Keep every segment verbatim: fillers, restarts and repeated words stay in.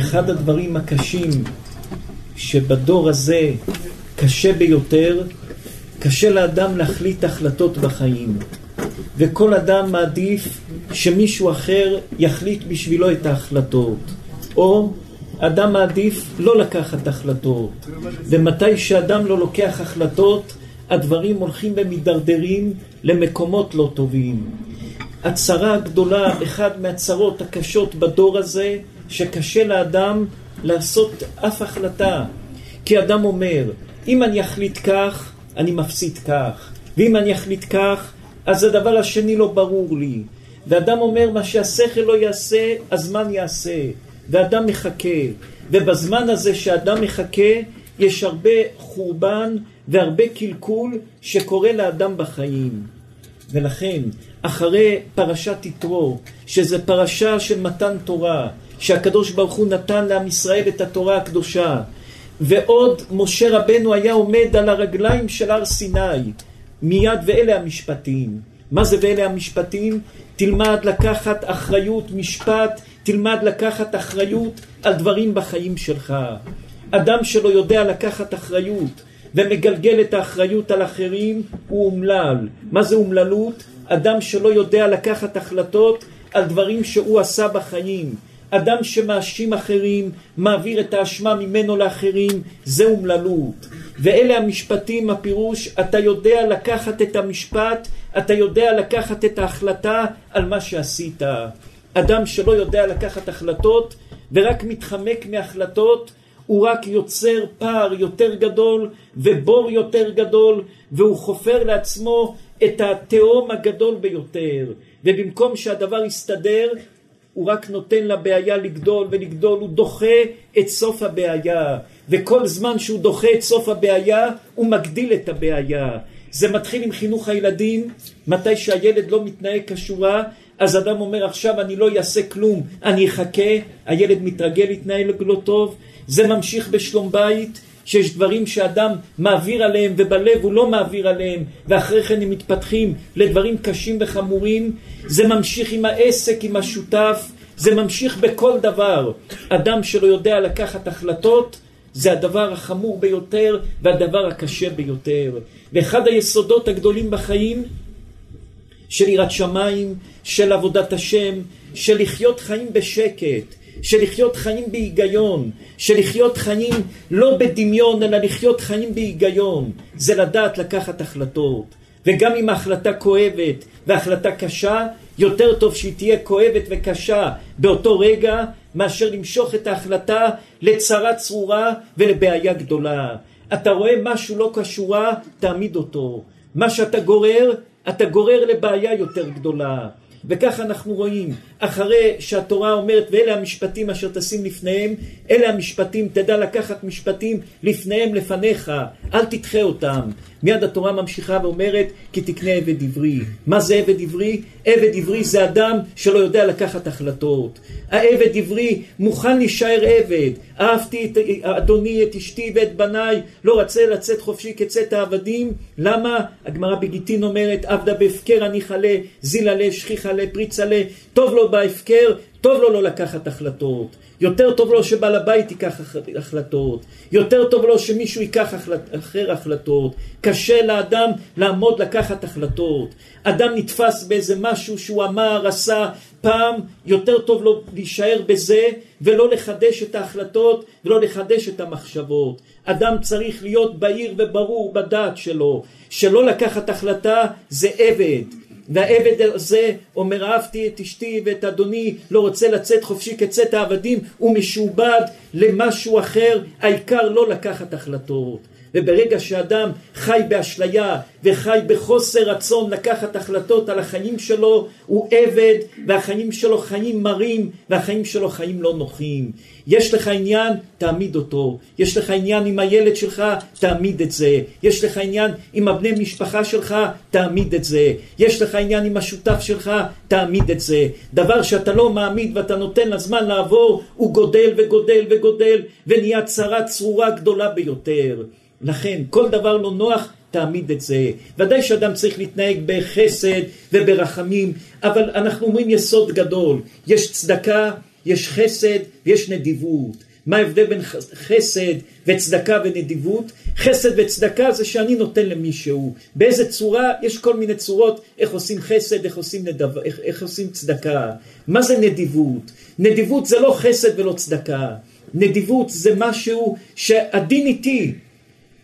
אחד הדברים הקשים שבדור הזה קשה ביותר, קשה לאדם להחליט החלטות בחיים. וכל אדם מעדיף שמישהו אחר יחליט בשבילו את ההחלטות. או אדם מעדיף לא לקחת החלטות. ומתי שאדם לא לוקח החלטות, הדברים הולכים ומדרדרים למקומות לא טובים. הצרה הגדולה, אחד מהצרות הקשות בדור הזה, שקשה לאדם לעשות אף החלטה. כי אדם אומר, אם אני אחליט כך, אני מפסיד כך. ואם אני אחליט כך, אז הדבר השני לא ברור לי. ואדם אומר, מה שהשכל לא יעשה, הזמן יעשה. ואדם מחכה. ובזמן הזה שאדם מחכה, יש הרבה חורבן והרבה קלקול שקורה לאדם בחיים. ולכן, אחרי פרשת יתרו, שזה פרשה של מתן תורה, שהקדוש ברוך הוא נתן לעם ישראל את התורה הקדושה, ועוד משה רבנו היה עומד על הרגליים של הר סיני, מיד ואלה המשפטים. מה זה ואלה המשפטים? תלמד לקחת אחריות, משפט, תלמד לקחת אחריות על דברים בחיים שלך. אדם שלא יודע לקחת אחריות ומגלגל את האחריות על אחרים הוא אומלל. מה זה אומללות? אדם שלא יודע לקחת החלטות על דברים שהוא עשה בחיים. אדם שמאשים אחרים, מעביר את האשמה ממנו לאחרים, זה אומללות. ואלה המשפטים, הפירוש, אתה יודע לקחת את המשפט, אתה יודע לקחת את ההחלטה על מה שעשית. אדם שלא יודע לקחת החלטות ורק מתחמק מהחלטות, הוא רק יוצר פער יותר גדול ובור יותר גדול, והוא חופר לעצמו את התאום הגדול ביותר. ובמקום שהדבר יסתדר, הוא רק נותן לבעיה לגדול ולגדול, הוא דוחה את סוף הבעיה. וכל זמן שהוא דוחה את סוף הבעיה, הוא מגדיל את הבעיה. זה מתחיל עם חינוך הילדים, מתי שהילד לא מתנהג כשורה, אז אדם אומר עכשיו אני לא אעשה כלום, אני אחכה, הילד מתרגל להתנהל לא טוב. זה ממשיך בשלום בית, שיש דברים שאדם מעביר עליהם ובלב הוא לא מעביר עליהם, ואחרי כן הם מתפתחים לדברים קשים וחמורים. זה ממשיך עם העסק, עם השותף, זה ממשיך בכל דבר. אדם שלא יודע לקחת החלטות, זה הדבר החמור ביותר והדבר הקשה ביותר. ואחד היסודות הגדולים בחיים, של יראת שמיים, של עבודת השם, של לחיות חיים בשקט, של לחיות חיים בהיגיון, של לחיות חיים לא בדמיון, אלא לחיות חיים בהיגיון, זה לדעת לקחת החלטות. וגם אם ההחלטה כואבת וההחלטה קשה, יותר טוב שהיא תהיה כואבת וקשה באותו רגע, מאשר למשוך את ההחלטה לצרה צרורה ולבעיה גדולה. אתה רואה משהו לא קשורה, תעמיד אותו. מה שאתה גורר, אתה גורר לבעיה יותר גדולה. וכך אנחנו רואים, אחרי שהתורה אומרת, ואלה המשפטים אשר תשים לפניהם, אלה המשפטים, תדע לקחת משפטים לפניהם לפניך, אל תדחה אותם. מיד התורה ממשיכה ואומרת, כי תקנה עבד עברי. מה זה עבד עברי? עבד עברי זה אדם שלא יודע לקחת החלטות. העבד עברי מוכן להישאר עבד. אהבתי את אדוני, את אשתי ואת בניי, לא רצה לצאת חופשי כצאת העבדים. למה? הגמרא בגיטין אומרת, עבדה בהפקר אני חלה, זיל עלה, שכיח עלה, פריץ עלה. טוב לו בהפקר, טוב לו לא לקחת החלטות. יותר טוב לו שבעל הבית ייקח החלטות. יותר טוב לו שמישהו ייקח אחר החלטות. קשה לאדם לעמוד לקחת החלטות. אדם נתפס באיזה משהו שהוא אמר, עשה פעם, יותר טוב לו להישאר בזה ולא לחדש את ההחלטות ולא לחדש את המחשבות. אדם צריך להיות בהיר וברור בדעת שלו. שלא לקחת החלטה זה עבד. והעבד הזה אומר, אהבתי את אשתי ואת אדוני, לא רוצה לצאת חופשי כצאת העבדים, הוא משובד למשהו אחר, העיקר לא לקחת החלטות. וברגע שאדם חי באשליה וחי בחוסר רצון לקחת החלטות על החיים שלו, הוא עבד, והחיים שלו חיים מרים, והחיים שלו חיים לא נוחים. יש לך עניין, תעמיד אותו. יש לך עניין עם הילד שלך, תעמיד את זה. יש לך עניין עם הבני משפחה שלך, תעמיד את זה. יש לך עניין עם השותף שלך, תעמיד את זה. דבר שאתה לא מעמיד ואתה נותן לזמן לעבור, הוא גודל וגודל וגודל, ונהיה צרה צרורה גדולה ביותר. לכן, כל דבר לא נוח, תעמיד את זה. ודאי שאדם צריך להתנהג בחסד וברחמים, אבל אנחנו אומרים יסוד גדול. יש צדקה, יש חסד ויש נדיבות. מה ההבדל בין חסד וצדקה ונדיבות? חסד וצדקה זה שאני נותן למישהו. באיזה צורה? יש כל מיני צורות, איך עושים חסד, איך עושים, נדב, איך, איך עושים צדקה. מה זה נדיבות? נדיבות זה לא חסד ולא צדקה. נדיבות זה משהו שעדין איתי.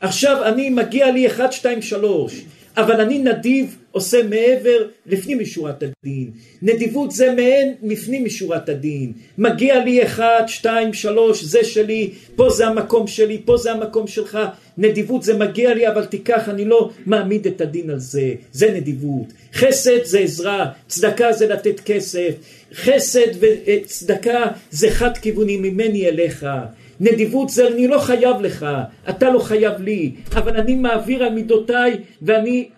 עכשיו אני מגיע לי אחד, שתיים, שלוש. אבל אני נדיב עושה מעבר לפנים משורת הדין. נדיבות זה מעין לפנים משורת הדין. מגיע לי אחד, שתיים, שלוש, זה שלי, פה זה המקום שלי, פה זה המקום שלך. נדיבות זה מגיע לי אבל תיקח, אני לא מעמיד את הדין על זה. זה נדיבות. חסד זה עזרה, צדקה זה לתת כסף. חסד וצדקה זה חד כיווני ממני אליך. נדיבות זה אני לא חייב לך, אתה לא חייב לי, אבל אני מעביר על מידותיי ואני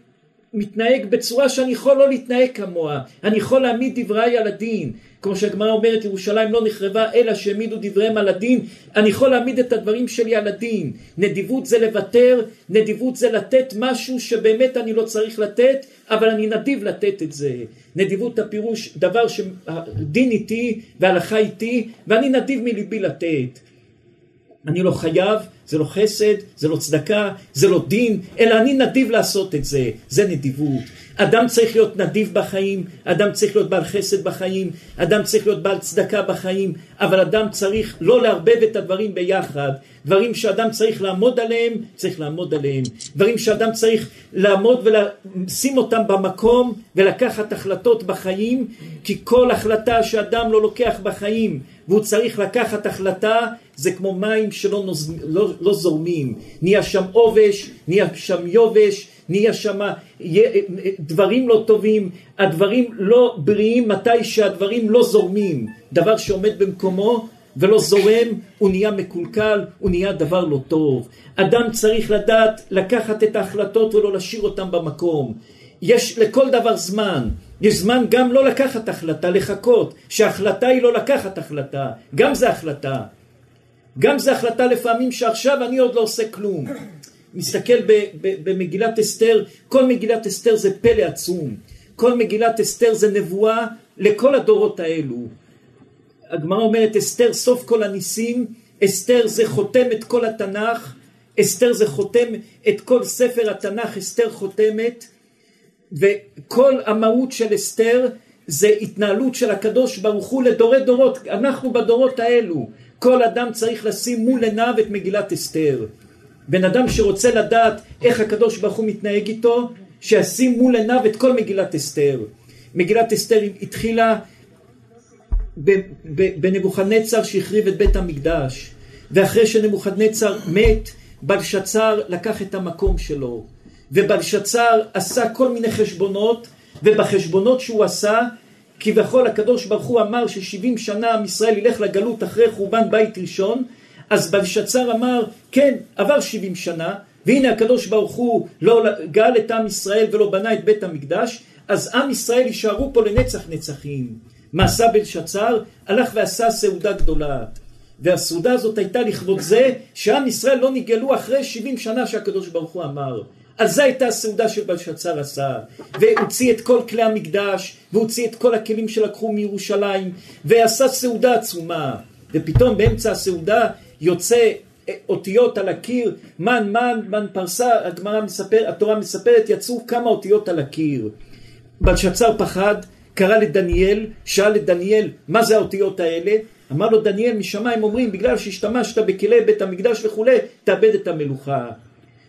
מתנהג בצורה שאני יכול לא להתנהג כמוה. אני יכול להעמיד דבריי על הדין. כמו שהגמרא אומרת, ירושלים לא נחרבה אלא שהעמידו דבריהם על הדין. אני יכול להעמיד את הדברים שלי על הדין. נדיבות זה לוותר, נדיבות זה לתת משהו שבאמת אני לא צריך לתת, אבל אני נדיב לתת את זה. נדיבות הפירוש דבר שדין איתי והלכה איתי, ואני נדיב מליבי לתת. אני לא חייב, זה לא חסד, זה לא צדקה, זה לא דין, אלא אני נדיב לעשות את זה. זה נדיבות. אדם צריך להיות נדיב בחיים, אדם צריך להיות בעל חסד בחיים, אדם צריך להיות בעל צדקה בחיים, אבל אדם צריך לא לערבב את הדברים ביחד. דברים שאדם צריך לעמוד עליהם, צריך לעמוד עליהם. דברים שאדם צריך לעמוד ולשים אותם במקום ולקחת החלטות בחיים, כי כל החלטה שאדם לא לוקח בחיים והוא צריך לקחת החלטה, זה כמו מים שלא נוז... לא, לא זורמים. נהיה שם עובש, נהיה שם יובש, נהיה שם דברים לא טובים, הדברים לא בריאים מתי שהדברים לא זורמים. דבר שעומד במקומו ולא זורם, הוא נהיה מקולקל, הוא נהיה דבר לא טוב. אדם צריך לדעת לקחת את ההחלטות ולא לשאיר אותם במקום. יש לכל דבר זמן. יש זמן גם לא לקחת החלטה, לחכות, שההחלטה היא לא לקחת החלטה. גם זה החלטה. גם זה החלטה לפעמים שעכשיו אני עוד לא עושה כלום. מסתכל ב- ב- במגילת אסתר, כל מגילת אסתר זה פלא עצום. כל מגילת אסתר זה נבואה לכל הדורות האלו. הגמרא אומרת אסתר סוף כל הניסים, אסתר זה חותם את כל התנ"ך, אסתר זה חותם את כל ספר התנ"ך, אסתר חותמת, וכל המהות של אסתר זה התנהלות של הקדוש ברוך הוא לדורי דורות. אנחנו בדורות האלו, כל אדם צריך לשים מול עיניו את מגילת אסתר. בן אדם שרוצה לדעת איך הקדוש ברוך הוא מתנהג איתו, שישים מול עיניו את כל מגילת אסתר. מגילת אסתר התחילה בנבוכדנצר שהחריב את בית המקדש, ואחרי שנבוכדנצר מת, בלשצר לקח את המקום שלו, ובלשצר עשה כל מיני חשבונות, ובחשבונות שהוא עשה, כביכול הקדוש ברוך הוא אמר ששבעים שנה עם ישראל ילך לגלות אחרי חורבן בית ראשון, אז בלשצר אמר, כן, עבר שבעים שנה, והנה הקדוש ברוך הוא לא גאל את עם ישראל ולא בנה את בית המקדש, אז עם ישראל יישארו פה לנצח נצחים. מעשה בלשצר, הלך ועשה סעודה גדולה. והסעודה הזאת הייתה לכבוד זה, שעם ישראל לא נגאלו אחרי שבעים שנה שהקדוש ברוך הוא אמר. אז זו הייתה הסעודה שבלשצר עשה, והוציא את כל כלי המקדש, והוציא את כל הכלים שלקחו מירושלים, ועשה סעודה עצומה. ופתאום באמצע הסעודה יוצא אותיות על הקיר, מן מן מן פרסה, הגמרא מספר, התורה מספרת, יצאו כמה אותיות על הקיר. בלשצר פחד, קרא לדניאל, שאל לדניאל, מה זה האותיות האלה? אמר לו דניאל, משמיים אומרים, בגלל שהשתמשת בכלי בית המקדש וכו', תאבד את המלוכה.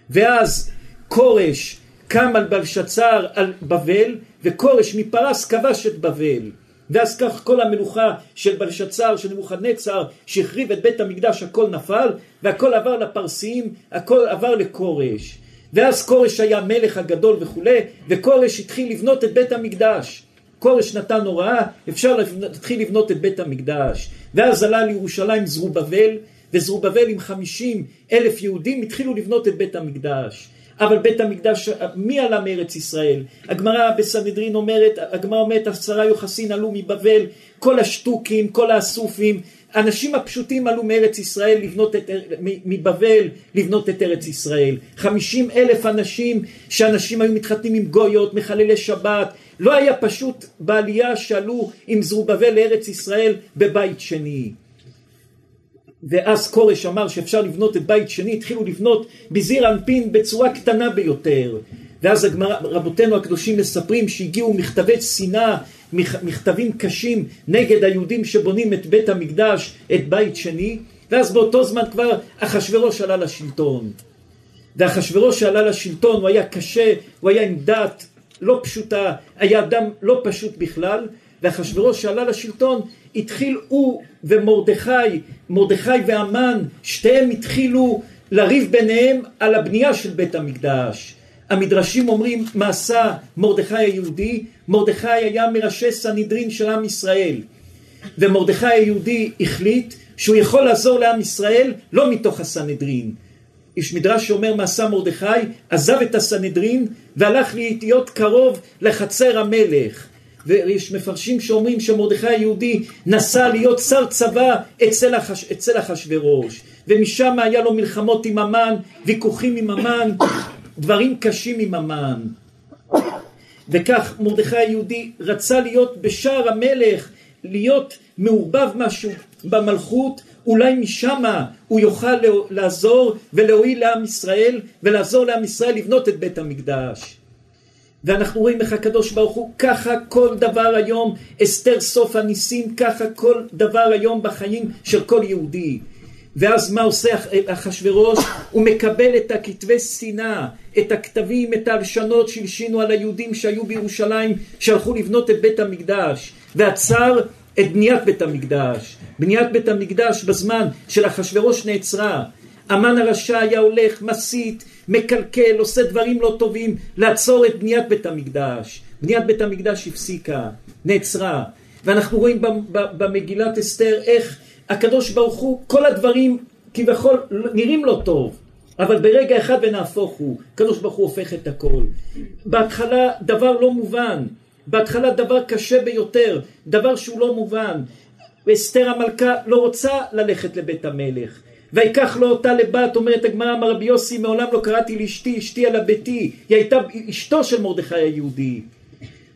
ואז קורש קם על בלשצר, על בבל, וקורש מפרס כבש את בבל. ואז כך כל המלוכה של בלשצר, של נבוכדנצר, שהחריב את בית המקדש, הכל נפל, והכל עבר לפרסים, הכל עבר לקורש. ואז קורש היה המלך הגדול וכו', וקורש התחיל לבנות את בית המקדש. קורש נתן הוראה, אפשר להתחיל לבנות את בית המקדש. ואז עלה לירושלים זרובבל, וזרובבל עם חמישים אלף יהודים התחילו לבנות את בית המקדש. אבל בית המקדש, מי עלה מארץ ישראל? הגמרא בסנהדרין אומרת, הגמרא אומרת, עשרה יוחסין עלו מבבל, כל השטוקים, כל האסופים, אנשים הפשוטים עלו מארץ ישראל, לבנות את, מבבל, לבנות את ארץ ישראל. חמישים אלף אנשים, שאנשים היו מתחתנים עם גויות, מחללי שבת, לא היה פשוט בעלייה שעלו עם זרובבל לארץ ישראל בבית שני. ואז קורש אמר שאפשר לבנות את בית שני, התחילו לבנות בזעיר אנפין בצורה קטנה ביותר. ואז הגמרא, רבותינו הקדושים מספרים שהגיעו מכתבי שנאה, מכתבים קשים נגד היהודים שבונים את בית המקדש, את בית שני. ואז באותו זמן כבר אחשוורוש עלה לשלטון. ואחשוורוש שעלה לשלטון הוא היה קשה, הוא היה עם דת לא פשוטה, היה אדם לא פשוט בכלל. ואחשוורוש שעלה לשלטון התחיל הוא ומרדכי, מרדכי והמן, שתיהם התחילו לריב ביניהם על הבנייה של בית המקדש. המדרשים אומרים מה עשה מרדכי היהודי. מרדכי היה מראשי סנהדרין של עם ישראל, ומרדכי היהודי החליט שהוא יכול לעזור לעם ישראל לא מתוך הסנהדרין. יש מדרש שאומר מעשה מרדכי עזב את הסנהדרין והלך להיות קרוב לחצר המלך, ויש מפרשים שאומרים שמרדכי היהודי נסע להיות שר צבא אצל החש... אצל אחשוורוש, ומשם היה לו מלחמות עם המן, ויכוחים עם המן, דברים קשים עם המן. וכך מרדכי היהודי רצה להיות בשער המלך, להיות מעורבב משהו במלכות, אולי משם הוא יוכל לעזור ולהועיל לעם ישראל, ולעזור לעם ישראל לבנות את בית המקדש. ואנחנו רואים איך הקדוש ברוך הוא, ככה כל דבר היום, אסתר סוף הניסים, ככה כל דבר היום בחיים של כל יהודי. ואז מה עושה אחשוורוש? הוא מקבל את הכתבי שנאה, את הכתבים, את ההלשנות שהלשינו על היהודים שהיו בירושלים, שהלכו לבנות את בית המקדש, ועצר את בניית בית המקדש. בניית בית המקדש בזמן של אחשוורוש נעצרה. המן הרשע היה הולך, מסית, מקלקל, עושה דברים לא טובים, לעצור את בניית בית המקדש. בניית בית המקדש הפסיקה, נעצרה. ואנחנו רואים במגילת אסתר איך הקדוש ברוך הוא, כל הדברים כביכול נראים לא טוב, אבל ברגע אחד ונהפוך הוא, הקדוש ברוך הוא הופך את הכל. בהתחלה דבר לא מובן, בהתחלה דבר קשה ביותר, דבר שהוא לא מובן. אסתר המלכה לא רוצה ללכת לבית המלך, ויקח לו אותה לבת, אומרת הגמרא, אמר רבי יוסי, מעולם לא קראתי לאשתי, אשתי על הביתי. היא הייתה אשתו של מרדכי היהודי.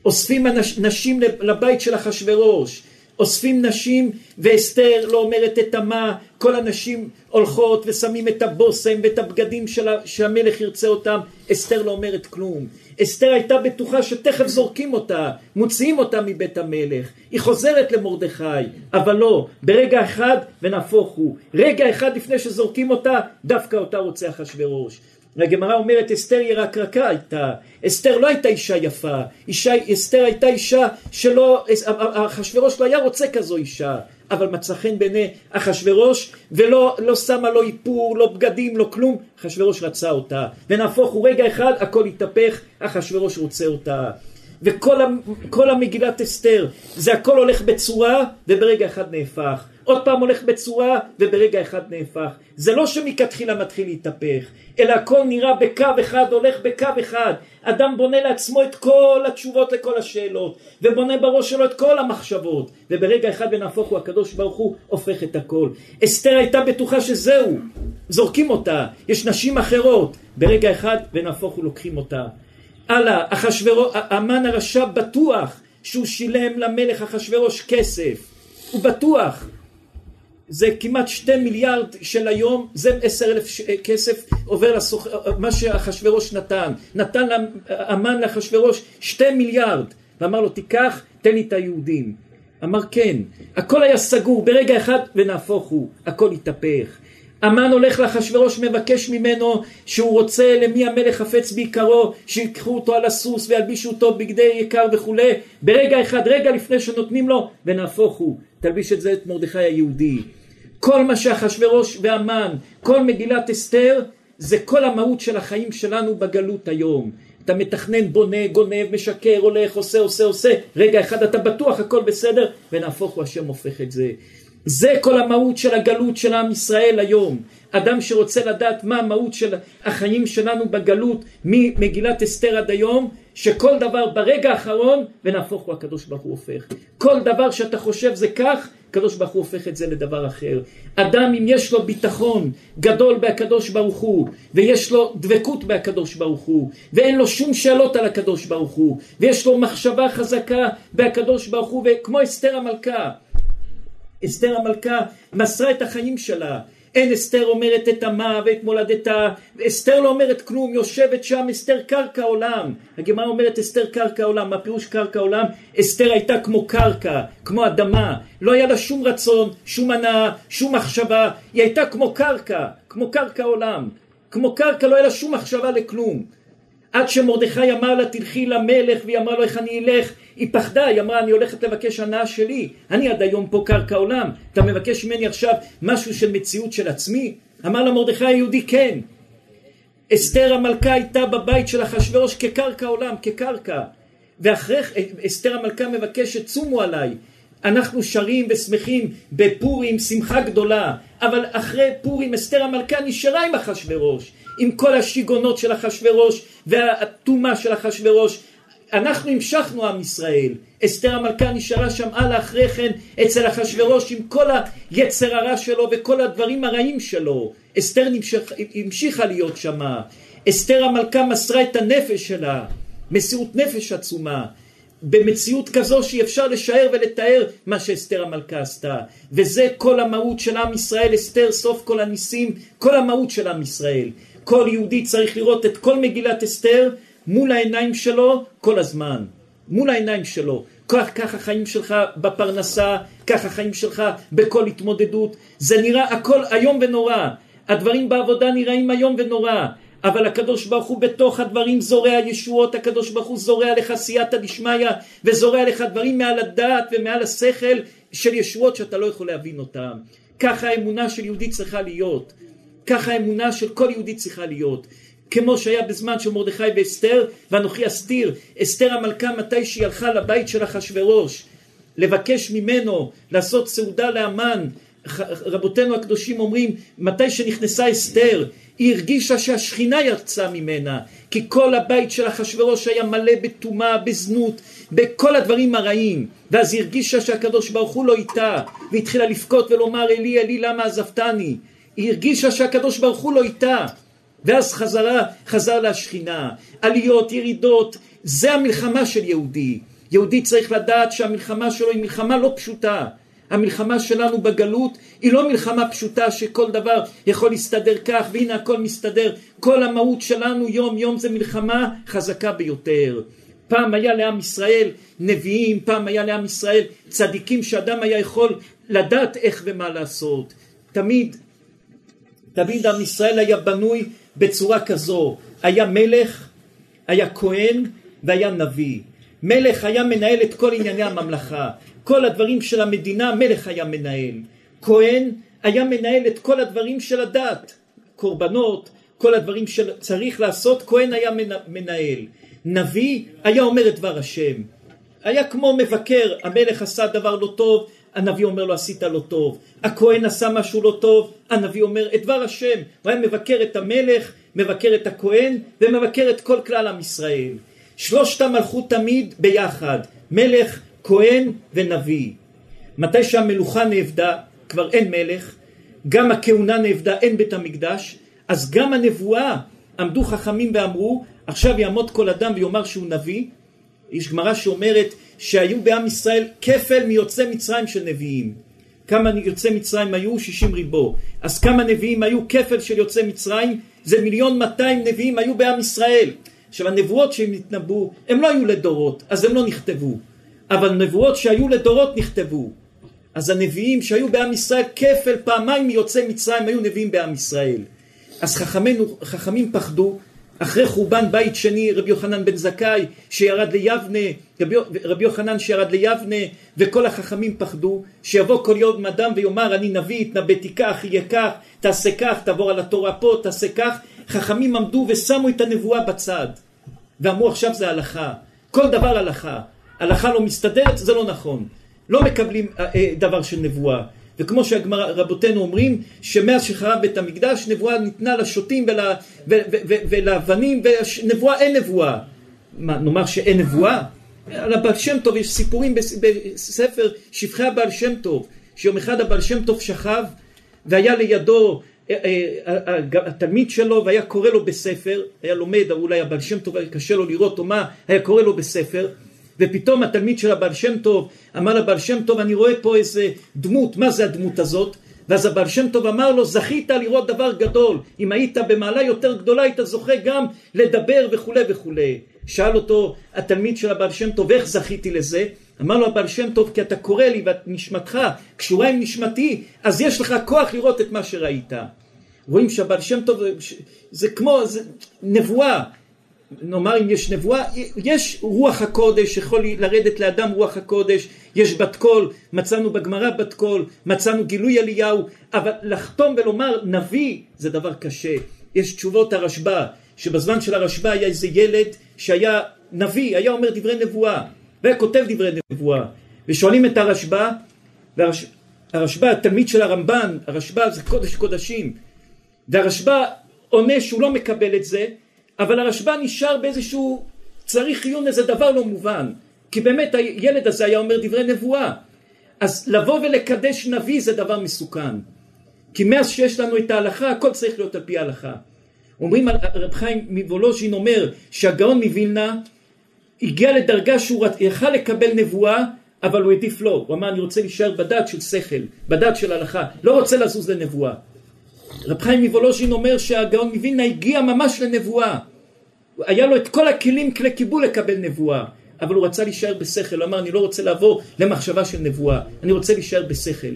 אוספים נשים לבית של אחשוורוש, אוספים נשים, ואסתר לא אומרת את המה, כל הנשים הולכות ושמים את הבוסם ואת הבגדים שלה, שהמלך ירצה אותם. אסתר לא אומרת כלום. אסתר הייתה בטוחה שתכף זורקים אותה, מוציאים אותה מבית המלך, היא חוזרת למרדכי. אבל לא, ברגע אחד ונהפוך הוא, רגע אחד לפני שזורקים אותה, דווקא אותה רוצה אחשוורוש. הגמרא אומרת אסתר ירקרקה הייתה, אסתר לא הייתה אישה יפה, אישה, אסתר הייתה אישה שלא, אחשוורוש לא היה רוצה כזו אישה, אבל מצא חן בעיני אחשוורוש, ולא לא שמה לו איפור, לא בגדים, לא כלום. אחשוורוש רצה אותה, ונהפוך הוא, רגע אחד הכל התהפך, אחשוורוש רוצה אותה. וכל כל המגילת אסתר זה הכל הולך בצורה וברגע אחד נהפך, עוד פעם הולך בצורה וברגע אחד נהפך. זה לא שמכתחילה מתחיל להתהפך, אלא הכל נראה בקו אחד, הולך בקו אחד. אדם בונה לעצמו את כל התשובות לכל השאלות, ובונה בראש שלו את כל המחשבות, וברגע אחד ונהפוך הוא, הקדוש ברוך הוא הופך את הכל. אסתר הייתה בטוחה שזהו, זורקים אותה, יש נשים אחרות, ברגע אחד ונהפוך הוא, לוקחים אותה. הלאה, אחשוורוש, המן הרשע בטוח שהוא שילם למלך אחשוורוש כסף, הוא בטוח. זה כמעט שתי מיליארד של היום, זה עשר אלף ש... כסף עובר לסוח... מה שאחשוורוש נתן. נתן המן לאחשוורוש שתי מיליארד, ואמר לו תיקח, תן לי את היהודים. אמר כן, הכל היה סגור, ברגע אחד ונהפוך הוא, הכל התהפך. המן הולך לאחשוורוש, מבקש ממנו שהוא רוצה, למי המלך חפץ בעיקרו, שיקחו אותו על הסוס וילבישו אותו בגדי יקר וכו'. ברגע אחד, רגע לפני שנותנים לו, ונהפוך הוא, תלביש את זה את מרדכי היהודי. כל מה שאחשוורוש והמן, כל מגילת אסתר, זה כל המהות של החיים שלנו בגלות היום. אתה מתכנן, בונה, גונב, משקר, הולך, עושה, עושה, עושה. רגע אחד אתה בטוח, הכל בסדר, ונהפוך הוא, השם הופך את זה. זה כל המהות של הגלות של עם ישראל היום. אדם שרוצה לדעת מה המהות של החיים שלנו בגלות ממגילת אסתר עד היום, שכל דבר ברגע האחרון ונהפוך הוא, הקדוש ברוך הוא הופך. כל דבר שאתה חושב זה כך, הקדוש ברוך הוא הופך את זה לדבר אחר. אדם, אם יש לו ביטחון גדול בהקדוש ברוך הוא, ויש לו דבקות בהקדוש ברוך הוא, ואין לו שום שאלות על הקדוש ברוך הוא, ויש לו מחשבה חזקה בהקדוש ברוך הוא, וכמו אסתר המלכה, אסתר המלכה מסרה את החיים שלה. אין אסתר אומרת את עמה ואת מולדתה, אסתר לא אומרת כלום, יושבת שם אסתר קרקע עולם. הגמרא אומרת אסתר קרקע עולם, מה פירוש קרקע עולם? אסתר הייתה כמו קרקע, כמו אדמה, לא היה לה שום רצון, שום הנאה, שום מחשבה, היא הייתה כמו קרקע, כמו קרקע עולם, כמו קרקע, לא היה לה שום מחשבה לכלום. עד שמרדכי אמר לה תלכי למלך, והיא אמרה לו איך אני אלך, היא פחדה, היא אמרה אני הולכת לבקש הנאה שלי, אני עד היום פה קרקע עולם, אתה מבקש ממני עכשיו משהו של מציאות של עצמי? אמר לה מרדכי היהודי כן. אסתר המלכה הייתה בבית של אחשוורוש כקרקע עולם, כקרקע, ואחרי אסתר המלכה מבקשת צומו עליי, אנחנו שרים ושמחים בפורים שמחה גדולה, אבל אחרי פורים אסתר המלכה נשארה עם אחשוורוש, עם כל השיגונות של אחשוורוש והתומה של אחשוורוש. אנחנו המשכנו עם ישראל, אסתר המלכה נשארה שם הלאה אחרי כן אצל אחשוורוש עם כל היצר הרע שלו וכל הדברים הרעים שלו, אסתר נמשך, המשיכה להיות שם. אסתר המלכה מסרה את הנפש שלה, מסירות נפש עצומה, במציאות כזו שאפשר לשער ולתאר מה שאסתר המלכה עשתה. וזה כל המהות של עם ישראל, אסתר סוף כל הניסים, כל המהות של עם ישראל. כל יהודי צריך לראות את כל מגילת אסתר מול העיניים שלו כל הזמן, מול העיניים שלו. כך, כך החיים שלך בפרנסה, כך החיים שלך בכל התמודדות. זה נראה הכל היום ונורא, הדברים בעבודה נראים היום ונורא, אבל הקדוש ברוך הוא בתוך הדברים זורע ישועות, הקדוש ברוך הוא זורע לך סייעתא דשמיא, וזורע לך דברים מעל הדעת ומעל השכל של ישועות שאתה לא יכול להבין אותם. ככה האמונה של יהודי צריכה להיות, ככה האמונה של כל יהודי צריכה להיות. כמו שהיה בזמן של מרדכי ואסתר, ואנוכי אסתיר, אסתר המלכה מתי שהיא הלכה לבית של אחשוורוש, לבקש ממנו לעשות סעודה לאמן, רבותינו הקדושים אומרים מתי שנכנסה אסתר היא הרגישה שהשכינה יצאה ממנה, כי כל הבית של אחשוורוש היה מלא בתומה, בזנות, בכל הדברים הרעים, ואז היא הרגישה שהקדוש ברוך הוא לא איתה, והתחילה לפקות ולומר אלי אלי למה עזבתני. היא הרגישה שהקדוש ברוך הוא לא איתה, ואז חזרה, חזר להשכינה. עליות, ירידות, זה המלחמה של יהודי. יהודי צריך לדעת שהמלחמה שלו היא מלחמה לא פשוטה. המלחמה שלנו בגלות היא לא מלחמה פשוטה שכל דבר יכול להסתדר כך והנה הכל מסתדר. כל המהות שלנו יום יום זה מלחמה חזקה ביותר. פעם היה לעם ישראל נביאים, פעם היה לעם ישראל צדיקים שאדם היה יכול לדעת איך ומה לעשות. תמיד, תמיד עם ישראל היה בנוי בצורה כזו, היה מלך, היה כהן והיה נביא. מלך היה מנהל את כל ענייני הממלכה, כל הדברים של המדינה מלך היה מנהל. כהן היה מנהל את כל הדברים של הדת, קורבנות, כל הדברים שצריך לעשות, כהן היה מנהל. נביא היה אומר את דבר השם, היה כמו מבקר, המלך עשה דבר לא טוב, הנביא אומר לו עשית לא טוב, הכהן עשה משהו לא טוב, הנביא אומר את דבר השם. הוא היה מבקר את המלך, מבקר את הכהן ומבקר את כל כלל עם ישראל. שלושתם הלכו תמיד ביחד, מלך, כהן ונביא. מתי שהמלוכה נאבדה, כבר אין מלך, גם הכהונה נאבדה, אין בית המקדש, אז גם הנבואה, עמדו חכמים ואמרו עכשיו יעמוד כל אדם ויאמר שהוא נביא. יש גמרא שאומרת שהיו בעם ישראל כפל מיוצא מצרים של נביאים. כמה יוצא מצרים היו? שישים ריבו. אז כמה נביאים היו? כפל של יוצא מצרים, זה מיליון מאתיים נביאים היו בעם ישראל. עכשיו הנבואות שהם נתנבאו, הם לא היו לדורות, אז הם לא נכתבו. אבל נבואות שהיו לדורות נכתבו. אז הנביאים שהיו בעם ישראל כפל פעמיים מיוצא מצרים היו נביאים בעם ישראל. אז חכמינו, חכמים פחדו. אחרי חורבן בית שני, רבי יוחנן בן זכאי שירד ליבנה, רבי, רבי יוחנן שירד ליבנה, וכל החכמים פחדו שיבוא כל יום אדם ויאמר אני נביא, התנבאתי כך, יהיה כך, תעשה כך, תעבור על התורה פה, תעשה כך. חכמים עמדו ושמו את הנבואה בצד ואמרו עכשיו זה הלכה, כל דבר הלכה, הלכה לא מסתדרת, זה לא נכון, לא מקבלים דבר של נבואה. וכמו שהגמרא רבותינו אומרים שמאז שחרב בית המקדש נבואה ניתנה לשוטים ולה, ו, ו, ו, ולאבנים, ונבואה אין נבואה. מה, נאמר שאין נבואה? על הבעל שם טוב יש סיפורים בספר שבחי הבעל שם טוב שיום אחד הבעל שם טוב שכב והיה לידו התלמיד שלו והיה קורא לו בספר, היה לומד, אולי הבעל שם טוב היה קשה לו לראות או מה, היה קורא לו בספר, ופתאום התלמיד של הבעל שם טוב אמר לבעל שם טוב, אני רואה פה איזה דמות, מה זה הדמות הזאת? ואז הבעל שם טוב אמר לו, זכית לראות דבר גדול, אם היית במעלה יותר גדולה היית זוכה גם לדבר וכו' וכו'. שאל אותו התלמיד של הבעל שם טוב, איך זכיתי לזה? אמר לו הבעל שם טוב, כי אתה קורא לי ונשמתך קשורה עם נשמתי, אז יש לך כוח לראות את מה שראית. רואים שהבעל שם טוב זה כמו זה נבואה, נאמר אם יש נבואה, יש רוח הקודש, יכול לרדת לאדם רוח הקודש, יש בת קול, מצאנו בגמרא בת קול, מצאנו גילוי אליהו, אבל לחתום ולומר נביא זה דבר קשה. יש תשובות הרשב"א, שבזמן של הרשב"א היה איזה ילד שהיה נביא, היה אומר דברי נבואה, והיה כותב דברי נבואה, ושואלים את הרשב"א, והרשב"א התלמיד של הרמב"ן, הרשב"א זה קודש קודשים, והרשב"א עונה שהוא לא מקבל את זה, אבל הרשב"א נשאר באיזשהו צריך עיון, איזה דבר לא מובן, כי באמת הילד הזה היה אומר דברי נבואה. אז לבוא ולקדש נביא זה דבר מסוכן, כי מאז שיש לנו את ההלכה הכל צריך להיות על פי ההלכה. אומרים על רב חיים מוולוז'ין, אומר שהגאון מווילנה הגיע לדרגה שהוא יכל לקבל נבואה, אבל הוא עדיף לא, הוא אמר אני רוצה להישאר בדעת של שכל, בדעת של הלכה, לא רוצה לזוז לנבואה. רב חיים מוולוז'ין אומר שהגאון מווילנה הגיע ממש לנבואה, היה לו את כל הכלים כלי קיבול לקבל נבואה, אבל הוא רצה להישאר בשכל, הוא אמר אני לא רוצה לעבור למחשבה של נבואה, אני רוצה להישאר בשכל.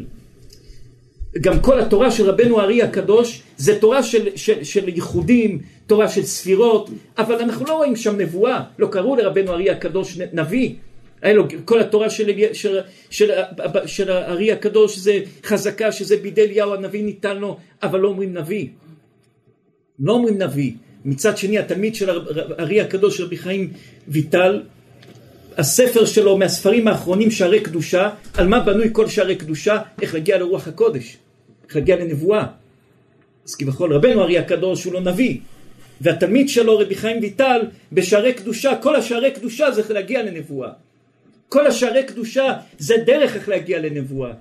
גם כל התורה של רבנו הארי הקדוש זה תורה של, של, של ייחודים, תורה של ספירות, אבל אנחנו לא רואים שם נבואה, לא קראו לרבנו הארי הקדוש נביא. כל התורה של, של, של, של הארי הקדוש זה חזקה שזה בידי אליהו הנביא ניתן לו, אבל לא אומרים נביא, לא אומרים נביא. מצד שני התלמיד של הארי הקדוש רבי חיים ויטל, הספר שלו מהספרים האחרונים שערי קדושה, על מה בנוי כל שערי קדושה, איך להגיע לרוח הקודש, איך להגיע לנבואה. אז כבכל רבנו הארי הקדוש הוא לא נביא, והתלמיד שלו רבי חיים ויטל בשערי קדושה, כל השערי קדושה זה איך להגיע לנבואה, כל השערי קדושה זה דרך איך להגיע לנבואה.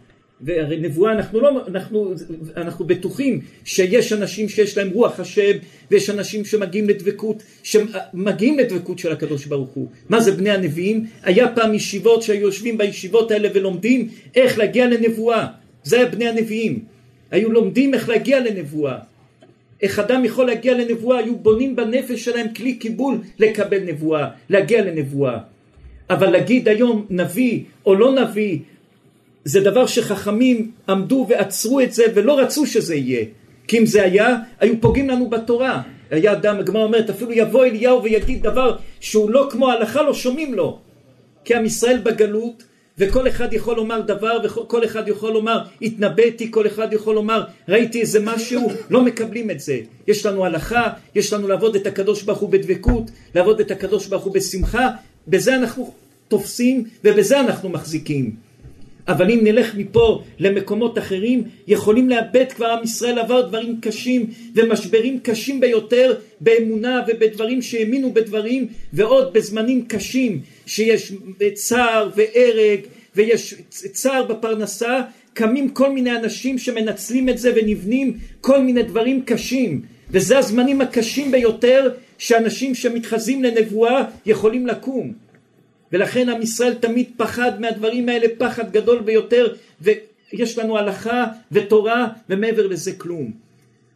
ונבואה אנחנו לא, אנחנו, אנחנו בטוחים שיש אנשים שיש להם רוח השם, ויש אנשים שמגיעים לדבקות, שמגיעים לדבקות של הקדוש ברוך הוא. מה זה בני הנביאים? היה פעם ישיבות שיושבים בישיבות האלה ולומדים איך להגיע לנבואה, זה היה בני הנביאים, היו לומדים איך להגיע לנבואה, איך אדם יכול להגיע לנבואה, היו בונים בנפש שלהם כלי קיבול לקבל נבואה, להגיע לנבואה. אבל להגיד היום נביא או לא נביא, זה דבר שחכמים עמדו ועצרו את זה ולא רצו שזה יהיה, כי אם זה היה, היו פוגעים לנו בתורה. היה אדם, הגמרא אומרת, אפילו יבוא אליהו ויגיד דבר שהוא לא כמו ההלכה, לא שומעים לו, כי עם ישראל בגלות וכל אחד יכול לומר דבר, וכל אחד יכול לומר התנבאתי, כל אחד יכול לומר ראיתי איזה משהו, לא מקבלים את זה. יש לנו הלכה, יש לנו לעבוד את הקדוש ברוך הוא בדבקות, לעבוד את הקדוש ברוך הוא בשמחה, בזה אנחנו תופסים ובזה אנחנו מחזיקים. אבל אם נלך מפה למקומות אחרים, יכולים לאבד כבר, עם ישראל עבר דברים קשים ומשברים קשים ביותר באמונה ובדברים שהאמינו בדברים, ועוד בזמנים קשים שיש צער והרג ויש צער בפרנסה, קמים כל מיני אנשים שמנצלים את זה ונבנים כל מיני דברים קשים, וזה הזמנים הקשים ביותר שאנשים שמתחזים לנבואה יכולים לקום. ולכן עם ישראל תמיד פחד מהדברים האלה, פחד גדול ביותר, ויש לנו הלכה ותורה ומעבר לזה כלום.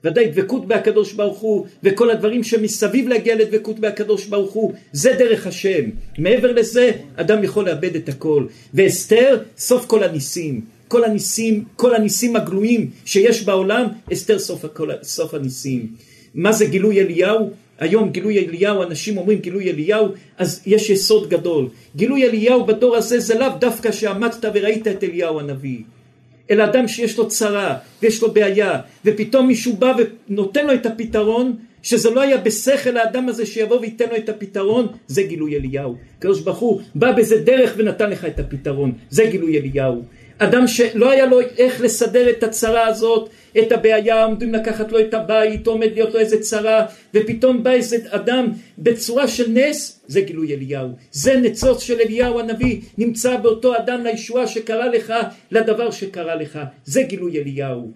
ודאי דבקות בהקדוש ברוך הוא וכל הדברים שמסביב להגיע לדבקות בהקדוש ברוך הוא, זה דרך השם. מעבר לזה אדם יכול לאבד את הכל. ואסתר, סוף כל הניסים, כל הניסים, כל הניסים הגלויים שיש בעולם, אסתר סוף, הכל, סוף הניסים. מה זה גילוי אליהו? היום גילוי אליהו, אנשים אומרים גילוי אליהו, אז יש יסוד גדול. גילוי אליהו בדור הזה זה לאו דווקא שעמדת וראית את אליהו הנביא, אלא אדם שיש לו צרה ויש לו בעיה, ופתאום מישהו בא ונותן לו את הפתרון, שזה לא היה בשכל האדם הזה שיבוא וייתן לו את הפתרון, זה גילוי אליהו. הקדוש ברוך הוא בא בזה דרך ונתן לך את הפתרון, זה גילוי אליהו. אדם שלא היה לו איך לסדר את הצרה הזאת, את הבעיה, עומדים לקחת לו את הבית, עומד להיות לו איזה צרה, ופתאום בא איזה אדם בצורה של נס, זה גילוי אליהו, זה ניצוץ של אליהו הנביא, נמצא באותו אדם לישועה שקרה לך, לדבר שקרה לך, זה גילוי אליהו.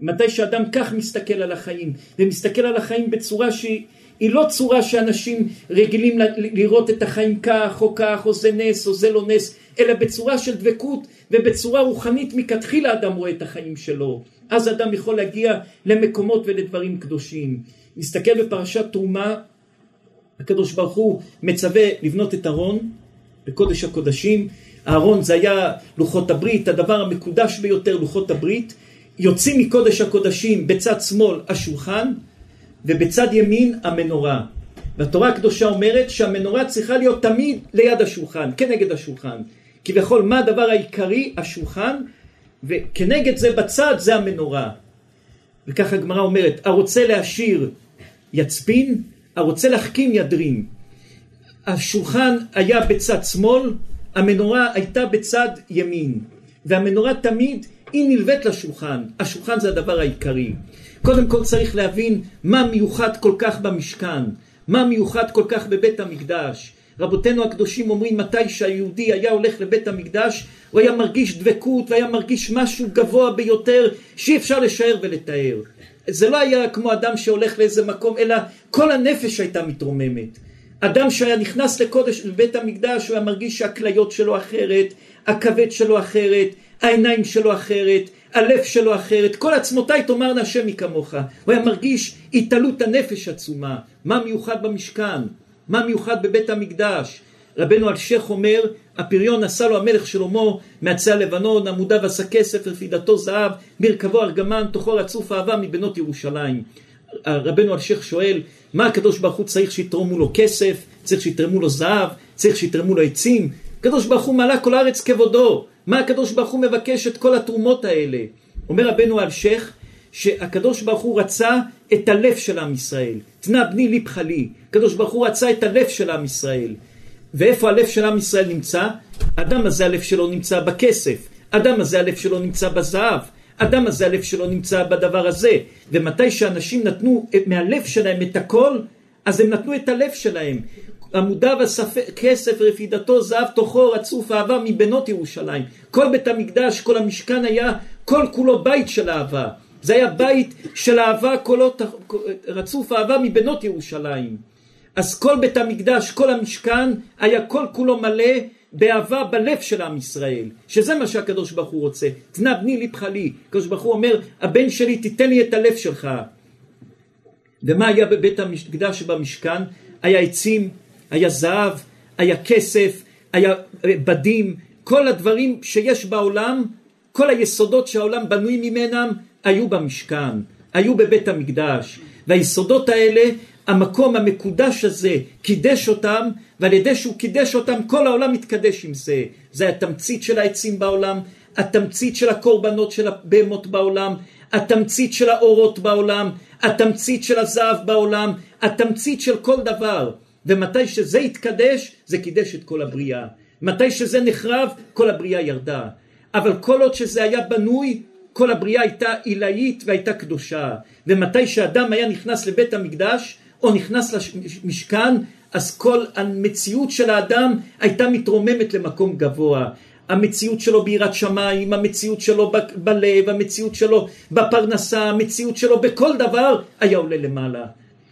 מתי שאדם כך מסתכל על החיים, ומסתכל על החיים בצורה שהיא לא צורה שאנשים רגילים לראות את החיים כך או כך, או זה נס או זה לא נס, אלא בצורה של דבקות ובצורה רוחנית מכתחיל האדם רואה את החיים שלו. אז אדם יכול להגיע למקומות ולדברים קדושים. נסתכל בפרשת תרומה, הקדוש ברוך הוא מצווה לבנות את ארון בקודש הקודשים. הארון זה היה לוחות הברית, הדבר המקודש ביותר, לוחות הברית. יוצאים מקודש הקודשים בצד שמאל השולחן ובצד ימין המנורה. והתורה הקדושה אומרת שהמנורה צריכה להיות תמיד ליד השולחן, כנגד השולחן. כי בכל מה הדבר העיקרי? השולחן, וכנגד זה בצד זה המנורה. וכך הגמרא אומרת, הרוצה להשאיר יצפין, הרוצה להחכים ידרים. השולחן היה בצד שמאל, המנורה הייתה בצד ימין. והמנורה תמיד היא נלבט לשולחן. השולחן זה הדבר העיקרי. קודם כל צריך להבין מה מיוחד כל כך במשכן, מה מיוחד כל כך בבית המקדש. רבותינו הקדושים אומרים, מתי שהיהודי היה הולך לבית המקדש, הוא היה מרגיש דבקות והיה מרגיש משהו גבוה ביותר שאי אפשר לשער ולתאר. זה לא היה כמו אדם שהולך לאיזה מקום, אלא כל הנפש הייתה מתרוממת. אדם שהיה נכנס לקודש לבית המקדש, הוא היה מרגיש שהכליות שלו אחרת, הכבד שלו אחרת, העיניים שלו אחרת, הלב שלו אחרת, כל עצמותיי תאמרנה השם מכמוך. הוא היה מרגיש התעלות הנפש עצומה. מה מיוחד במשכן? מה מיוחד בבית המקדש? רבנו אלשיך אומר, הפריון עשה לו המלך שלמה, מעצי הלבנון, עמודיו עסקי, ספר פידתו זהב, מרכבו ארגמן, תוכו רצוף אהבה מבנות ירושלים. רבנו אלשיך שואל, מה הקדוש ברוך הוא צריך שיתרמו לו כסף? צריך שיתרמו לו זהב? צריך שיתרמו לו עצים? הקדוש ברוך הוא מלא כל הארץ כבודו. מה הקדוש ברוך הוא מבקש את כל התרומות האלה? אומר רבנו אלשיך שהקדוש ברוך הוא רצה את הלב של עם ישראל. תנא בני ליבך לי. הקדוש ברוך הוא רצה את הלב של עם ישראל. ואיפה הלב של עם ישראל נמצא? אדם הזה הלב שלו נמצא בכסף. אדם הזה הלב שלו נמצא בזהב. אדם הזה הלב שלו נמצא בדבר הזה. ומתי שאנשים נתנו מהלב שלהם את הכל, אז הם נתנו את הלב שלהם. עמודיו כסף רפידתו זהב, תוכו רצוף אהבה מבנות ירושלים. כל בית המקדש, כל המשכן היה כל כולו בית של אהבה. זה היה בית של אהבה, קולות רצוף אהבה מבנות ירושלים. אז כל בית המקדש, כל המשכן היה כל כולו מלא באהבה בלב של עם ישראל, שזה מה שהקדוש ברוך הוא רוצה. תנא בני ליבך לי. הקדוש ברוך הוא אומר, הבן שלי, תיתן לי את הלב שלך. ומה היה בבית המקדש במשכן? היה עצים, היה זהב, היה כסף, היה בדים, כל הדברים שיש בעולם, כל היסודות שהעולם בנוי ממנם, היו במשכן, היו בבית המקדש. והיסודות האלה, המקום המקודש הזה, קידש אותם, ועל ידי שהוא קידש אותם, כל העולם מתקדש עם זה. זה התמצית של העצים בעולם, התמצית של הקורבנות של הבהמות בעולם, התמצית של האורות בעולם, התמצית של הזהב בעולם, התמצית של כל דבר. ומתי שזה התקדש, זה קידש את כל הבריאה. מתי שזה נחרב, כל הבריאה ירדה. אבל כל עוד שזה היה בנוי, כל הבריאה הייתה עילאית והייתה קדושה. ומתי שאדם היה נכנס לבית המקדש, או נכנס למשכן, אז כל המציאות של האדם הייתה מתרוממת למקום גבוה. המציאות שלו ביראת שמיים, המציאות שלו בלב, המציאות שלו בפרנסה, המציאות שלו בכל דבר, היה עולה למעלה.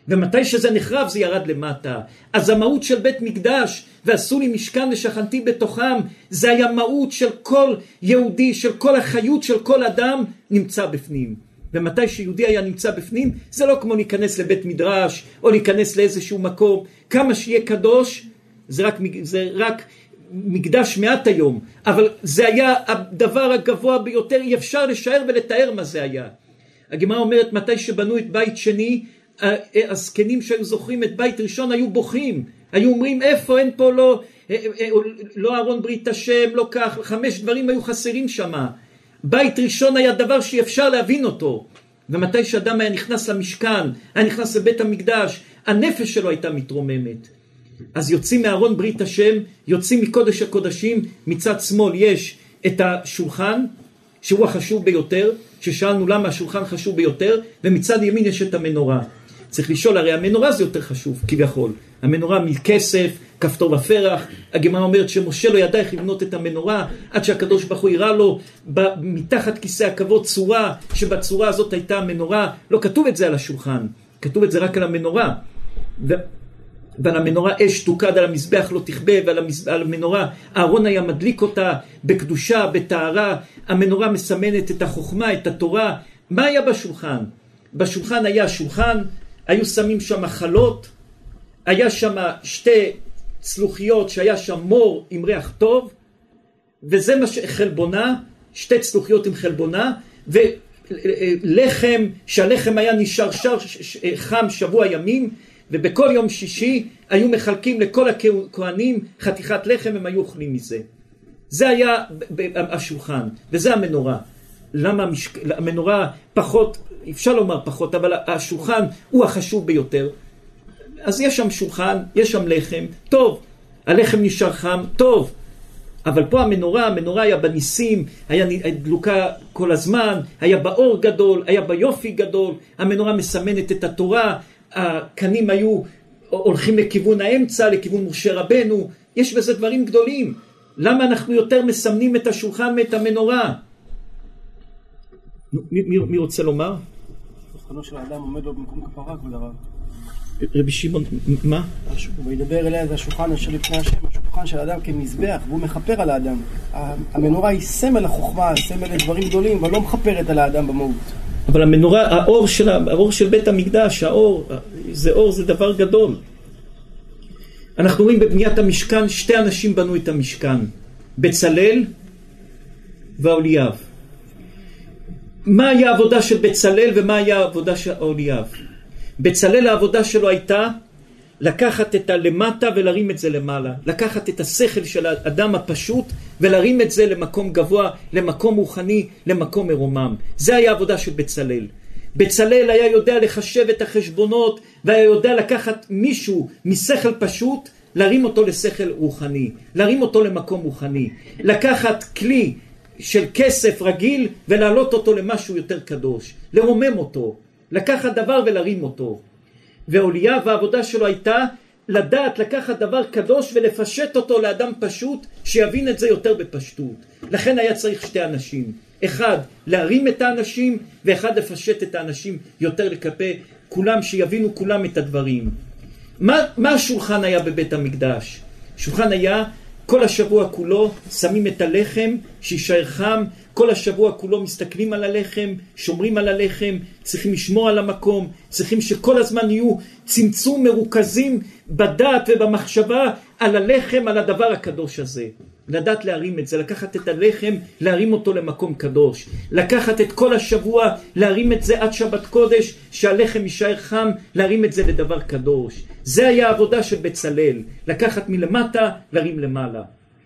ומתי שזה נחרב זה ירד למטה. אז המהות של בית מקדש, ועשו לי משכן לשכנתי בתוכם, זה היה מהות של כל יהודי, של כל החיות של כל אדם נמצא בפנים. ומתי שיהודי היה נמצא בפנים, זה לא כמו להיכנס לבית מדרש, או להיכנס לאיזשהו מקום. כמה שיהיה קדוש, זה רק, זה רק מקדש מעט היום, אבל זה היה הדבר הגבוה ביותר, אי אפשר לשער ולתאר מה זה היה. הגמרא אומרת, מתי שבנו את בית שני, הזקנים שהיו זוכרים את בית ראשון היו בוכים, היו אומרים איפה, אין פה לא, לא ארון ברית השם, לא כך, חמש דברים היו חסרים שם. בית ראשון היה דבר שאפשר להבין אותו. ומתי שאדם היה נכנס למשכן, היה נכנס לבית המקדש, הנפש שלו הייתה מתרוממת. אז יוצאים מארון ברית השם, יוצאים מקודש הקודשים, מצד שמאל יש את השולחן שהוא החשוב ביותר, ששאלנו למה השולחן חשוב ביותר, ומצד ימין יש את המנורה. צריך לשאול, הרי המנורה זה יותר חשוב, כביכול. המנורה מכסף, כפתור ופרח. הגמרא אומרת שמשה לא ידע איך לבנות את המנורה, עד שהקדוש ברוך הוא הראה לו, מתחת כיסא הכבוד צורה, שבצורה הזאת הייתה המנורה. לא כתוב את זה על השולחן, כתוב את זה רק על המנורה. ו... ועל המנורה אש תוקד, על המזבח לא תכבה, ועל המז... על המנורה אהרון היה מדליק אותה בקדושה, בתארה. המנורה מסמנת את החוכמה, את התורה. מה היה בשולחן? בשולחן היה שולחן, היו שמים שם חלות, היה שם שתי צלוחיות שהיה שם מור עם ריח טוב, וזה מה שחלבונה, שתי צלוחיות עם חלבונה, ולחם, שהלחם היה נשאר שר חם שבוע ימים, ובכל יום שישי היו מחלקים לכל הכהנים חתיכת לחם, הם היו אוכלים מזה. זה היה השולחן, וזה המנורה. למה המשק... המנורה פחות, אפשר לומר פחות, אבל השולחן הוא החשוב ביותר. אז יש שם שולחן, יש שם לחם, טוב. הלחם נשאר חם, טוב. אבל פה המנורה, המנורה היה בניסים, היה דלוקה כל הזמן, היה באור גדול, היה ביופי גדול. המנורה מסמנת את התורה, הקנים היו הולכים לכיוון האמצע, לכיוון משה רבנו. יש בזה דברים גדולים. למה אנחנו יותר מסמנים את השולחן ואת המנורה? מי, מי, מי רוצה לומר? שולחנו של האדם עומד לו במקום כפרה, כבוד הרב. רבי שמעון, מה? הוא ידבר אליה, זה השולחן של לפני השם, השולחן של האדם כמזבח, והוא מכפר על האדם. המנורה היא סמל החוכמה, סמל לדברים גדולים, אבל לא מכפרת על האדם במהות. אבל המנורה, האור של, האור של בית המקדש, האור, זה אור, זה דבר גדול. אנחנו רואים בבניית המשכן, שתי אנשים בנו את המשכן, בצלל ואוליאב. מה היה העבודה של בצלל ומה היה העבודה של אוליאב? בצלל העבודה שלו הייתה לקחת את הלמטה ולהרים את זה למעלה, לקחת את השכל של האדם הפשוט ולהרים את זה למקום גבוה, למקום רוחני, למקום מרומם. זה היה העבודה של בצלל. בצלל היה יודע לחשב את החשבונות, והיה יודע לקחת מישהו משכל פשוט, להרים אותו לשכל רוחני, להרים אותו למקום רוחני, לקחת כלי של כסף רגיל ולהעלות אותו למשהו יותר קדוש, לרומם אותו, לקחת דבר ולהרים אותו. ואוליאב, העבודה שלו הייתה לדעת לקחת דבר קדוש ולפשט אותו לאדם פשוט, שיבין את זה יותר בפשטות. לכן היה צריך שתי אנשים, אחד להרים את האנשים ואחד לפשט את האנשים יותר לקפה, כולם שיבינו כולם את הדברים. מה, מה השולחן היה בבית המקדש? השולחן היה כל השבוע כולו שמים את הלחם שישאר חם, כל השבוע כולו מסתכלים על הלחם, שומרים על הלחם, צריכים לשמור על המקום, צריכים שכל הזמן יהיו צמצום מרוכזים בדעת ובמחשבה על הלחם, על הדבר הקדוש הזה. לדעת להרים את זה, לקחת את הלחם, להרים אותו למקום קדוש. לקחת את כל השבוע, להרים את זה עד שבת קודש, שהלחם יישאר חם, להרים את זה לדבר קדוש. זה היה העבודה של בצלל, לקחת מלמטה, להרים למעלה.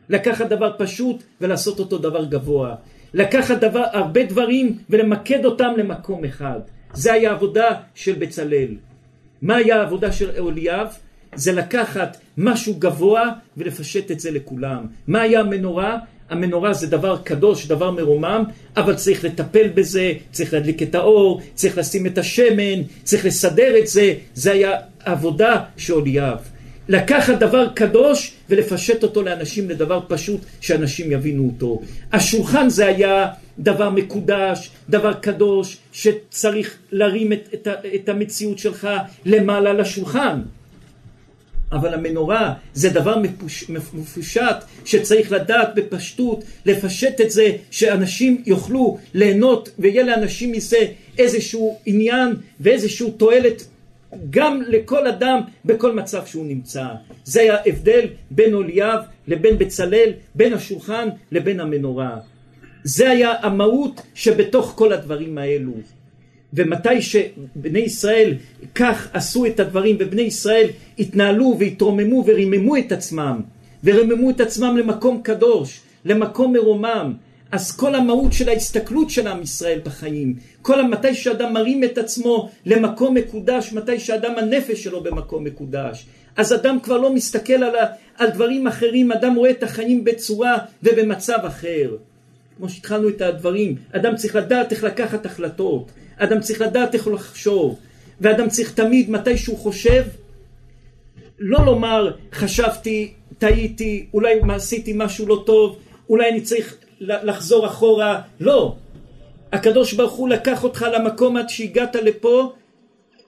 לקחת דבר פשוט ולעשות אותו דבר גבוה. לקחת דבר, הרבה דברים ולמקד אותם למקום אחד. זה היה העבודה של בצלל. מה היה העבודה של אוליאב? זה לקחת משהו גבוה ולפשט את זה לכולם. מה היה המנורה? המנורה זה דבר קדוש, דבר מרומם, אבל צריך לטפל בזה, צריך להדליק את האור, צריך לשים את השמן, צריך לסדר את זה. זה היה עבודה של אוליאב. לקחת דבר קדוש ולפשט אותו לאנשים לדבר פשוט שאנשים יבינו אותו. השולחן זה היה דבר מקודש, דבר קדוש, שצריך להרים את, את, את המציאות שלך למעלה לשולחן. אבל המנורה זה דבר מפוש, מפושט שצריך לדעת בפשטות, לפשט את זה שאנשים יוכלו ליהנות ויהיה לאנשים מזה איזשהו עניין ואיזשהו תועלת גם לכל אדם בכל מצב שהוא נמצא. זה היה הבדל בין אוליאב לבין בצלל, בין השולחן לבין המנורה. זה היה המהות שבתוך כל הדברים האלו. ומתי שבני ישראל כך עשו את הדברים, ובני ישראל התנהלו והתרוממו וריממו את עצמם, וריממו את עצמם למקום קדוש, למקום מרומם, אז כל המהות של ההסתכלות של עם ישראל בחיים, כל מתי שאדם מרים את עצמו למקום מקודש, מתי שאדם הנפש שלו במקום מקודש, אז אדם כבר לא מסתכל על, על דברים אחרים, אדם רואה את החיים בצורה ובמצב אחר. כמו שהתחלנו את הדברים, אדם צריך לדעת איך לקחת החלטות, אדם צריך לדעת איך לחשוב, ואדם צריך תמיד מתי שהוא חושב, לא לומר חשבתי, טעיתי, אולי עשיתי משהו לא טוב, אולי אני צריך לחזור אחורה, לא. הקדוש ברוך הוא לקח אותך למקום עד שהגעת לפה,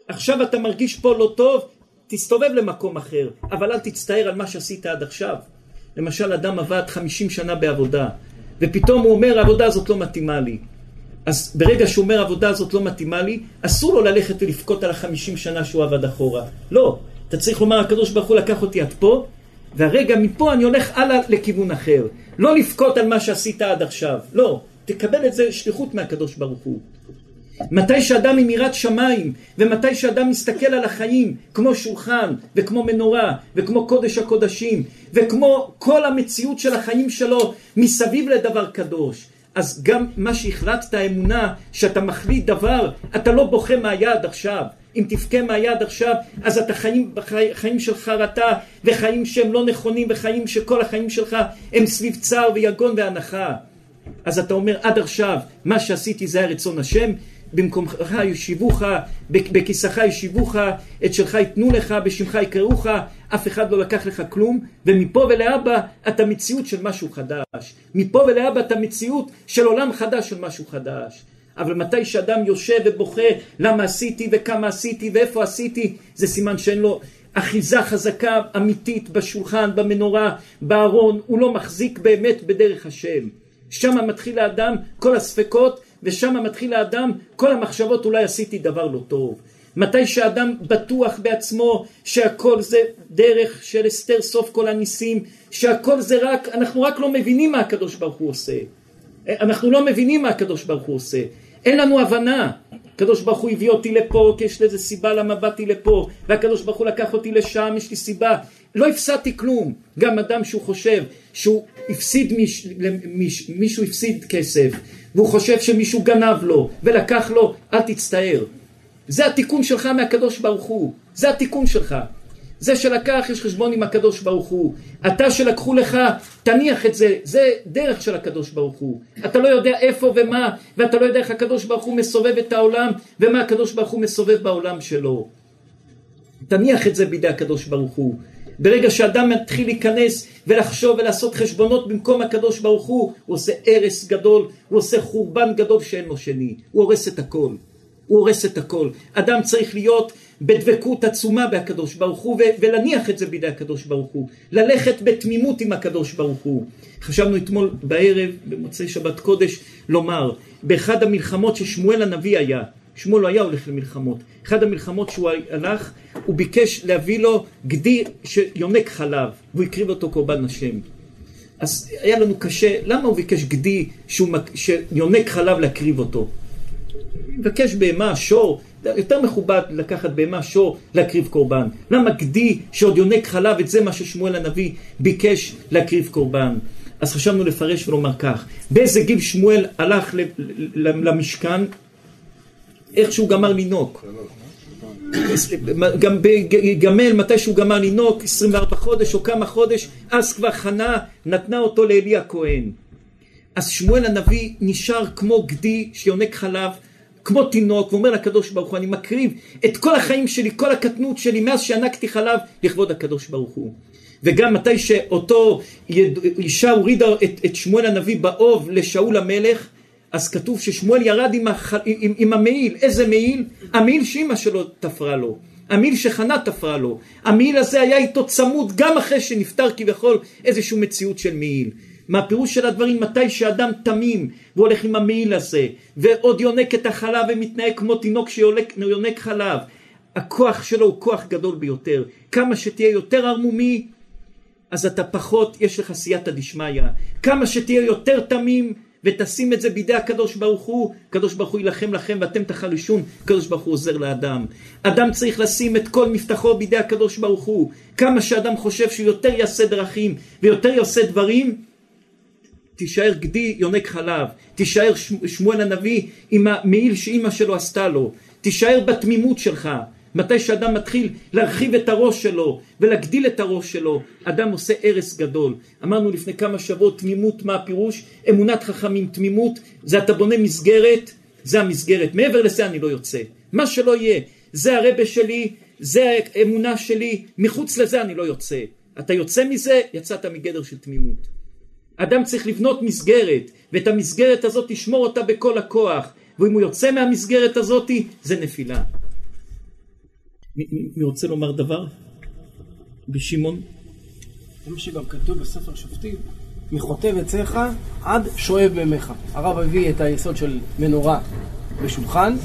עכשיו אתה מרגיש פה לא טוב, תסתובב למקום אחר, אבל אל תצטער על מה שעשית עד עכשיו. למשל, אדם עבד חמישים שנה בעבודה, ופתאום הוא אומר, העבודה הזאת לא מתאימה לי. אז ברגע שהוא אומר, העבודה הזאת לא מתאימה לי, אסור לו ללכת ולפקות על החמישים שנה שהוא עבד אחורה. לא, אתה צריך לומר, הקדוש ברוך הוא לקח אותי עד פה, והרגע מפה אני הולך הלאה לכיוון אחר. לא לפקות על מה שעשית עד עכשיו. לא, תקבל את זה שליחות מהקדוש ברוך הוא. מתי שאדם עם יראת שמיים, ומתי שאדם מסתכל על החיים כמו שולחן וכמו מנורה וכמו קודש הקודשים וכמו כל המציאות של החיים שלו מסביב לדבר קדוש, אז גם מה שהחלטת, האמונה שאתה מחליט דבר, אתה לא בוכה מהיד עכשיו. אם תבכה מהיד עכשיו, אז אתה חיים, חיים של חרטה, וחיים שהם לא נכונים, וחיים שכל החיים שלך הם סביב צער ויגון והנחה. אז אתה אומר, עד עכשיו מה שעשיתי זה היה רצון השם, במקומך ישיבוך, בכיסך ישיבוך, את שלך יתנו לך, בשמך יקראוך, אף אחד לא לקח לך כלום. ומפה ולאבא אתה מציאות של משהו חדש, מפה ולאבא אתה מציאות של עולם חדש, של משהו חדש. אבל מתי שאדם יושב ובוכה למה עשיתי וכמה עשיתי ואיפה עשיתי, זה סימן שאין לו אחיזה חזקה אמיתית בשולחן, במנורה, בארון. הוא לא מחזיק באמת בדרך השם. שם מתחיל האדם כל הספקות, ושם מתחיל האדם כל המחשבות, אולי עשיתי דבר לא טוב. מתי שאדם בטוח בעצמו שהכל זה דרך של אסתר סוף כל הניסים, שהכל זה רק, אנחנו רק לא מבינים מה הקדוש ברוך הוא עושה. אנחנו לא מבינים מה הקדוש ברוך הוא עושה. אין לנו הבנה. הקדוש ברוך הוא הביא אותי לפה, כי יש לזה סיבה למה באתי לפה, והקדוש ברוך הוא לקח אותי לשם, יש לי סיבה. לא הפסדתי כלום. גם אדם שהוא חושב שהוא הפסיד, מיש, מיש, מישהו הפסיד כסף, והוא חושב שמישהו גנב לו ולקח לו, אל תצטער. זה התיקון שלך מהקדוש ברוך הוא. זה התיקון שלך. זה שלקח, יש חשבון עם הקדוש ברוך הוא. אתה שלקחו לך, תניח את זה. זה דרך של הקדוש ברוך הוא. אתה לא יודע איפה ומה, ואתה לא יודע איך הקדוש ברוך הוא מסובב את העולם, ומה הקדוש ברוך הוא מסובב בעולם שלו. תניח את זה בידי הקדוש ברוך הוא. ברגע שאדם מתחיל להיכנס ולחשוב ולעשות חשבונות במקום הקדוש ברוך הוא, הוא עושה ערס גדול, הוא עושה חורבן גדול שאין לו שני. הוא הורס את הכל. הוא הורס את הכל. אדם צריך להיות בדבקות עצומה בהקדוש ברוך הוא, ו- ולניח את זה בידי הקדוש ברוך הוא. ללכת בתמימות עם הקדוש ברוך הוא. חשבנו אתמול בערב, במוצאי שבת קודש, לומר, באחד המלחמות ששמואל הנביא היה, שמואל לא היה הולך למלחמות. אחד המלחמות שהוא הלך, הוא ביקש להביא לו גדי שיונק חלב, והוא הקריב אותו קורבן השם. אז היה לנו קשה, למה הוא ביקש גדי שהוא, שיונק חלב להקריב אותו? מבקש בהמה, שור, יותר מכובד לקחת בהמה, שור, להקריב קורבן. למה גדי שעוד יונק חלב, את זה מה ששמואל הנביא ביקש להקריב קורבן? אז חשבנו לפרש ולומר כך, באיזה גיל שמואל הלך למשכן, איך שהוא גמר לינוק, גם בגמל, מתי שהוא גמר לינוק, עשרים וארבעה חודש או כמה חודש, אז כבר חנה נתנה אותו לאלי הכהן. אז שמואל הנביא נשאר כמו גדי שיונק חלב, כמו תינוק, ואומר לקדוש ברוך הוא, אני מקריב את כל החיים שלי, כל הקטנות שלי, מאז שענקתי חלב, לכבוד הקדוש ברוך הוא. וגם מתי שאותו אישה הורידה את, את שמואל הנביא באוב לשאול המלך, אז כתוב ששמואל ירד עם, הח... עם, עם המעיל. איזה מעיל? המעיל שאמא שלו תפרה לו, המעיל שחנה תפרה לו. המעיל הזה היה איתו צמוד גם אחרי שנפטר, כביכול איזושהי מציאות של מעיל. מהפירוש של הדברים, מתי שאדם תמים והוא הולך עם המעיל הזה, ועוד יונק את החלב ומתנהג כמו תינוק שיונק חלב, הכוח שלו הוא כוח גדול ביותר. כמה שתהיה יותר ערמומי, אז אתה פחות, יש לך סייעתא דשמיא. כמה שתהיה יותר תמים ותשים את זה בידי הקדוש ברוך הוא, הקדוש ברוך הוא ילחם לכם ואתם תחרישון. הקדוש ברוך הוא עוזר לאדם. אדם צריך לשים את כל מבטחו בידי הקדוש ברוך הוא. כמה שאדם חושב שהוא יותר יעשה דרכים ויותר יעשה דברים, תישאר גדי יונק חלב, תישאר שמואל הנביא עם המעיל שאימא שלו עשתה לו, תישאר בתמימות שלך. מתי שאדם מתחיל להרחיב את הראש שלו ולהגדיל את הראש שלו, אדם עושה ערס גדול. אמרנו לפני כמה שבועות, תמימות, מה הפירוש? אמונת חכמים, תמימות, זה אתה בונה מסגרת, זה המסגרת. מעבר לזה אני לא יוצא. מה שלא יהיה, זה הרבא שלי, זה האמונה שלי, מחוץ לזה אני לא יוצא. אתה יוצא מזה, יצאת מגדר של תמימות. אדם צריך לבנות מסגרת, ואת המסגרת הזאת תשמור אותה בכל הכוח. ואם הוא יוצא מהמסגרת הזאת, זה נפילה. מי רוצה לומר דבר? בשמעון? זה מה שגם כתוב בספר שופטים, מחוטב עציך עד שואב ממך. הרב הביא את היסוד של מנורה בשולחן,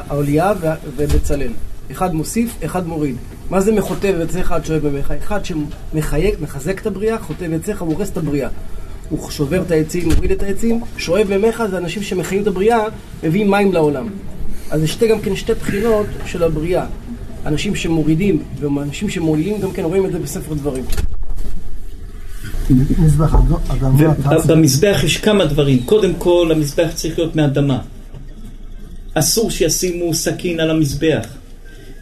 העולייה ובצלאל. אחד מוסיף, אחד מוריד. מה זה מחוטב עציך עד שואב ממך? אחד שמחייק, מחזק את הבריאה, חוטב עציך, הוא הורס את הבריאה. הוא שובר את העצים, מוריד את העצים. שואב ממך זה אנשים שמחיים את הבריאה, מביאים מים לעולם. אז זה שתי גם כן שתי בחינות של הבריאה. אנשים שמורידים ואנשים שמולידים גם כן רואים את זה בספר דברים. במזבח יש כמה דברים. קודם כל המזבח צריך להיות מאדמה. אסור שישימו סכין על המזבח.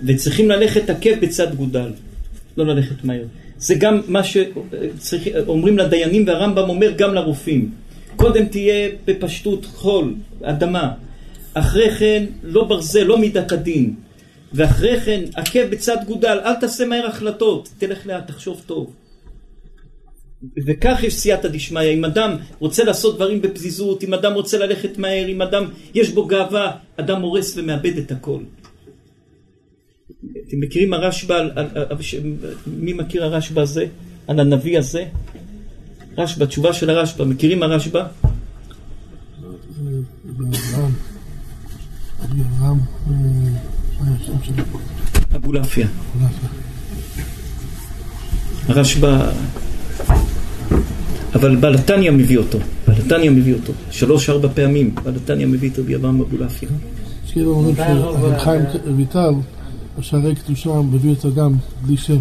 וצריכים ללכת עקב בצד גודל. לא ללכת מהר. זה גם מה שאומרים לדיינים והרמב"ם אומר גם לרופאים. קודם תהיה בפשטות חול, אדמה. אחרי כן לא ברזל, לא מידת הדין, ואחרי כן עקב בצד גודל, אל תעשה מהר החלטות, תלך לאט, תחשוב טוב. וכך יש סייעתא דשמיא. אם אדם רוצה לעשות דברים בפזיזות, אם אדם רוצה ללכת מהר, אם אדם יש בו גאווה, אדם הורס ומאבד את הכל. אתם מכירים הרשב"א? מי מכיר הרשב"א הזה? על הנביא הזה? רשב"א, תשובה של הרשב"א, מכירים הרשב"א? אבו לאפיה הרשב"א, אבל בעל התניא מביא אותו, בעל התניא מביא אותו שלוש ארבע פעמים, בעל התניא מביא את רבי אברהם אבו לאפיה. כאילו אומרים שחיים ויטל בשערי קדושה מביא את אדם בלי שם.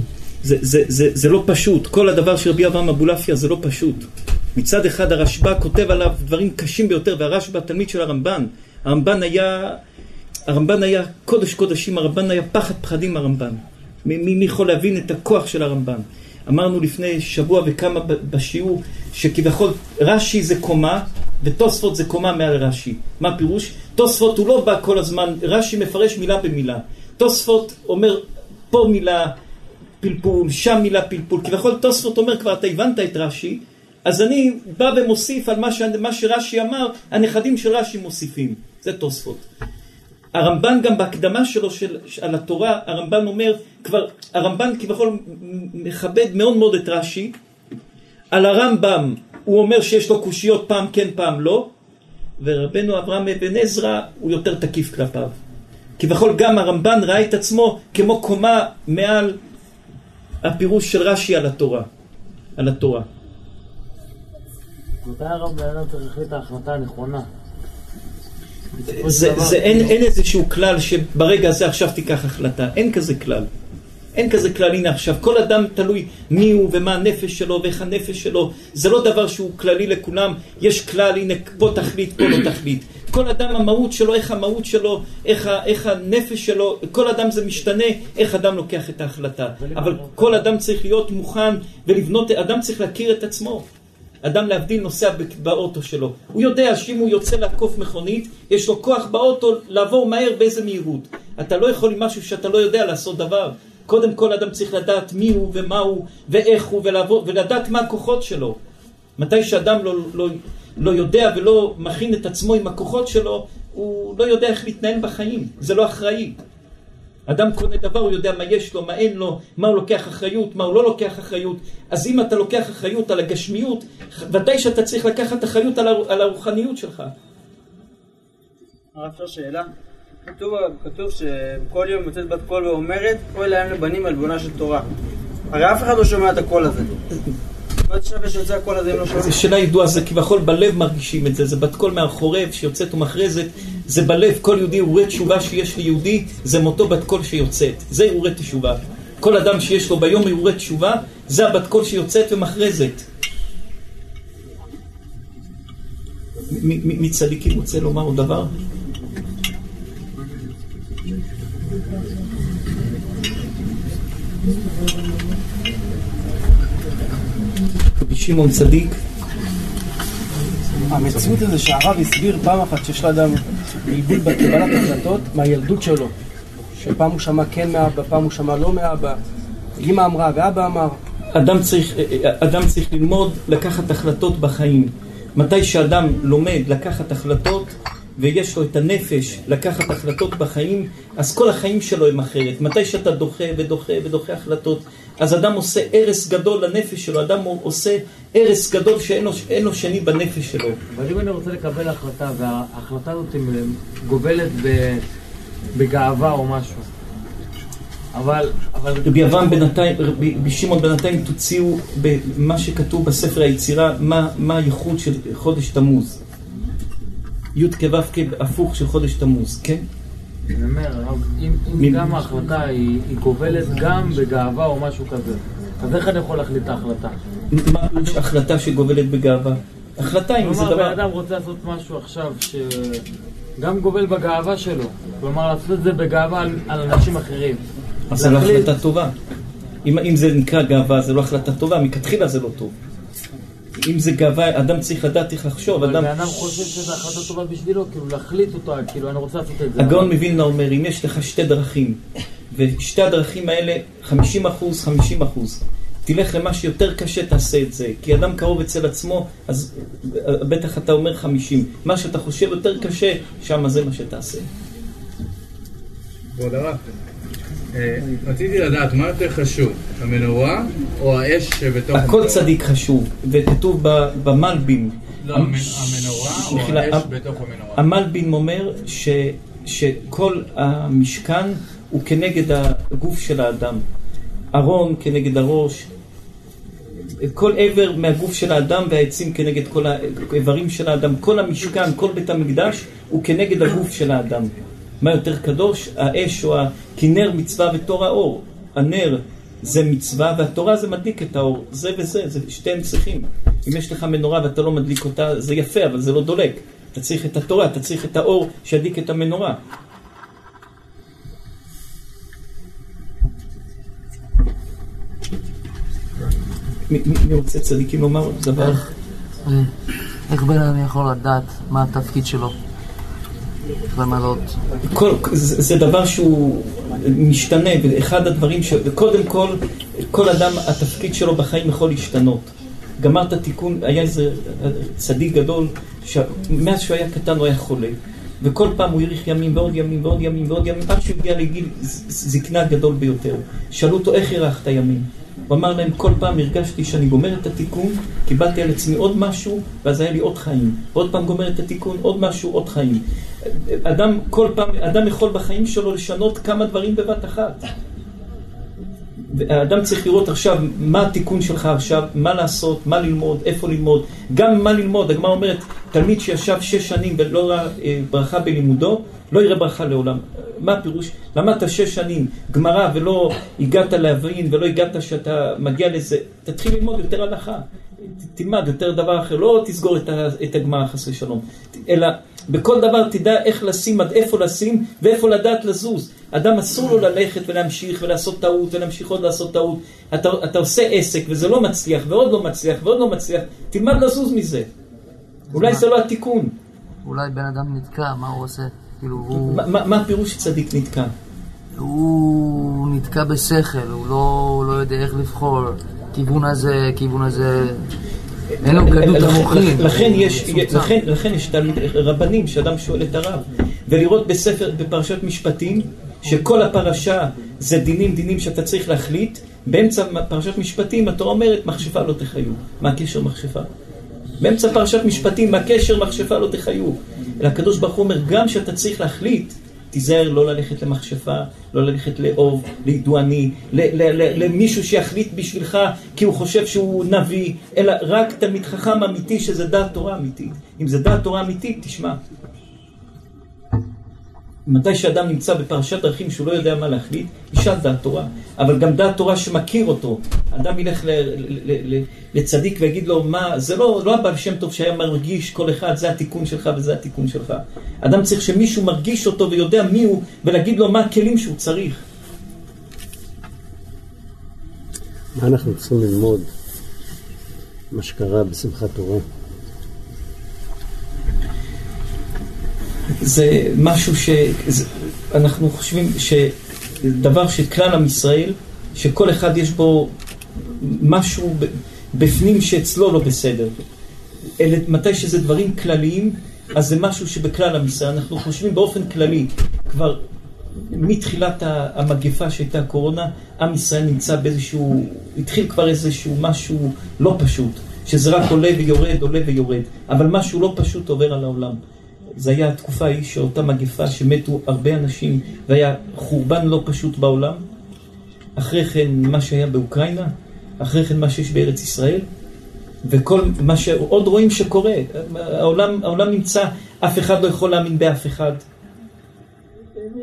זה לא פשוט, כל הדבר של רבי אברהם אבו לאפיה זה לא פשוט. מצד אחד הרשב"א כותב עליו דברים קשים ביותר, והרשב"א תלמיד של הרמב"ן. הרמב"ן היה הרמב"ן היה קודש קודשים, הרמב"ן היה פחד פחדים הרמב"ן. מי יכול להבין את הכוח של הרמב"ן? אמרנו לפני שבוע וכמה בשיעור, שכביכול רש"י זה קומה, ותוספות זה קומה מעל רש"י. מה הפירוש? תוספות הוא לא בא כל הזמן, רש"י מפרש מילה במילה. תוספות אומר פה מילה פלפול, שם מילה פלפול. כביכול תוספות אומר כבר, אתה הבנת את רש"י, אז אני בא ומוסיף על מה, ש... מה שרש"י אמר, הנכדים של רש"י מוסיפים. זה תוספות. הרמב"ן גם בהקדמה שלו של, על התורה, הרמב"ן אומר, כבר, הרמב"ן כביכול מכבד מאוד מאוד את רש"י. על הרמב"ם הוא אומר שיש לו קושיות, פעם כן פעם לא, ורבנו אברהם אבן עזרא הוא יותר תקיף כלפיו. כביכול גם הרמב"ן ראה את עצמו כמו קומה מעל הפירוש של רש"י על התורה. על התורה. מתי הרמב"ן צריך את ההחלטה הנכונה? זה, זה, אין, אין איזשהו כלל שברגע הזה עכשיו תיקח החלטה. אין כזה כלל. אין כזה כלל. הנה עכשיו, כל אדם תלוי מי הוא ומה הנפש שלו ואיך הנפש שלו. זה לא דבר שהוא כללי לכולם. יש כלל, הנה פה תחליט, פה לא תחליט. כל אדם המהות שלו, איך המהות שלו, איך, ה, איך הנפש שלו, כל אדם זה משתנה, איך אדם לוקח את ההחלטה. אבל כל אדם צריך להיות מוכן ולבנות, אדם צריך להכיר את עצמו. אדם להבדיל נוסע באוטו שלו. הוא יודע שאם הוא יוצא לעקוף מכונית, יש לו כוח באוטו לעבור מהר באיזה מהירות. אתה לא יכול עם משהו שאתה לא יודע לעשות דבר. קודם כל אדם צריך לדעת מי הוא ומה הוא ואיך הוא ולעבור, ולדעת מה הכוחות שלו. מתי שאדם לא, לא, לא יודע ולא מכין את עצמו עם הכוחות שלו, הוא לא יודע איך להתנהל בחיים. זה לא אחראי. אדם קונה דבר, הוא יודע מה יש לו, מה אין לו, מה הוא לוקח אחריות, מה הוא לא לוקח אחריות. אז אם אתה לוקח אחריות על הגשמיות, ודאי שאתה צריך לקחת אחריות על, הר... על הרוחניות שלך. הרב, שאלה. כתוב, כתוב שכל יום יוצאת בת קול ואומרת, אוי להם לבנים על בונה של תורה. הרי אף אחד לא שומע את הקול הזה. בת שווה שיוצא הקול הזה, אם לא שומע. זה שאלה ידועה, זה כבכל בלב מרגישים את זה. זה בת קול מהחורב שיוצאת ומחרזת. זה בלב, כל יהודי הוא רואה תשובה שיש ליהודי, זה מותו בת קול שיוצאת. זה הוא רואה תשובה. כל אדם שיש לו ביום הוא רואה תשובה, זה הבת קול שיוצאת ומחרזת. מי צדיקים רוצה לומר עוד דבר? רבי שמעון צדיק. המציאות הזה שהרב הסביר פעם אחת שיש לאדם בלבול בקבלת החלטות מהילדות שלו, שפעם הוא שמע כן מאבא, פעם הוא שמע לא מאבא, אמא אמרה ואבא אמר. אדם צריך, אדם צריך ללמוד לקחת החלטות בחיים. מתי שאדם לומד לקחת החלטות ויש לו את הנפש לקחת החלטות בחיים, אז כל החיים שלו הם אחרת. מתי שאתה דוחה ודוחה ודוחה החלטות, אז אדם עושה הרס גדול לנפש שלו, אדם עושה הרס גדול שאין לו שני בנפש שלו. אבל אם אני רוצה לקבל החלטה, וההחלטה הזאת גובלת בגאווה או משהו, אבל... רבי אברהם בינתיים, רבי שמעון בינתיים תוציאו במה שכתוב בספר היצירה, מה הייחוד של חודש תמוז. י' כו' הפוך של חודש תמוז, כן? אני אומר, אם גם ההחלטה היא גובלת גם בגאווה או משהו כזה, אז איך אני יכול להחליט את ההחלטה? מה ההחלטה שגובלת בגאווה? החלטה אם זה דבר... כלומר, האדם רוצה לעשות משהו עכשיו שגם גובל בגאווה שלו, כלומר, לעשות את זה בגאווה על אנשים אחרים. אז זו לא החלטה טובה. אם זה נקרא גאווה, זו לא החלטה טובה, מכתחילה זה לא טוב. אם זה גאווה, אדם צריך לדעת איך לחשוב. אבל האדם חושב שזו החלטה טובה בשבילו, כאילו להחליט אותה, כאילו אני רוצה לעשות את זה. הגאון מווילנה אומר, אם יש לך שתי דרכים, ושתי הדרכים האלה, חמישים אחוז, חמישים אחוז, תלך למה שיותר קשה תעשה את זה, כי אדם קרוב אצל עצמו, אז בטח אתה אומר חמישים. מה שאתה חושב יותר קשה, שם זה מה שתעשה. בוא דרך. רציתי לדעת, מה יותר חשוב? המנורה או האש שבתוך... הכל צדיק חשוב, וכתוב במלבין. לא, המנורה או האש בתוך המנורה. המלבין אומר שכל המשכן הוא כנגד הגוף של האדם. ארון כנגד הראש, כל עבר מהגוף של האדם והעצים כנגד כל האיברים של האדם. כל המשכן, כל בית המקדש הוא כנגד הגוף של האדם. מה יותר קדוש? האש או הכנר מצווה ותורה אור. הנר זה מצווה והתורה זה מדליק את האור. זה וזה, זה שתיהם צריכים. אם יש לך מנורה ואתה לא מדליק אותה, זה יפה, אבל זה לא דולק. אתה צריך את התורה, אתה צריך את האור שידליק את המנורה. מי רוצה צדיקים לומר? איך בן אדם יכול לדעת מה התפקיד שלו? כל, זה, זה דבר שהוא משתנה, ואחד הדברים ש... וקודם כל, כל אדם, התפקיד שלו בחיים יכול להשתנות. גמרת תיקון, היה איזה צדיק גדול, שמאז שהוא היה קטן הוא היה חולה, וכל פעם הוא יריך ימים ועוד ימים ועוד ימים ועוד ימים, עד שהוא הגיע לגיל זקנה גדול ביותר. שאלו אותו, איך ירחת ימים? הוא אמר להם, כל פעם הרגשתי שאני גומר את התיקון, קיבלתי על עצמי עוד משהו, ואז היה לי עוד חיים. עוד פעם גומר את התיקון, עוד משהו, עוד חיים. אדם, כל פעם, אדם יכול בחיים שלו לשנות כמה דברים בבת אחת. האדם צריך לראות עכשיו מה התיקון שלך עכשיו, מה לעשות, מה ללמוד, איפה ללמוד, גם מה ללמוד. הגמרא אומרת, תלמיד שישב שש שנים ולא ראה ברכה בלימודו, לא יראה ברכה לעולם. מה הפירוש? למדת שש שנים גמרא ולא הגעת להבין ולא הגעת שאתה מגיע לזה, תתחיל ללמוד יותר הלכה, תלמד יותר דבר אחר, לא תסגור את הגמרא חסרי שלום, אלא בכל דבר תדע איך לשים, עד איפה לשים ואיפה לדעת לזוז. אדם אסור לו ללכת ולהמשיך ולעשות טעות ולהמשיך עוד לעשות טעות. אתה, אתה עושה עסק וזה לא מצליח ועוד לא מצליח ועוד לא מצליח, תלמד לזוז מזה. אולי מה? זה לא התיקון. אולי בן אדם נתקע, מה הוא עושה? כאילו הוא... ما, מה, מה הפירוש שצדיק נתקע? הוא נתקע בשכל, הוא לא, הוא לא יודע איך לבחור. כיוון הזה, כיוון הזה... אין לו גדות המוחים. לכן יש, לכן, לכן יש רבנים שאדם שואל את הרב. ולראות בספר, בפרשת משפטים, שכל הפרשה זה דינים דינים שאתה צריך להחליט. באמצע פרשת משפטים אתה אומרת, מחשפה לא תחיו. מה הקשר מחשפה? באמצע פרשת משפטים, מה קשר מחשפה לא תחיו? אלא הקדוש ברוך הוא אומר, גם שאתה צריך להחליט, תיזהר לא ללכת למחשפה, לא ללכת לאוב, לידועני, למישהו שיחליט בשבילך כי הוא חושב שהוא נביא, אלא רק תלמיד חכם אמיתי שזה דעת תורה אמיתית. אם זה דעת תורה אמיתית, תשמע. מתי שאדם נמצא בפרשת דרכים שהוא לא יודע מה להחליט, ישאל דעת תורה, אבל גם דעת תורה שמכיר אותו. אדם ילך ל- ל- ל- לצדיק ויגיד לו, מה, זה לא, לא הבעל שם טוב שהיה מרגיש כל אחד, זה התיקון שלך וזה התיקון שלך. אדם צריך שמישהו מרגיש אותו ויודע מי הוא, ולהגיד לו מה הכלים שהוא צריך. מה אנחנו צריכים ללמוד? מה שקרה בשמחת תורה? זה משהו שאנחנו חושבים שדבר שכלל עם ישראל, שכל אחד יש בו משהו בפנים שאצלו לא בסדר. אלא מתי שזה דברים כלליים, אז זה משהו שבכלל עם ישראל. אנחנו חושבים באופן כללי, כבר מתחילת המגפה שהייתה הקורונה, עם ישראל נמצא באיזשהו, התחיל כבר איזשהו משהו לא פשוט, שזה רק עולה ויורד, עולה ויורד, אבל משהו לא פשוט עובר על העולם. זה היה התקופה היא שאותה מגפה שמתו הרבה אנשים והיה חורבן לא פשוט בעולם. אחרי כן מה שהיה באוקראינה, אחרי כן מה שיש בארץ ישראל, וכל מה שעוד רואים שקורה. העולם, העולם נמצא, אף אחד לא יכול להאמין באף אחד.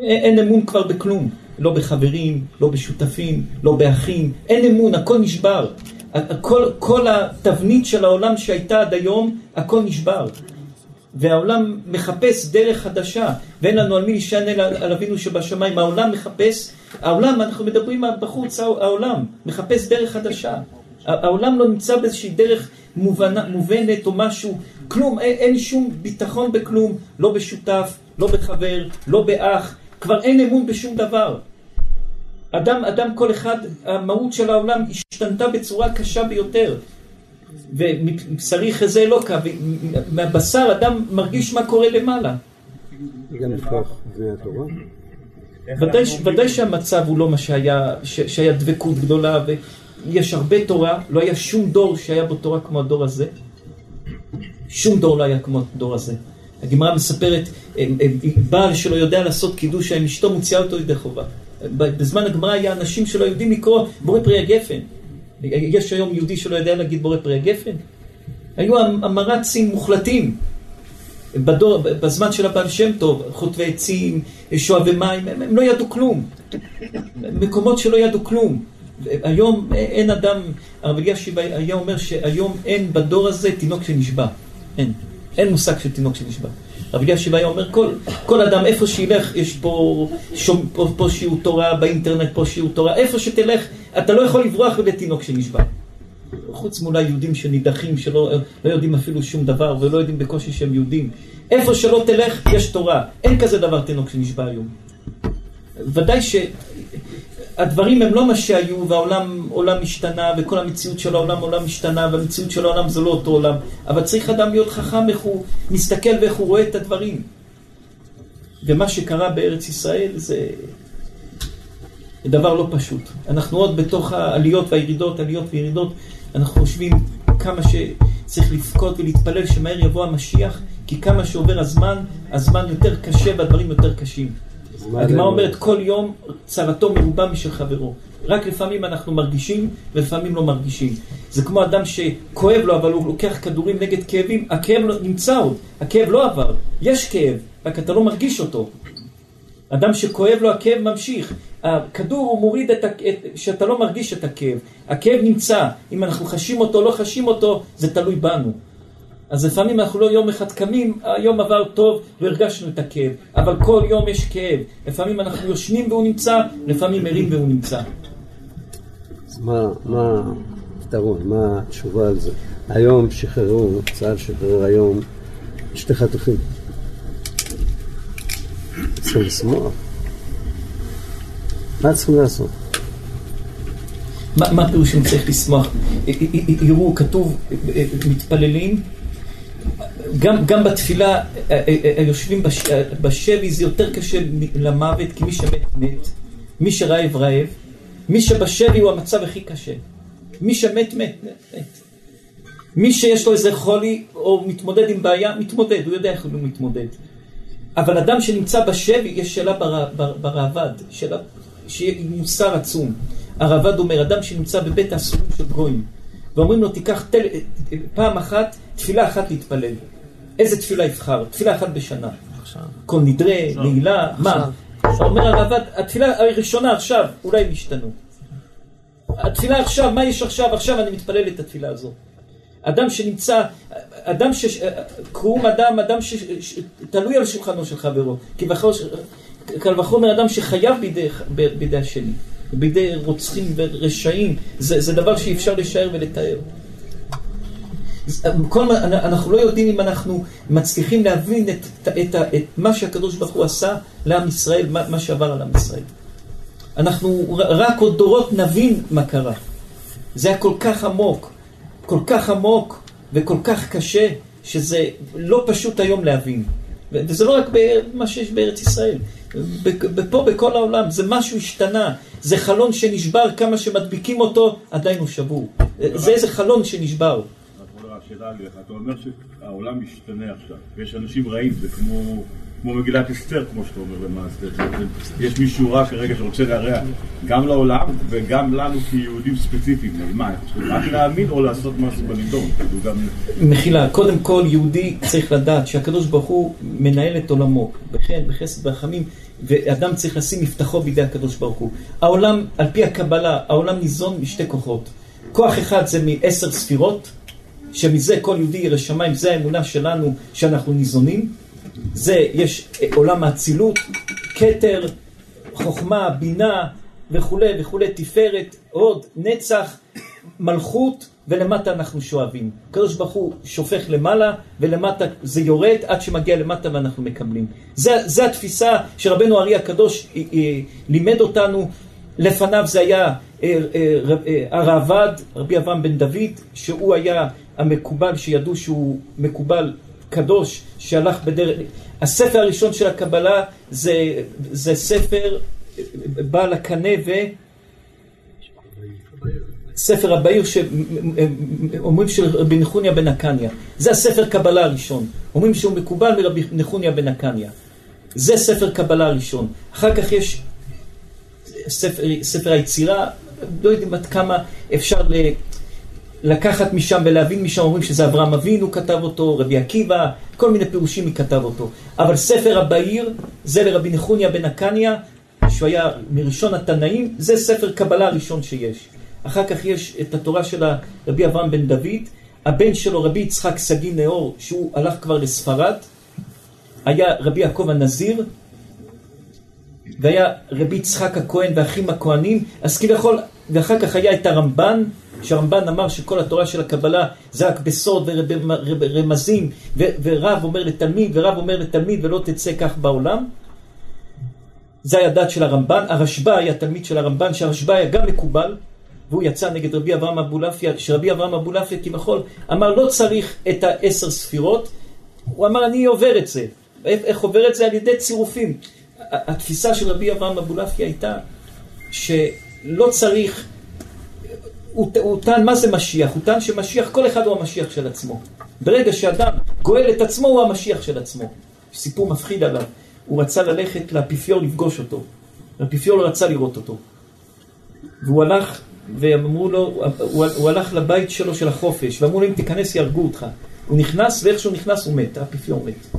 אין אמון כבר בכלום. לא בחברים, לא בשותפים, לא באחים. אין אמון, הכל נשבר. הכל, כל התבנית של העולם שהייתה עד היום, הכל נשבר. והעולם מחפש דרך חדשה, ואין לנו על מי להישען על אבינו שבשמיים. העולם מחפש, העולם, אנחנו מדברים בחוץ, העולם מחפש דרך חדשה. העולם לא נמצא באיזושהי דרך מובנה, מובנת או משהו, כלום, אין, אין שום ביטחון בכלום, לא בשותף, לא בחבר, לא באח, כבר אין אמון בשום דבר. אדם, אדם כל אחד, המהות של העולם השתנתה בצורה קשה ביותר. ומבשרי חזה אלוקה, ומהבשר אדם מרגיש מה קורה למעלה. גם לפתוח בני התורה? ודאי שהמצב הוא לא מה שהיה, שהיה דבקות גדולה, ויש הרבה תורה, לא היה שום דור שהיה בו תורה כמו הדור הזה. שום דור לא היה כמו הדור הזה. הגמרא מספרת, בעל שלא יודע לעשות קידוש, האם אשתו מוציאה אותו ידי חובה. בזמן הגמרא היה אנשים שלא יודעים לקרוא בורא פרי הגפן. יש היום יהודי שלא יודע להגיד בורא פרי הגפן? היו המרצים מוחלטים בדור, בזמן של הבעל שם טוב, חוטבי עצים, שואבי מים, הם, הם לא ידעו כלום, מקומות שלא ידעו כלום. היום אין אדם, הרב אלישיב היה אומר שהיום אין בדור הזה תינוק שנשבע, אין, אין מושג של תינוק שנשבע. הרב אלישיב היה אומר כל, כל אדם איפה שילך, יש פה, שום, פה, פה שיעור תורה, באינטרנט פה שיעור תורה, איפה שתלך אתה לא יכול לברוח לתינוק שנשבע. חוץ מאולי יהודים שנידחים, שלא לא יודעים אפילו שום דבר, ולא יודעים בקושי שהם יהודים. איפה שלא תלך, יש תורה. אין כזה דבר תינוק שנשבע היום. ודאי שהדברים הם לא מה שהיו, והעולם עולם משתנה, וכל המציאות של העולם עולם משתנה, והמציאות של העולם זה לא אותו עולם. אבל צריך אדם להיות חכם איך הוא מסתכל ואיך הוא רואה את הדברים. ומה שקרה בארץ ישראל זה דבר לא פשוט. אנחנו עוד בתוך העליות והירידות, עליות וירידות, אנחנו חושבים כמה שצריך לפקוד ולהתפלל שמהר יבוא המשיח, כי כמה שעובר הזמן, הזמן יותר קשה והדברים יותר קשים. הגמרא אומרת, כל יום צרתו מרובה משל חברו. רק לפעמים אנחנו מרגישים ולפעמים לא מרגישים. זה כמו אדם שכואב לו, אבל הוא לוקח כדורים נגד כאבים, הכאב נמצא עוד, הכאב לא עבר, יש כאב, רק אתה לא מרגיש אותו. אדם שכואב לו, הכאב ממשיך. הכדור הוא מוריד את, את, שאתה לא מרגיש את הכאב. הכאב נמצא. אם אנחנו חשים אותו, לא חשים אותו, זה תלוי בנו. אז לפעמים אנחנו לא יום אחד קמים, היום עבר טוב, והרגשנו את הכאב. אבל כל יום יש כאב. לפעמים אנחנו יושנים והוא נמצא, לפעמים ערים והוא נמצא. אז מה, מה, תרון, מה התשובה על זה? היום שחררו, צה"ל שחרר היום, שתי חטופים. צריכים לשמוע. מה צריכים לעשות? מה הפירושים צריך לשמוח? יראו, כתוב, מתפללים. גם בתפילה, היושבים בשבי, זה יותר קשה למוות, כי מי שמת מת, מי שרעב רעב, מי שבשבי הוא המצב הכי קשה. מי שמת מת, מת. מי שיש לו איזה חולי, או מתמודד עם בעיה, מתמודד, הוא יודע איך הוא מתמודד. אבל אדם שנמצא בשבי, יש שאלה ברעבד, שאלה שיהיה מוסר עצום. הרעבד אומר, אדם שנמצא בבית האסורים של גויים, ואומרים לו, תיקח תל... פעם אחת, תפילה אחת להתפלל. איזה תפילה יבחר? תפילה אחת בשנה. כל נדרי, נעילה, מה? אומר הרב, התפילה הראשונה עכשיו אולי משתנו. התפילה עכשיו, מה יש עכשיו? עכשיו אני מתפלל את התפילה הזו. אדם שנמצא, אדם ש... קרום אדם, אדם ש... תלוי על שולחנו של חברו. כי כל וחומר אדם שחייב בידי, בידי השני. בידי רוצחים ורשעים. זה, זה דבר שאי אפשר לשער ולתאר. כל, אנחנו לא יודעים אם אנחנו מצליחים להבין את, את, את, את מה שהקדוש ברוך הוא עשה לעם ישראל, מה, מה שעבר על עם ישראל. אנחנו רק עוד דורות נבין מה קרה. זה היה כל כך עמוק, כל כך עמוק וכל כך קשה, שזה לא פשוט היום להבין. וזה לא רק מה שיש בארץ ישראל, פה בכל העולם זה משהו השתנה, זה חלון שנשבר, כמה שמדביקים אותו עדיין הוא שבור. זה איזה חלון שנשבר. שאלה עליך, אתה אומר שהעולם משתנה עכשיו, יש אנשים רעים, זה כמו, כמו מגילת אסתר, כמו שאתה אומר למעשה, יש מישהו רע כרגע שרוצה להרע, גם לעולם וגם לנו כיהודים ספציפיים, מה, רק להאמין או לעשות משהו בנידון? מחילה, קודם כל יהודי צריך לדעת שהקדוש ברוך הוא מנהל את עולמו, בחן, בחסד, ברחמים, ואדם צריך לשים מפתחו בידי הקדוש ברוך הוא. העולם, על פי הקבלה, העולם ניזון משתי כוחות, כוח אחד זה מעשר ספירות, שמזה כל יהודי ירא שמיים, זה האמונה שלנו שאנחנו ניזונים. זה יש עולם האצילות, כתר, חוכמה, בינה וכו' וכו', תפארת, הוד, נצח, מלכות, ולמטה אנחנו שואבים. הקדוש ברוך הוא שופך למעלה ולמטה זה יורד עד שמגיע למטה ואנחנו מקבלים. זה, זה התפיסה שרבנו אריה הקדוש א- א- לימד אותנו. לפניו זה היה הרעבד, רבי אברהם בן דוד, שהוא היה המקובל שידעו שהוא מקובל קדוש שהלך בדרך. הספר הראשון של הקבלה זה, זה ספר בעל הקנה וספר הבאיר שאומרים של רבי נחוניה בן הקניה. זה הספר קבלה הראשון. אומרים שהוא מקובל מרבי נחוניה בן הקניה. זה ספר קבלה הראשון. אחר כך יש ספר, ספר היצירה, לא יודעים עד כמה אפשר ל, לקחת משם ולהבין משם, אומרים שזה אברהם אבינו כתב אותו, רבי עקיבא, כל מיני פירושים היא כתב אותו. אבל ספר הבאיר, זה לרבי נחוניה בן הקניה, שהוא היה מראשון התנאים, זה ספר קבלה הראשון שיש. אחר כך יש את התורה של רבי אברהם בן דוד, הבן שלו רבי יצחק סגי נאור, שהוא הלך כבר לספרד, היה רבי יעקב הנזיר, והיה רבי יצחק הכהן ואחים הכהנים, אז כביכול, ואחר כך היה את הרמב"ן, שהרמב"ן אמר שכל התורה של הקבלה זה רק בסוד ורמזים, ורב אומר לתלמיד, ורב אומר לתלמיד, ולא תצא כך בעולם. זה היה דת של הרמב"ן. הרשב"א היה תלמיד של הרמב"ן, שהרשב"א היה גם מקובל, והוא יצא נגד רבי אברהם אבולעפיה, שרבי אברהם אבולעפיה כביכול אמר לא צריך את העשר ספירות, הוא אמר אני עובר את זה. איך עובר את זה? על ידי צירופים. התפיסה של רבי אברהם אבולעפיה הייתה שלא צריך, הוא טען מה זה משיח, הוא טען שמשיח, כל אחד הוא המשיח של עצמו. ברגע שאדם גואל את עצמו הוא המשיח של עצמו. סיפור מפחיד עליו, הוא רצה ללכת לאפיפיור לפגוש אותו, האפיפיור לא רצה לראות אותו, והוא הלך ואמרו לו, הוא הלך לבית שלו של החופש ואמרו לו אם תיכנס ירגו אותך. הוא נכנס ואיכשהו נכנס הוא מת, האפיפיור מת,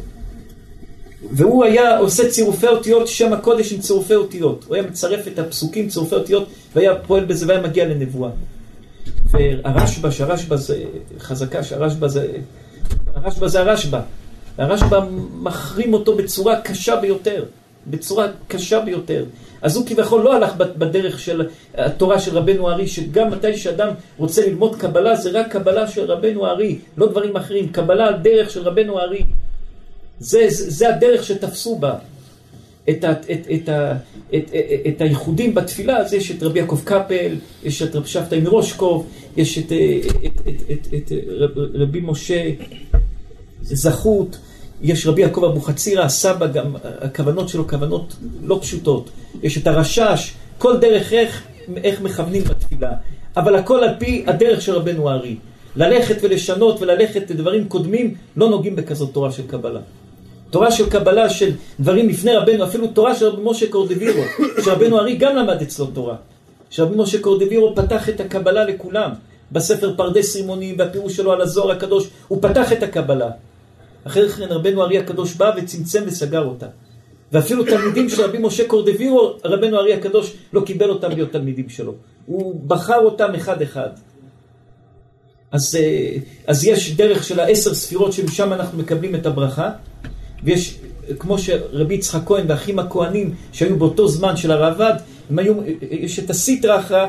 והוא היה עושה צירופי אותיות, שם הקודש עם צירופי אותיות, הוא היה מצרף את הפסוקים, צירופי אותיות, והיה פועל בזה והיה מגיע לנבואה. והרשב"א, שהרשב"א זה חזקה, שהרשב"א זה הרשב"א זה הרשב"א הרשב"א מחרים אותו בצורה קשה ביותר, בצורה קשה ביותר. אז הוא כביכול לא הלך בדרך של התורה של רבנו ארי, שגם מתי שאדם רוצה ללמוד קבלה זה רק קבלה של רבנו ארי, לא דברים אחרים, קבלה על דרך של רבנו ארי. זה, זה, זה הדרך שתפסו בה את, את, את, את, את, את הייחודים בתפילה. אז יש את רבי יעקב קפל, יש את רב שבתאי מרושקוב, יש את, את, את, את, את רב, רבי משה זכות, יש רבי יעקב אבוחצירא הסבא, גם הכוונות שלו כוונות לא פשוטות, יש את הרשש, כל דרך איך, איך מכוונים בתפילה, אבל הכל על פי הדרך של רבנו הארי. ללכת ולשנות וללכת לדברים קודמים, לא נוגעים בכזאת תורה של קבלה. תורה של קבלה של דברים לפני רבנו, אפילו תורה של רבי משה קורדווירו, שרבנו ארי גם למד אצלו תורה. שרבי משה קורדווירו פתח את הקבלה לכולם. בספר פרדס רימונים, והפירוש שלו על הזוהר הקדוש, הוא פתח את הקבלה. אחרי כן רבנו ארי הקדוש בא וצמצם וסגר אותה. ואפילו תלמידים של רבי משה קורדבירו, רבנו ארי הקדוש לא קיבל אותם להיות תלמידים שלו. הוא בחר אותם אחד אחד. אז, אז יש דרך של העשר ספירות שמשם אנחנו מקבלים את הברכה, ויש כמו שרבי יצחק כהן ואחים הכהנים שהיו באותו זמן של הרעבד, היו, יש את הסיטרא אחרא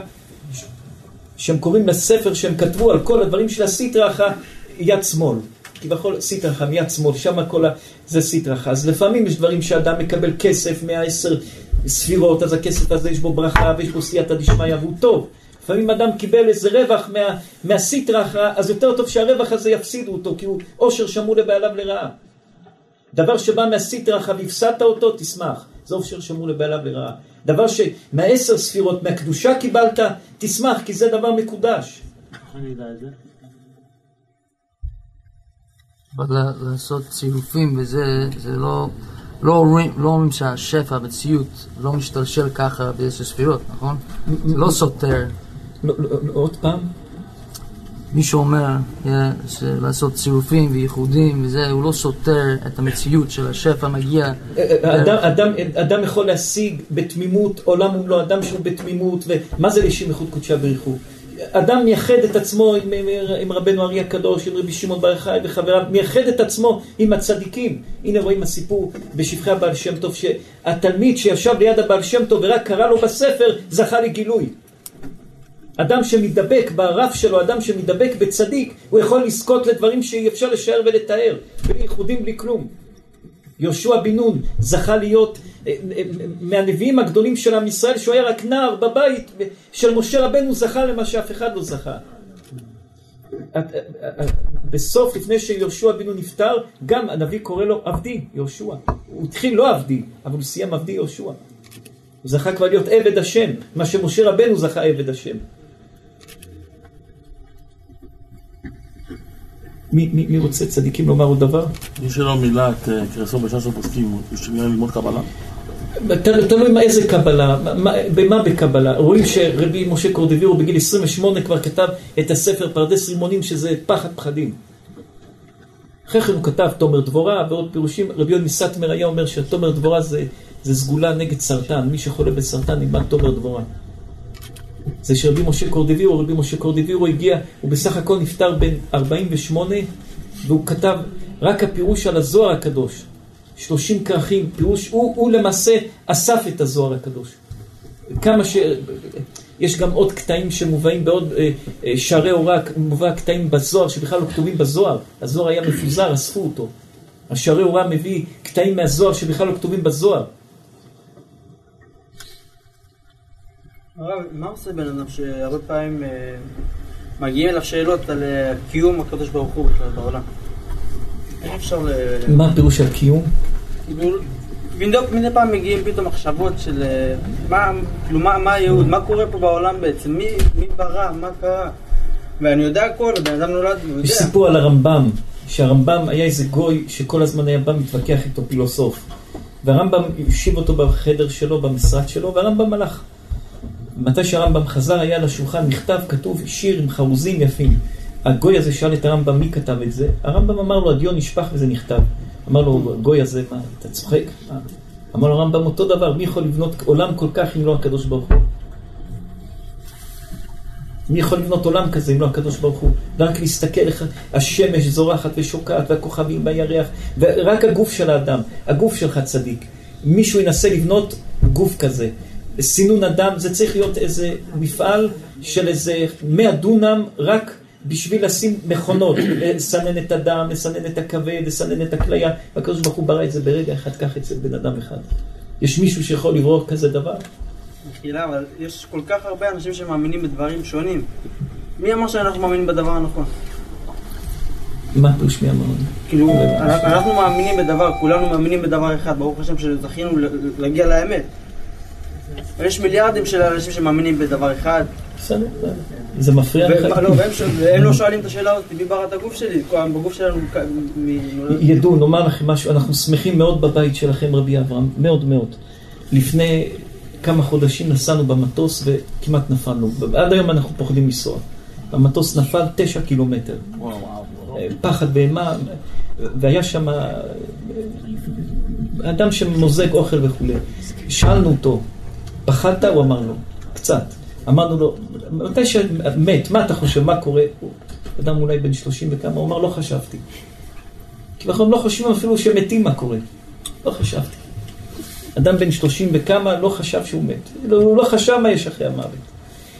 שהם קוראים לספר שהם כתבו על כל הדברים של הסיטרא אחרא יד שמאל, כי בכל סיטרא אחרא מיד שמאל, שם כל ה... זה סיטרא אחרא. אז לפעמים יש דברים שאדם מקבל כסף מהעשר ספירות, אז הכסף הזה יש בו ברכה ויש בו סייעתא דשמיא והוא טוב. לפעמים אדם קיבל איזה רווח מה, מהסיטרא אחרא, אז יותר טוב שהרווח הזה יפסידו אותו, כי הוא עושר שמעו לבעליו לרעה. דבר שבא מהסיטרא אחרא והפסדת אותו, תשמח. זה עושר שמעו לבעליו לרעה. דבר שמעשר ספירות, מהקדושה קיבלת, תשמח, כי זה דבר מקודש. אני יודע את זה. לעשות צירופים וזה, זה לא... לא אומרים שהשפע בציות לא משתלשל ככה בעשר ספירות, נכון? זה לא סותר. עוד פעם? מי שאומר לעשות צירופים וייחודים וזה, הוא לא סותר את המציאות של השפע מגיע. אדם יכול להשיג בתמימות, עולם ומלואו, אדם שהוא בתמימות, ומה זה להשיג ייחוד קודשה בריחוד? אדם מייחד את עצמו עם, עם, עם רבנו ארי הקדוש, עם רבי שמעון בר יוחאי וחבריו, מייחד את עצמו עם הצדיקים. הנה רואים הסיפור בשבחי הבעל שם טוב, שהתלמיד שישב ליד הבעל שם טוב ורק קרא לו בספר, זכה לגילוי. אדם שמדבק ברב שלו, אדם שמדבק בצדיק, הוא יכול לזכות לדברים שאי אפשר לשער ולתאר, בלי ייחודים, בלי כלום. יהושע בן נון זכה להיות מהנביאים הגדולים של עם ישראל, שהוא היה רק נער בבית של משה רבנו, זכה למה שאף אחד לא זכה. בסוף, לפני שיהושע בן נון נפטר, גם הנביא קורא לו עבדי יהושע. הוא התחיל לא עבדי, אבל הוא סיים עבדי יהושע. הוא זכה כבר להיות עבד השם, מה שמשה רבנו זכה עבד השם. מי, מי, מי רוצה צדיקים לומר עוד דבר? יש שלא מילה את קרסון בשעה של פוסקים, יש מילה ללמוד קבלה? תלוי מה איזה קבלה, מה, במה בקבלה. רואים שרבי משה קורדבירו בגיל עשרים ושמונה כבר כתב את הספר פרדס רימונים, שזה פחד פחדים. אחרי כן הוא כתב תומר דבורה ועוד פירושים. רבי יונה מסטמר היה אומר שתומר דבורה זה, זה סגולה נגד סרטן, מי שחולה בסרטן ילמד תומר דבורה. זה שרבי משה קורדבירו, רבי משה קורדבירו הגיע, הוא בסך הכל נפטר בן ארבעים ושמונה, והוא כתב רק הפירוש על הזוהר הקדוש, שלושים כרכים, פירוש, הוא, הוא למעשה אסף את הזוהר הקדוש. כמה ש... יש גם עוד קטעים שמובאים בעוד שערי אורה, מובא קטעים בזוהר, שבכלל לא כתובים בזוהר, הזוהר היה מפוזר, אספו אותו. השערי אורה מביא קטעים מהזוהר שבכלל לא כתובים בזוהר. הרב, מה עושה בן אדם שהרבה פעמים אה, מגיעים אליו שאלות על אה, קיום הקדוש ברוך הוא בכלל בעולם? איך אפשר ל... מה הפירוש על קיום? כאילו, מדי פעם מגיעים פתאום מחשבות של אה, מה, כאילו, מה, מה הייעוד, מה קורה פה בעולם בעצם, מי, מי ברא, מה קרה? ואני יודע הכל, בן אדם נולד, הוא יודע. יש סיפור על הרמב"ם, שהרמב"ם היה איזה גוי שכל הזמן היה בא מתווכח איתו פילוסוף. והרמב"ם יושיב אותו בחדר שלו, במשרד שלו, והרמב"ם הלך. מתי שהרמב"ם חזר היה לשולחן מכתב כתוב שיר עם חרוזים יפים. הגוי הזה שאל את הרמב"ם מי כתב את זה? הרמב"ם אמר לו הדיו נשפך וזה נכתב. אמר לו הגוי הזה מה אתה צוחק? אמר לו הרמב"ם אותו דבר, מי יכול לבנות עולם כל כך אם לא הקדוש ברוך הוא? מי יכול לבנות עולם כזה אם לא הקדוש ברוך הוא? רק להסתכל לך, השמש זורחת ושוקעת והכוכבים בירח ורק הגוף של האדם, הגוף שלך צדיק. מישהו ינסה לבנות גוף כזה. סינון אדם, זה צריך להיות איזה מפעל של איזה מאה דונם רק בשביל לשים מכונות, לסנן את הדם, לסנן את הכבד, לסנן את הכליה, והקדוש ברוך הוא ברא את זה ברגע אחד, כך אצל בן אדם אחד. יש מישהו שיכול לברור כזה דבר? מחילה, אבל יש כל כך הרבה אנשים שמאמינים בדברים שונים. מי אמר שאנחנו מאמינים בדבר הנכון? מה פרוש מי אמר? כאילו, אנחנו מאמינים בדבר, כולנו מאמינים בדבר אחד, ברוך השם שזכינו להגיע לאמת. יש מיליארדים של אנשים שמאמינים בדבר אחד. בסדר, זה מפריע לך. והם לא שואלים את השאלה הזאת, מי ברא את הגוף שלי? בגוף שלנו... ידעו, נאמר לכם משהו, אנחנו שמחים מאוד בבית שלכם, רבי אברהם, מאוד מאוד. לפני כמה חודשים נסענו במטוס וכמעט נפלנו. עד היום אנחנו פוחדים לנסוע. המטוס נפל תשע קילומטר. פחד בהמה. והיה שם אדם שמוזג אוכל וכו'. שאלנו אותו, פחדת? הוא אמר לו, קצת. אמרנו לו, מתי שמת, מה אתה חושב, מה קורה? אדם אולי בן שלושים וכמה, הוא אמר, לא חשבתי. כי אנחנו לא חושבים אפילו שמתים מה קורה. לא חשבתי. אדם בן שלושים וכמה לא חשב שהוא מת. הוא לא חשב מה יש אחרי המוות.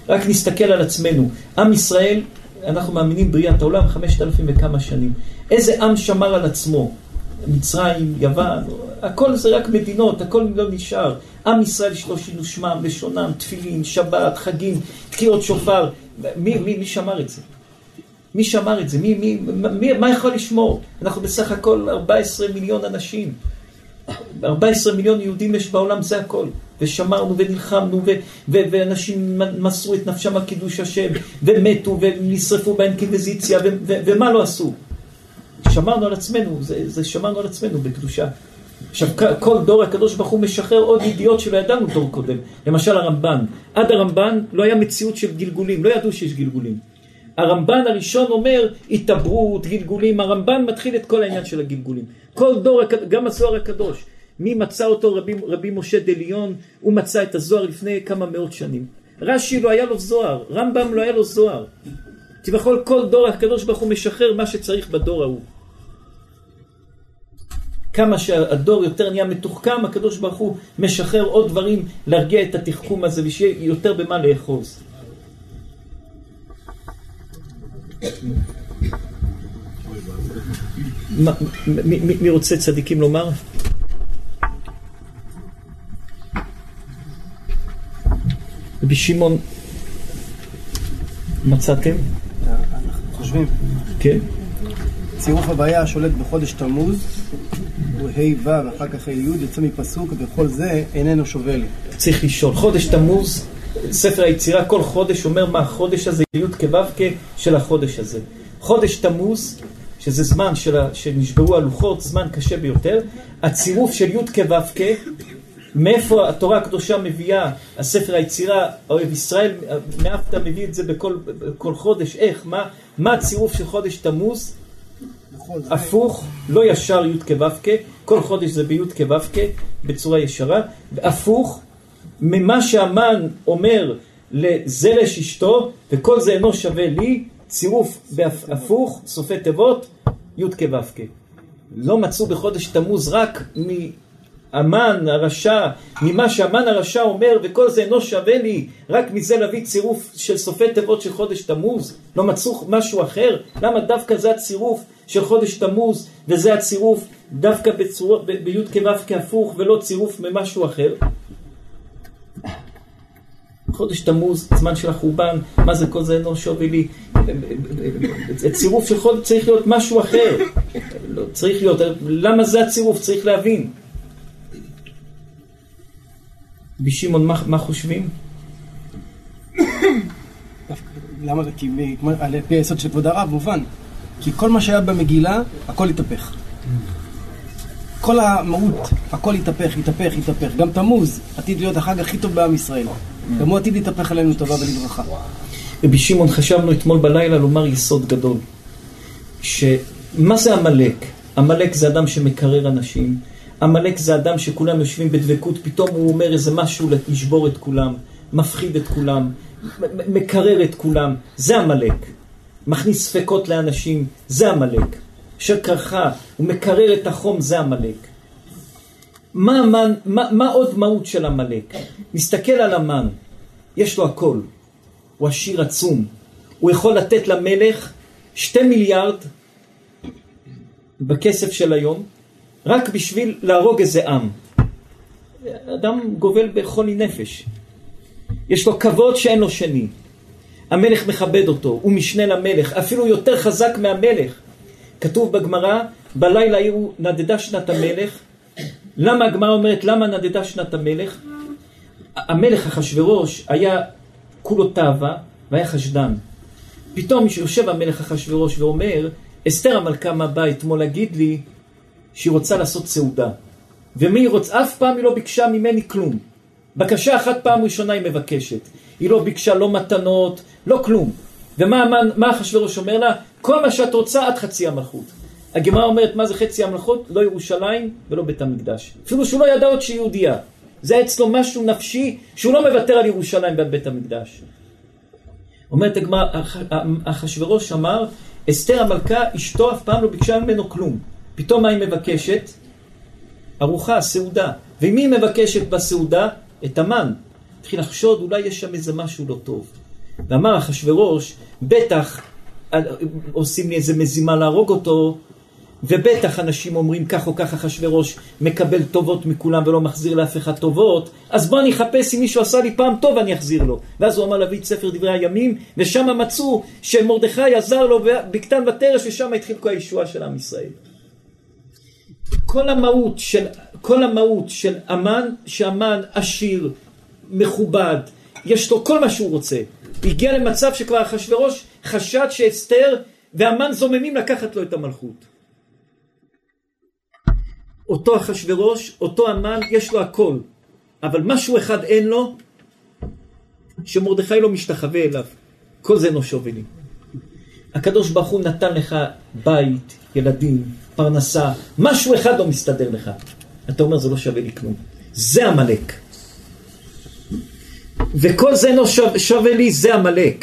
רק נסתכל על עצמנו. עם ישראל, אנחנו מאמינים בריאת העולם, חמשת אלפים וכמה שנים. איזה עם שמר על עצמו? מצרים, יוון, הכל זה רק מדינות, הכל לא נשאר. עם ישראל שלושינו שמם, לשונם, תפילין, שבת, חגים, תקיעות שופר. מי, מי, מי שמר את זה? מי שמר את זה? מי, מי, מי, מה יכול לשמור? אנחנו בסך הכל ארבעה עשר מיליון אנשים. ארבעה עשר מיליון יהודים יש בעולם, זה הכל. ושמרנו ונלחמנו, ו- ו- ואנשים מסרו את נפשם על קידוש השם, ומתו, ונשרפו באינקוויזיציה, ו- ו- ומה לא עשו? שמרנו על עצמנו, זה, זה שמרנו על עצמנו בקדושה. עכשיו, כל דור הקדוש ברוך הוא משחרר עוד ידיעות שלא ידענו דור קודם. למשל הרמב"ן. עד הרמב"ן לא היה מציאות של גלגולים, לא ידעו שיש גלגולים. הרמב"ן הראשון אומר, התעברות, גלגולים. הרמב"ן מתחיל את כל העניין של הגלגולים. כל דור, גם הזוהר הקדוש. מי מצא אותו? רבי, רבי משה דליון. הוא מצא את הזוהר לפני כמה מאות שנים. רש"י לא היה לו זוהר. רמב"ם לא היה לו זוהר. תבכל כל דור הקדוש ברוך הוא משחרר מה שצריך בדור ההוא. כמה שהדור יותר נהיה מתוחכם, הקדוש ברוך הוא משחרר עוד דברים להרגיע את התחכום הזה ושיהיה יותר במה לאחוז. מי רוצה צדיקים לומר? רבי שמעון, מצאתם? אנחנו חושבים. כן. צירוף הבעיה השולט בחודש תמוז הוא ה' ו' ואחר כך ה' י' יוצא מפסוק וכל זה איננו שווה לי. צריך לשאול. חודש תמוז, ספר היצירה כל חודש אומר מה החודש הזה, י' כו' של החודש הזה. חודש תמוז, שזה זמן שלה, שנשברו הלוחות, זמן קשה ביותר, הצירוף של י' כו' מאיפה התורה הקדושה מביאה, הספר היצירה, אוהב ישראל, מאף אתה מביא את זה בכל, בכל חודש, איך, מה, מה הצירוף של חודש תמוז? הפוך, לא ישר י' כו', כל חודש זה בי' כו' בצורה ישרה, והפוך, ממה שהמן אומר לזלש אשתו, וכל זה אינו שווה לי, צירוף בהפוך, סופי תיבות, י' כו'. לא מצאו בחודש תמוז רק מ... אמן הרשע, ממה שאמן הרשע אומר, וכל זה אינו שווה לי, רק מזה להביא צירוף של סופי תיבות של חודש תמוז, לא מצאו משהו אחר, למה דווקא זה הצירוף של חודש תמוז, וזה הצירוף דווקא בצור... ב... ביוד כבב כהפוך, ולא צירוף ממשהו אחר? חודש תמוז, זמן של החורבן, מה זה כל זה אינו שווה לי? הצירוף של חודש צריך להיות משהו אחר, לא, צריך להיות, למה זה הצירוף? צריך להבין. בשמעון, מה, מה חושבים? למה? כי על פי היסוד של כבוד הרב, מובן. כי כל מה שהיה במגילה, הכל התהפך. כל המהות, הכל התהפך, התהפך, התהפך. גם תמוז עתיד להיות החג הכי טוב בעם ישראל. גם הוא עתיד להתהפך עלינו טובה ולברכה. בשמעון, חשבנו אתמול בלילה לומר יסוד גדול. שמה זה המלאק? המלאק זה אדם שמקרר אנשים. המלאק זה אדם שכולם יושבים בדבקות, פתאום הוא אומר איזה משהו לשבור את כולם, מפחיד את כולם, מקרר את כולם. זה המלאק. מכניס ספקות לאנשים, זה המלאק. שקרחה, הוא מקרר את החום, זה המלאק. מה, מה, מה, מה עוד מהות של המלאק? נסתכל על המן, יש לו הכל. הוא עשיר עצום. הוא יכול לתת למלך שתי מיליארד בכסף של היום, רק בשביל להרוג איזה עם. אדם גובל בחולי נפש. יש לו כבוד שאין לו שני. המלך מכבד אותו, הוא משנה למלך, אפילו יותר חזק מהמלך. כתוב בגמרא, בלילה הוא נדדה שנת המלך. למה הגמרא אומרת, למה נדדה שנת המלך? המלך החשברוש היה כולו תאווה והיה חשדן. פתאום שיושב המלך החשברוש ואומר, אסתר המלכה מה באה אתמול להגיד לי, שהיא רוצה לעשות סעודה. ומי רוצ... אף פעם היא לא ביקשה ממני כלום. בקשה אחת פעם ראשונה היא מבקשת. היא לא ביקשה לא מתנות, לא כלום. ומה מה, מה החשברוש אומר לה? כל מה שאת רוצה עד חצי המלכות. הגמרא אומרת, מה זה חצי המלכות? לא ירושלים ולא בית המקדש. אפילו שהוא לא ידע עוד שהיא יהודייה. זה היה אצלו משהו נפשי שהוא לא מוותר על ירושלים ועל בית המקדש. אומרת הגמרא, אחשוורוש אמר, אסתר המלכה, אשתו, אף פעם לא ביקשה ממנו כלום. פתאום מה היא מבקשת? ארוחה, סעודה. ומי מבקשת בסעודה? את המן. התחיל לחשוד, אולי יש שם איזה משהו לא טוב. ואמר אחשוורוש, בטח עושים לי איזה מזימה להרוג אותו, ובטח אנשים אומרים כך או כך אחשוורוש מקבל טובות מכולם ולא מחזיר לאף אחד טובות, אז בוא אני אחפש אם מישהו עשה לי פעם טוב אני אחזיר לו. ואז הוא אמר להביא את ספר דברי הימים, ושם מצאו שמרדכי עזר לו בקטן ותרש, ושם התחיל כל הישועה של עם ישראל. כל המהות של, כל המהות של אמן, שאמן עשיר, מכובד, יש לו כל מה שהוא רוצה. הגיע למצב שכבר אחשוורוש חשד שאסתר והמן זוממים לקחת לו את המלכות. אותו אחשוורוש, אותו המן, יש לו הכל. אבל משהו אחד אין לו, שמרדכי לא משתחווה אליו. כל זה נושו ולי. הקדוש ברוך הוא נתן לך בית, ילדים, פרנסה. משהו אחד לא מסתדר לך. אתה אומר, זה לא שווה לי כלום. זה המלך. וכל זה לא שווה לי, זה המלך.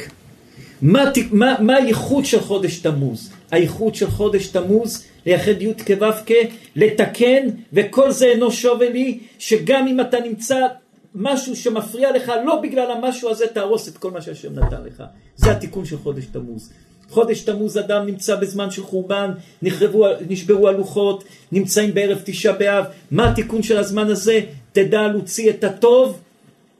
מה, מה, מה הייחוד של חודש תמוז? הייחוד של חודש תמוז, ליחד י' כ' ו' כ', לתקן, וכל זה אינו שווה לי, שגם אם אתה נמצא משהו שמפריע לך, לא בגלל המשהו הזה תהרוס את כל מה שהשם נתן לך. זה התיקון של חודש תמוז. חודש תמוז אדם נמצא בזמן של חורבן, נחרבו, נשברו הלוחות, נמצאים בערב תשע באב. מה התיקון של הזמן הזה? תדע להוציא את הטוב,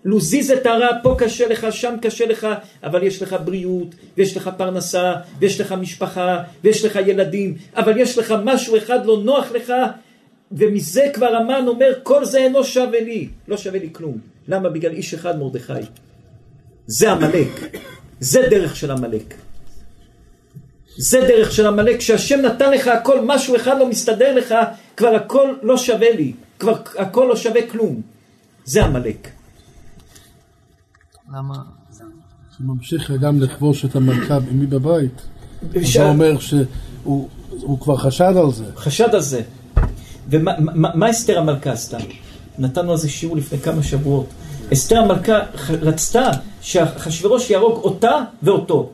לוזיז את הרע, פה קשה לך, שם קשה לך, אבל יש לך בריאות, ויש לך פרנסה, ויש לך משפחה, ויש לך ילדים, אבל יש לך משהו אחד לא נוח לך, ומזה כבר המן אומר, כל זה אינו שווה לי, לא שווה לי כלום. למה? בגלל איש אחד, מרדכי. זה המלך, זה דרך של המלך. זה דרך של המלך, שהשם נתן לך הכל, משהו אחד לא מסתדר לך, כבר הכל לא שווה לי, כבר הכל לא שווה כלום. זה המלך. למה? שממשיך גם לכבוש את המלכה במי בבית. זה אומר שהוא כבר חשד על זה. חשד על זה. ומה אסתר המלכה עשתה? נתנו על זה שיעור לפני כמה שבועות. אסתר המלכה רצתה שאחשוורוש יהרוג אותה ואותו.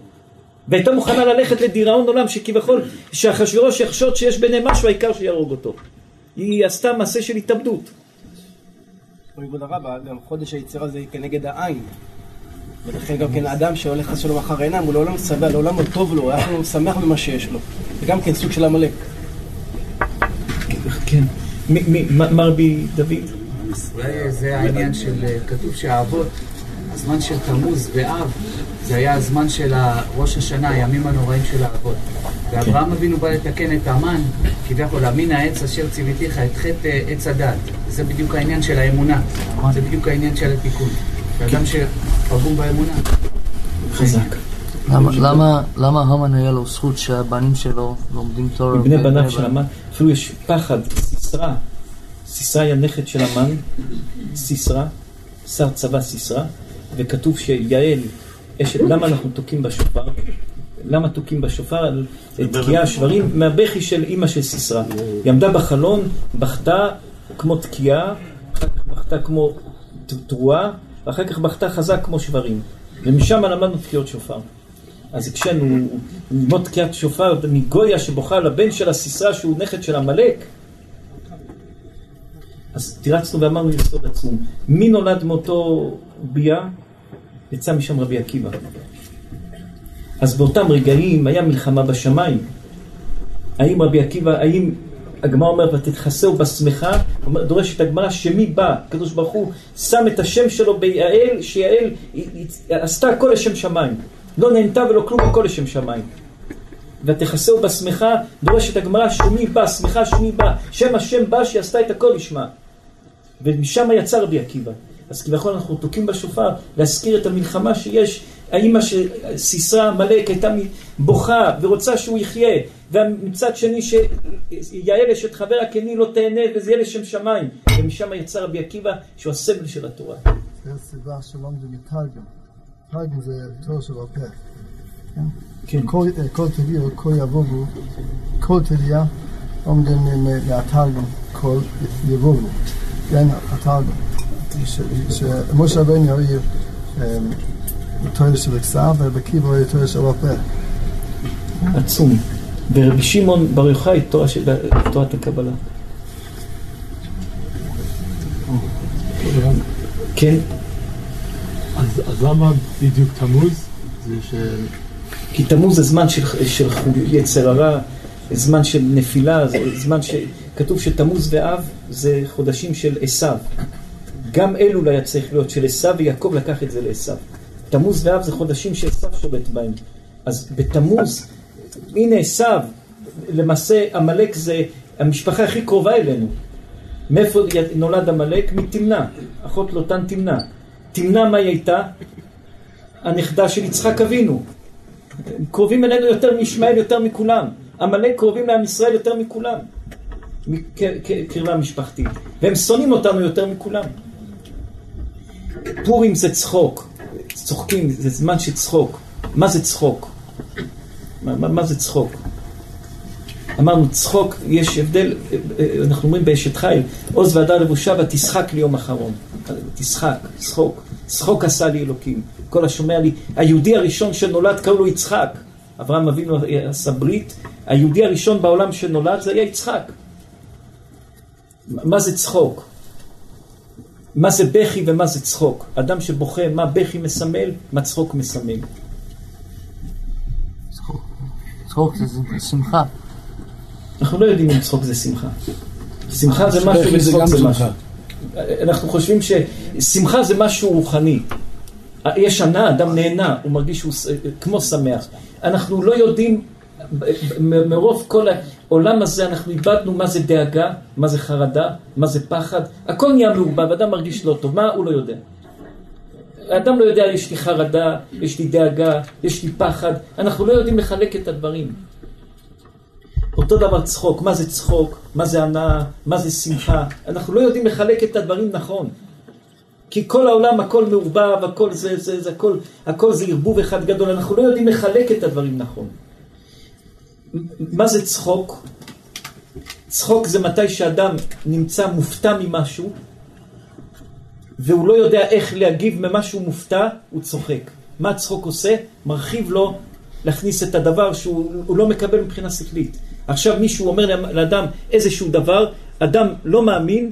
והייתה מוכנה ללכת לדיראון עולם שכביכול שאחשוורוש יחשוד שיש ביניהם משהו, העיקר שיהרוג אותו. היא עשתה מעשה של התאבדות. בגוד הרבה, גם חודש היצירה זה כנגד העין. ולכן גם כן האדם שהולך שלו אחר עיניים, הוא לעולם סבא, לעולם הוא טוב לו, אנחנו משמח במה שיש לו. וגם כן סוג של המלך. כן. מרבי דוד? אולי זה העניין של, כתוב שהאבות, הזמן של תמוז ואב, זה היה הזמן של ראש השנה, הימים הנוראים של האבות. ואברהם אבינו בא לתקן את המן, כביכול, מן העץ אשר ציוויתיך, את חטא עץ הדת. זה בדיוק העניין של האמונה, זה בדיוק העניין של התיקון. האדם שפגום באמונה. חזק. למה המן היה לו זכות שהבנים שלו לומדים תורה? מבני בניו של המן, אפילו יש פחד, סיסרא. סיסרא היא הנכד של המן, סיסרא, שר צבא סיסרא, וכתוב שיעל, למה אנחנו תוקעים בשופר? למה תוקים בשופר? תקיעה השברים מהבכי של אמא של סיסרא. היא עמדה בחלון, בכתה כמו תקיעה, אחר כך בכתה כמו תרועה, ואחר כך בכתה חזק כמו שברים. ומשם למדנו תקיעות שופר. אז כשנו ללמוד תקיעת שופר מגויה שבוכה לבן של הסיסרא שהוא נכד של המלך, אז תירצנו ואמרנו יסוד עצמו. מי נולד מאותו ביה? יצא משם רבי עקיבא. אז באותם רגעים היה מלחמה בשמיים. האם רבי עקיבא, האם הגמרא אומר ותתחסהו בשמחה, דורשת הגמרא שמי בא, הקדוש ברוך הוא שם את השם שלו ביעל, שיעל עשתה כל לשם שמיים, לא נהנתה ולא כלום מכל לשם שמיים. ותתחסהו בשמחה, דורשת הגמרא שמי בא, שמחה שמי בא, שם השם בא שעשתה את הכל לשמה. ומשם יצא רבי עקיבא. אז כביכול אנחנו תוקים בשופר להזכיר את המלחמה שיש. האמא של סיסרא מלך הייתה בוכה ורוצה שהוא יחיה, ומצד שני שיעל אשת חבר הקני לא תהנה וזה יהיה לשם שמיים. ומשם יצא רבי עקיבא שהוא הסמל של התורה. זה הסיבה שלא זה מתרגם. תרגם זה תורה שבעל פה. כל טבעי או כל יבוגו, כל טבעיה עומדים מהתרגום, כל יבוגו, כן, התרגום. שמשה רבנו היה תואר של הכסף, ובקיבא היה תואר של הפה. עצום. ורבי שמעון בר יוחאי תורת הקבלה. כן. אז למה בדיוק תמוז? כי תמוז זה זמן של יצר הרע, זמן של נפילה, כתוב שתמוז ואב זה חודשים של עשיו. גם אלול היה צריך להיות של עשיו, ויעקב לקח את זה לעשיו. תמוז ואב זה חודשים שעשיו שולט בהם. אז בתמוז, הנה עשיו, למעשה עמלק זה המשפחה הכי קרובה אלינו. מאיפה נולד עמלק? מתמנע, אחות לוטן תמנע. תמנע מה היא הייתה? הנכדה של יצחק אבינו. קרובים אלינו יותר מישמעאל, יותר מכולם. עמלק קרובים לעם ישראל יותר מכולם. קרבה משפחתית. והם שונאים אותנו יותר מכולם. פורים זה צחוק. צוחקים, זה זמן שצחוק. מה זה צחוק? מה, מה, מה זה צחוק? אמרנו צחוק, יש הבדל, אנחנו אומרים באשת חיל, עוז והדר לבושה ותשחק ליום אחרון. תשחק, צחוק. צחוק עשה לי אלוקים. כל השומע לי, היהודי הראשון שנולד קראו לו יצחק. אברהם אבינו עשה ברית, היהודי הראשון בעולם שנולד זה היה יצחק. מה זה צחוק? מה זה בכי ומה זה צחוק? אדם שבוכה, מה בכי מסמל, מה צחוק מסמל? צחוק. צחוק זה שמחה. אנחנו לא יודעים אם צחוק זה שמחה. שמחה זה משהו וצחוק זה משהו. אנחנו חושבים ששמחה זה משהו רוחני. יש שנה, אדם נהנה, הוא מרגיש שהוא כמו שמח. אנחנו לא יודעים, מרוב כל העולם הזה אנחנו איבדנו מה זה דאגה, מה זה חרדה, מה זה פחד. הכל נהיה מעורבב, אדם מרגיש לא טוב. מה? הוא לא יודע. האדם לא יודע, יש לי חרדה, יש לי דאגה, יש לי פחד. אנחנו לא יודעים לחלק את הדברים. אותו דבר צחוק. מה זה צחוק? מה זה ענה? מה זה שמחה? אנחנו לא יודעים לחלק את הדברים נכון. כי כל העולם הכל מעורבב, הכל זה, זה, זה, הכל, הכל זה ערבוב אחד גדול. אנחנו לא יודעים לחלק את הדברים נכון. מה זה צחוק? צחוק זה מתי שאדם נמצא מופתע ממשהו, והוא לא יודע איך להגיב ממשהו מופתע, הוא צוחק. מה הצחוק עושה? מרחיב לו להכניס את הדבר שהוא לא מקבל מבחינה שכלית. עכשיו מישהו אומר לאדם איזשהו דבר, אדם לא מאמין,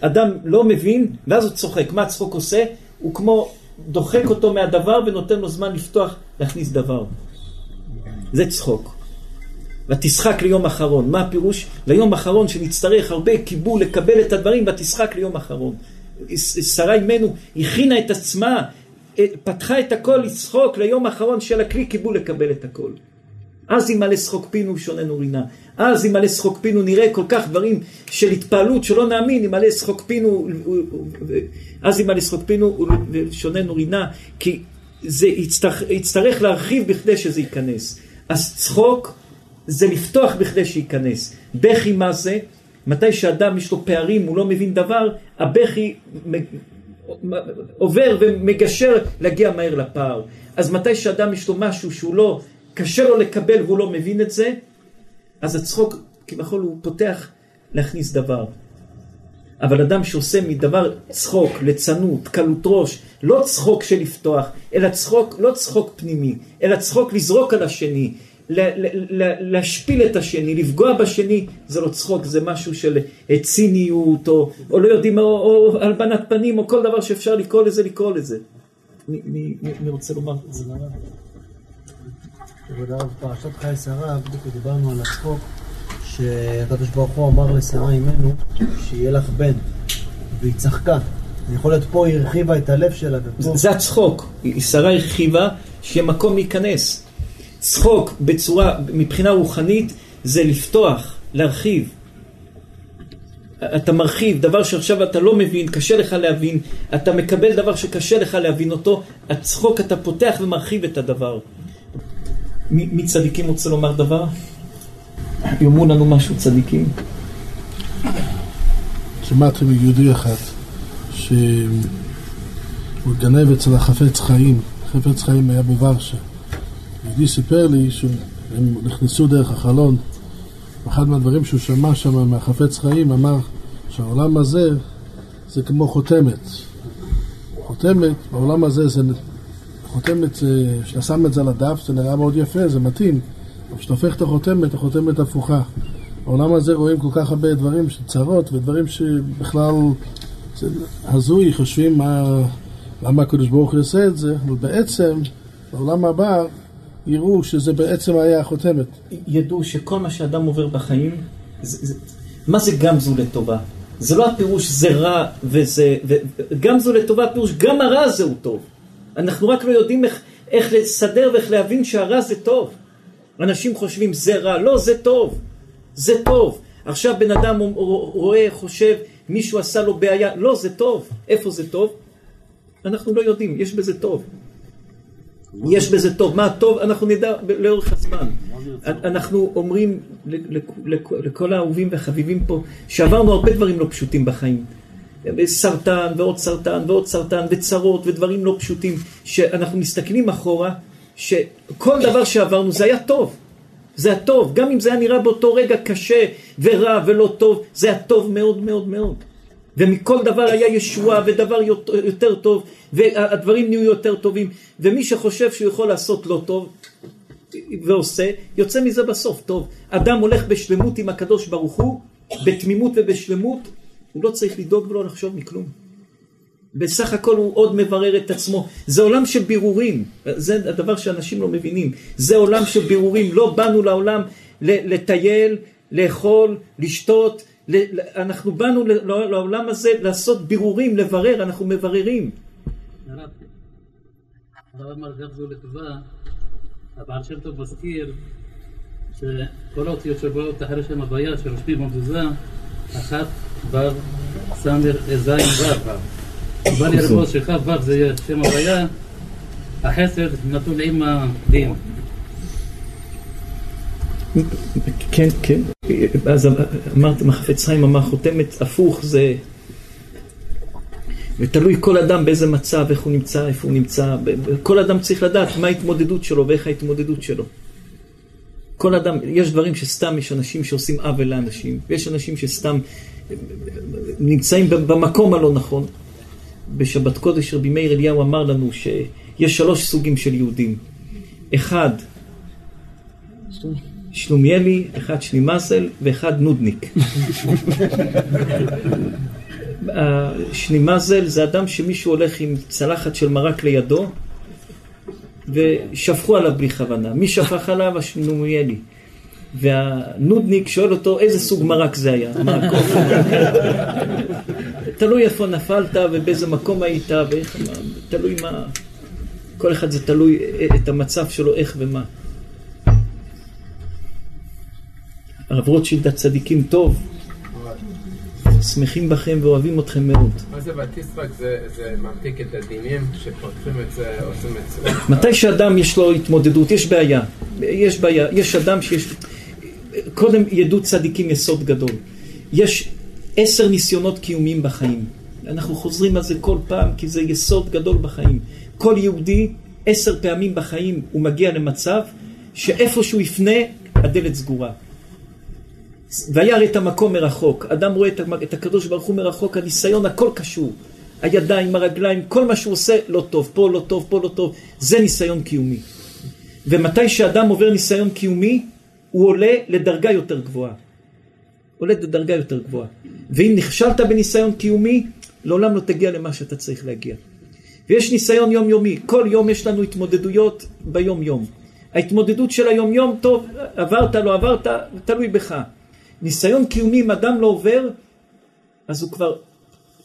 אדם לא מבין, ואז הוא צוחק. מה הצחוק עושה? הוא כמו דוחק אותו מהדבר ונותן לו זמן לפתוח, להכניס דבר. זה צחוק. ותשחק ליום אחרון. מה הפירוש? ליום אחרון שנצטרך הרבה קיבול לקבל את הדברים, ותשחק ליום אחרון. שרה אימנו הכינה את עצמה, פתחה את הכל לצחוק ליום האחרון של הכלי קיבול לקבל את הכל. אז אם מלא שחוק פינו שוננו רינה. אז אם מלא שחוק פינו נראה כל כך דברים של התפעלות שלא נאמין. אם מלא שחוק פינו, אז אם מלא שחוק פינו שוננו רינה, כי זה יצטרך, יצטרך להרחיב בכדי שזה ייכנס. אז צחוק זה לפתוח בכדי שייכנס. בכי מה זה? מתי שאדם יש לו פערים, הוא לא מבין דבר, הבכי עובר ומגשר להגיע מהר לפער. אז מתי שאדם יש לו משהו שהוא לא, קשה לו לקבל והוא לא מבין את זה, אז הצחוק כביכול הוא פותח להכניס דבר. אבל אדם שעושה מדבר צחוק, לצנות, קלות ראש, לא צחוק של לפתוח, אלא צחוק, לא צחוק פנימי, אלא צחוק לזרוק על השני, להשפיל את השני, לפגוע בשני, זה לא צחוק, זה משהו של ציניות, או, או לא יודעים, או, או הלבנת פנים, או כל דבר שאפשר לקרוא לזה, לקרוא לזה. אני, אני, אני רוצה לומר את זה לרב. תודה רבה, פרשת חיי שרה, בדיוק דיברנו על הצחוק, שהקדוש ברוך הוא אמר לשרה אימנו, שיהיה לך בן, והיא צחקה. יכול להיות פה היא הרחיבה את הלב שלה. ופה... זה הצחוק, שרה הרחיבה, שיהיה מקום להיכנס. צחוק בצורה, מבחינה רוחנית, זה לפתוח, להרחיב. אתה מרחיב, דבר שעכשיו אתה לא מבין, קשה לך להבין, אתה מקבל דבר שקשה לך להבין אותו, הצחוק אתה פותח ומרחיב את הדבר. מ- מי צדיקים רוצה לומר דבר? יאמרו לנו משהו צדיקים. שמעתי מיהודי אחד, שהוא גנב אצל החפץ חיים, חפץ חיים היה בוורשה. יהודי סיפר לי שהם נכנסו דרך החלון. אחד מהדברים שהוא שמע שם מהחפץ חיים אמר שהעולם הזה זה כמו חותמת. חותמת, בעולם הזה זה חותמת, כשאתה שם את זה לדף זה נראה מאוד יפה, זה מתאים, אבל כשאתה הופך את החותמת, החותמת הפוכה. בעולם הזה רואים כל כך הרבה דברים שצרות ודברים שבכלל הזוי, חושבים מה, למה הקדוש ברוך הוא יעשה את זה, אבל בעצם בעולם הבא יראו שזה בעצם היה החותמת. ידעו שכל מה שאדם עובר בחיים, זה, זה, מה זה גם זו לטובה? זה לא הפירוש זה רע וזה, וגם זו לטובה הפירוש, גם הרע זהו טוב. אנחנו רק לא יודעים איך, איך לסדר ואיך להבין שהרע זה טוב. אנשים חושבים זה רע, לא זה טוב, זה טוב. עכשיו בן אדם רואה, חושב, מישהו עשה לו בעיה, לא זה טוב. איפה זה טוב? אנחנו לא יודעים, יש בזה טוב. יש בזה טוב, מה טוב אנחנו נדע לאורך הזמן. אנחנו אומרים לכל האהובים והחביבים פה שעברנו הרבה דברים לא פשוטים בחיים, סרטן ועוד סרטן ועוד סרטן וצרות ודברים לא פשוטים, שאנחנו מסתכלים אחורה שכל דבר שעברנו זה היה טוב, זה היה טוב, גם אם זה היה נראה באותו רגע קשה ורע ולא טוב, זה היה טוב מאוד מאוד מאוד, ומכל דבר היה ישועה ודבר יותר טוב, והדברים נהיו יותר טובים. ומי שחושב שהוא יכול לעשות לא טוב ועושה, יוצא מזה בסוף טוב. אדם הולך בשלמות עם הקדוש ברוך הוא, בתמימות ובשלמות, הוא לא צריך לדאוג ולא לחשוב מכלום. בסך הכל הוא עוד מברר את עצמו. זה עולם של בירורים, זה הדבר שאנשים לא מבינים, זה עולם של בירורים. לא באנו לעולם לטייל, לאכול, לשתות, אנחנו באנו לעולם הזה לעשות בירורים, לברר, אנחנו מבררים. הרב, הרב אמר גם זו לטובה, הבעל שם טוב מזכיר שכל האותיות שבאות אחרי שם הבעיה שרושמים במזוזה, אחת בר סמר זין בר בר. בא לי לראות שכף בר זה יהיה שם הבעיה, החסר נתון עם הדין. כן, כן. אז אמרת, מחפץ חיים אמר, חותמת הפוך זה, ותלוי כל אדם באיזה מצב, איך הוא נמצא, איפה הוא נמצא, כל אדם צריך לדעת מה ההתמודדות שלו ואיך ההתמודדות שלו. כל אדם, יש דברים שסתם יש אנשים שעושים עוול לאנשים, ויש אנשים שסתם נמצאים במקום הלא נכון. בשבת קודש רבי מאיר אליהו אמר לנו שיש שלוש סוגים של יהודים. אחד, שלומיאלי, אחד שנימסל ואחד נודניק. שנימסל זה אדם שמישהו הולך עם צלחת של מרק לידו ושפכו עליו בלי כוונה. מי שפך עליו? השלומיאלי. והנודניק שואל אותו איזה סוג מרק זה היה. תלוי איפה נפלת ובאיזה מקום היית, ואיך, תלוי מה, כל אחד זה תלוי את המצב שלו, איך ומה. הרב רוטשילד הצדיקים טוב, שמחים בכם ואוהבים אתכם מאוד. מה זה בתסרק? זה ממתיק את הדינים שפותחים את זה, עושים את זה. מתי שאדם יש לו התמודדות, יש בעיה. יש בעיה, יש אדם שיש... קודם ידעו צדיקים יסוד גדול. יש עשר ניסיונות קיומיים בחיים. אנחנו חוזרים על זה כל פעם, כי זה יסוד גדול בחיים. כל יהודי, עשר פעמים בחיים הוא מגיע למצב שאיפה שהוא יפנה, הדלת סגורה. וירא את המקום מרחוק, אדם רואה את הקדוש ברוך הוא מרחוק, הניסיון הכל קשור, הידיים, הרגליים, כל מה שהוא עושה לא טוב, פה לא טוב, פה לא טוב, זה ניסיון קיומי. ומתי שאדם עובר ניסיון קיומי, הוא עולה לדרגה יותר גבוהה, עולה לדרגה יותר גבוהה. ואם נכשלת בניסיון קיומי, לעולם לא תגיע למה שאתה צריך להגיע. ויש ניסיון יומיומי, כל יום יש לנו התמודדויות ביום יום. ההתמודדות של היום יום, טוב, עברת, לא עברת, תלוי בך. ניסיון קיומי, אם אדם לא עובר, אז הוא כבר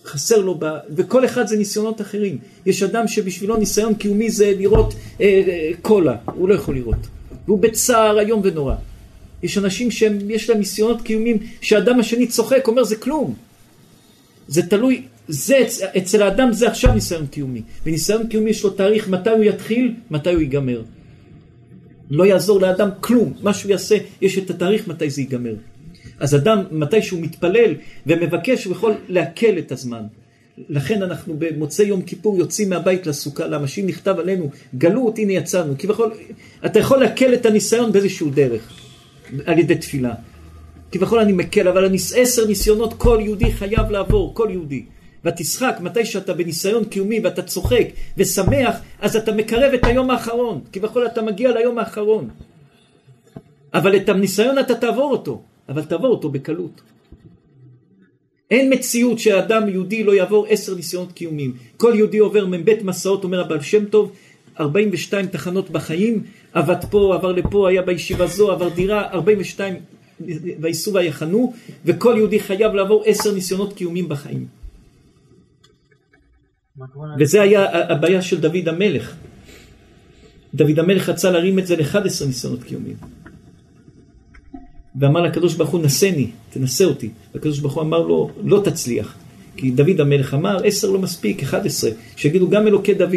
חסר לו, ב... וכל אחד זה ניסיונות אחרים. יש אדם שבשבילו ניסיון קיומי זה לראות אה, אה, קולה, הוא לא יכול לראות. והוא בצער היום ונורא. יש אנשים שיש להם ניסיונות קיומיים, שהאדם השני צוחק, אומר זה כלום. זה תלוי, זה, אצל האדם זה עכשיו ניסיון קיומי. וניסיון קיומי יש לו תאריך, מתי הוא יתחיל, מתי הוא ייגמר. לא יעזור לאדם כלום, מה שהוא יעשה, יש את התאריך מתי זה ייגמר. אז אדם, מתי שהוא מתפלל ומבקש, הוא יכול להקל את הזמן. לכן אנחנו במוצאי יום כיפור יוצאים מהבית לסוכה, למשים נכתב עלינו, גלו אותי נייצרנו, כבכל, אתה יכול להקל את הניסיון באיזשהו דרך, על ידי תפילה. כבכל אני מקל, אבל אני עשר ניסיונות כל יהודי חייב לעבור, כל יהודי. ותשחק, מתי שאתה בניסיון קיומי ואתה צוחק ושמח, אז אתה מקרב את היום האחרון, כבכל אתה מגיע ליום האחרון. אבל את הניסיון אתה תעבור אותו, אבל תעבור אותו בקלות. אין מציאות שהאדם יהודי לא יעבור עשר ניסיונות קיומיים. כל יהודי עובר מבית מסעות, אומר הבעל שם טוב, ארבעים ושתיים תחנות בחיים, עבד פה, עבר לפה, היה בישיבה זו, עבר דירה, ארבעים ושתיים וייסעו ויחנו, וכל יהודי חייב לעבור עשר ניסיונות קיומיים בחיים. וזה היה הבעיה של דוד המלך. דוד המלך רצה להרים את זה ל-אחד עשר ניסיונות קיומיים. ואמר לקדוש ברוך הוא, נסני, תנסה אותי. והקדוש ברוך הוא אמר לו, לא תצליח. כי דוד המלך אמר, עשר לא מספיק, אחד עשר. שיגידו גם אלוקי דוד.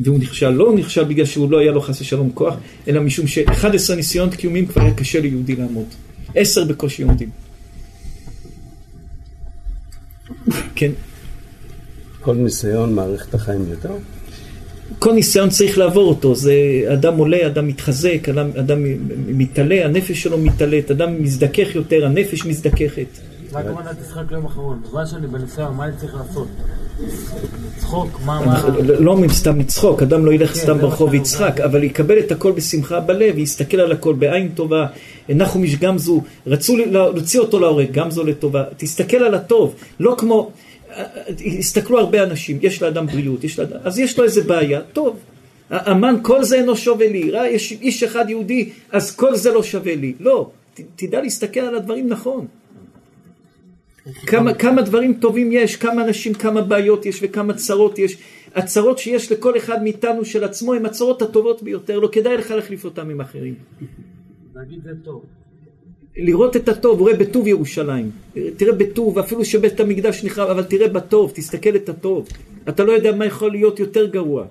והוא נכשל, לא נכשל בגלל שהוא לא היה לו חס ושלום כוח, אלא משום ש-אחד עשר ניסיונות קיומיים כבר היה קשה ליהודי לעמוד. עשר בקושי עומדים. כן. כל ניסיון מעריך את החיים יותר? כל ניסיון צריך לעבור אותו, זה אדם עולה, אדם מתחזק, אדם, אדם מתעלה, הנפש שלו מתעלית, אדם מזדכך יותר, הנפש מזדככת. מה כמובן תשחק ליום אחרון? דבר שאני בניסיון, מה אני צריך לעשות? צחוק, מה, מה... לא אומרים סתם לצחוק, אדם לא ילך סתם ברחוב ויצחק, אבל יקבל את הכל בשמחה בלב, יסתכל על הכל בעין טובה, אנחנו משגמזו, רצו להוציא אותו להורג, גמזו לטובה, תסתכל על הטוב, לא כמו... הסתכלו הרבה אנשים, יש לאדם בריאות, יש לאדם, אז יש לו איזה בעיה, טוב, האמן כל זה אינו שווה לי, ראה, יש איש אחד יהודי, אז כל זה לא שווה לי, לא, ת, תדע להסתכל על הדברים נכון, כמה, כמה דברים טובים יש, כמה אנשים, כמה בעיות יש וכמה צרות יש, הצרות שיש לכל אחד מאיתנו של עצמו הם הצרות הטובות ביותר, לא כדאי לך להחליף אותם עם אחרים. נגיד זה טוב. לראות את הטוב, ראה בטוב ירושלים, תראה בטוב, אפילו שבית המקדש נחרב, אבל תראה בטוב, תסתכל את הטוב, אתה לא יודע מה יכול להיות יותר גרוע.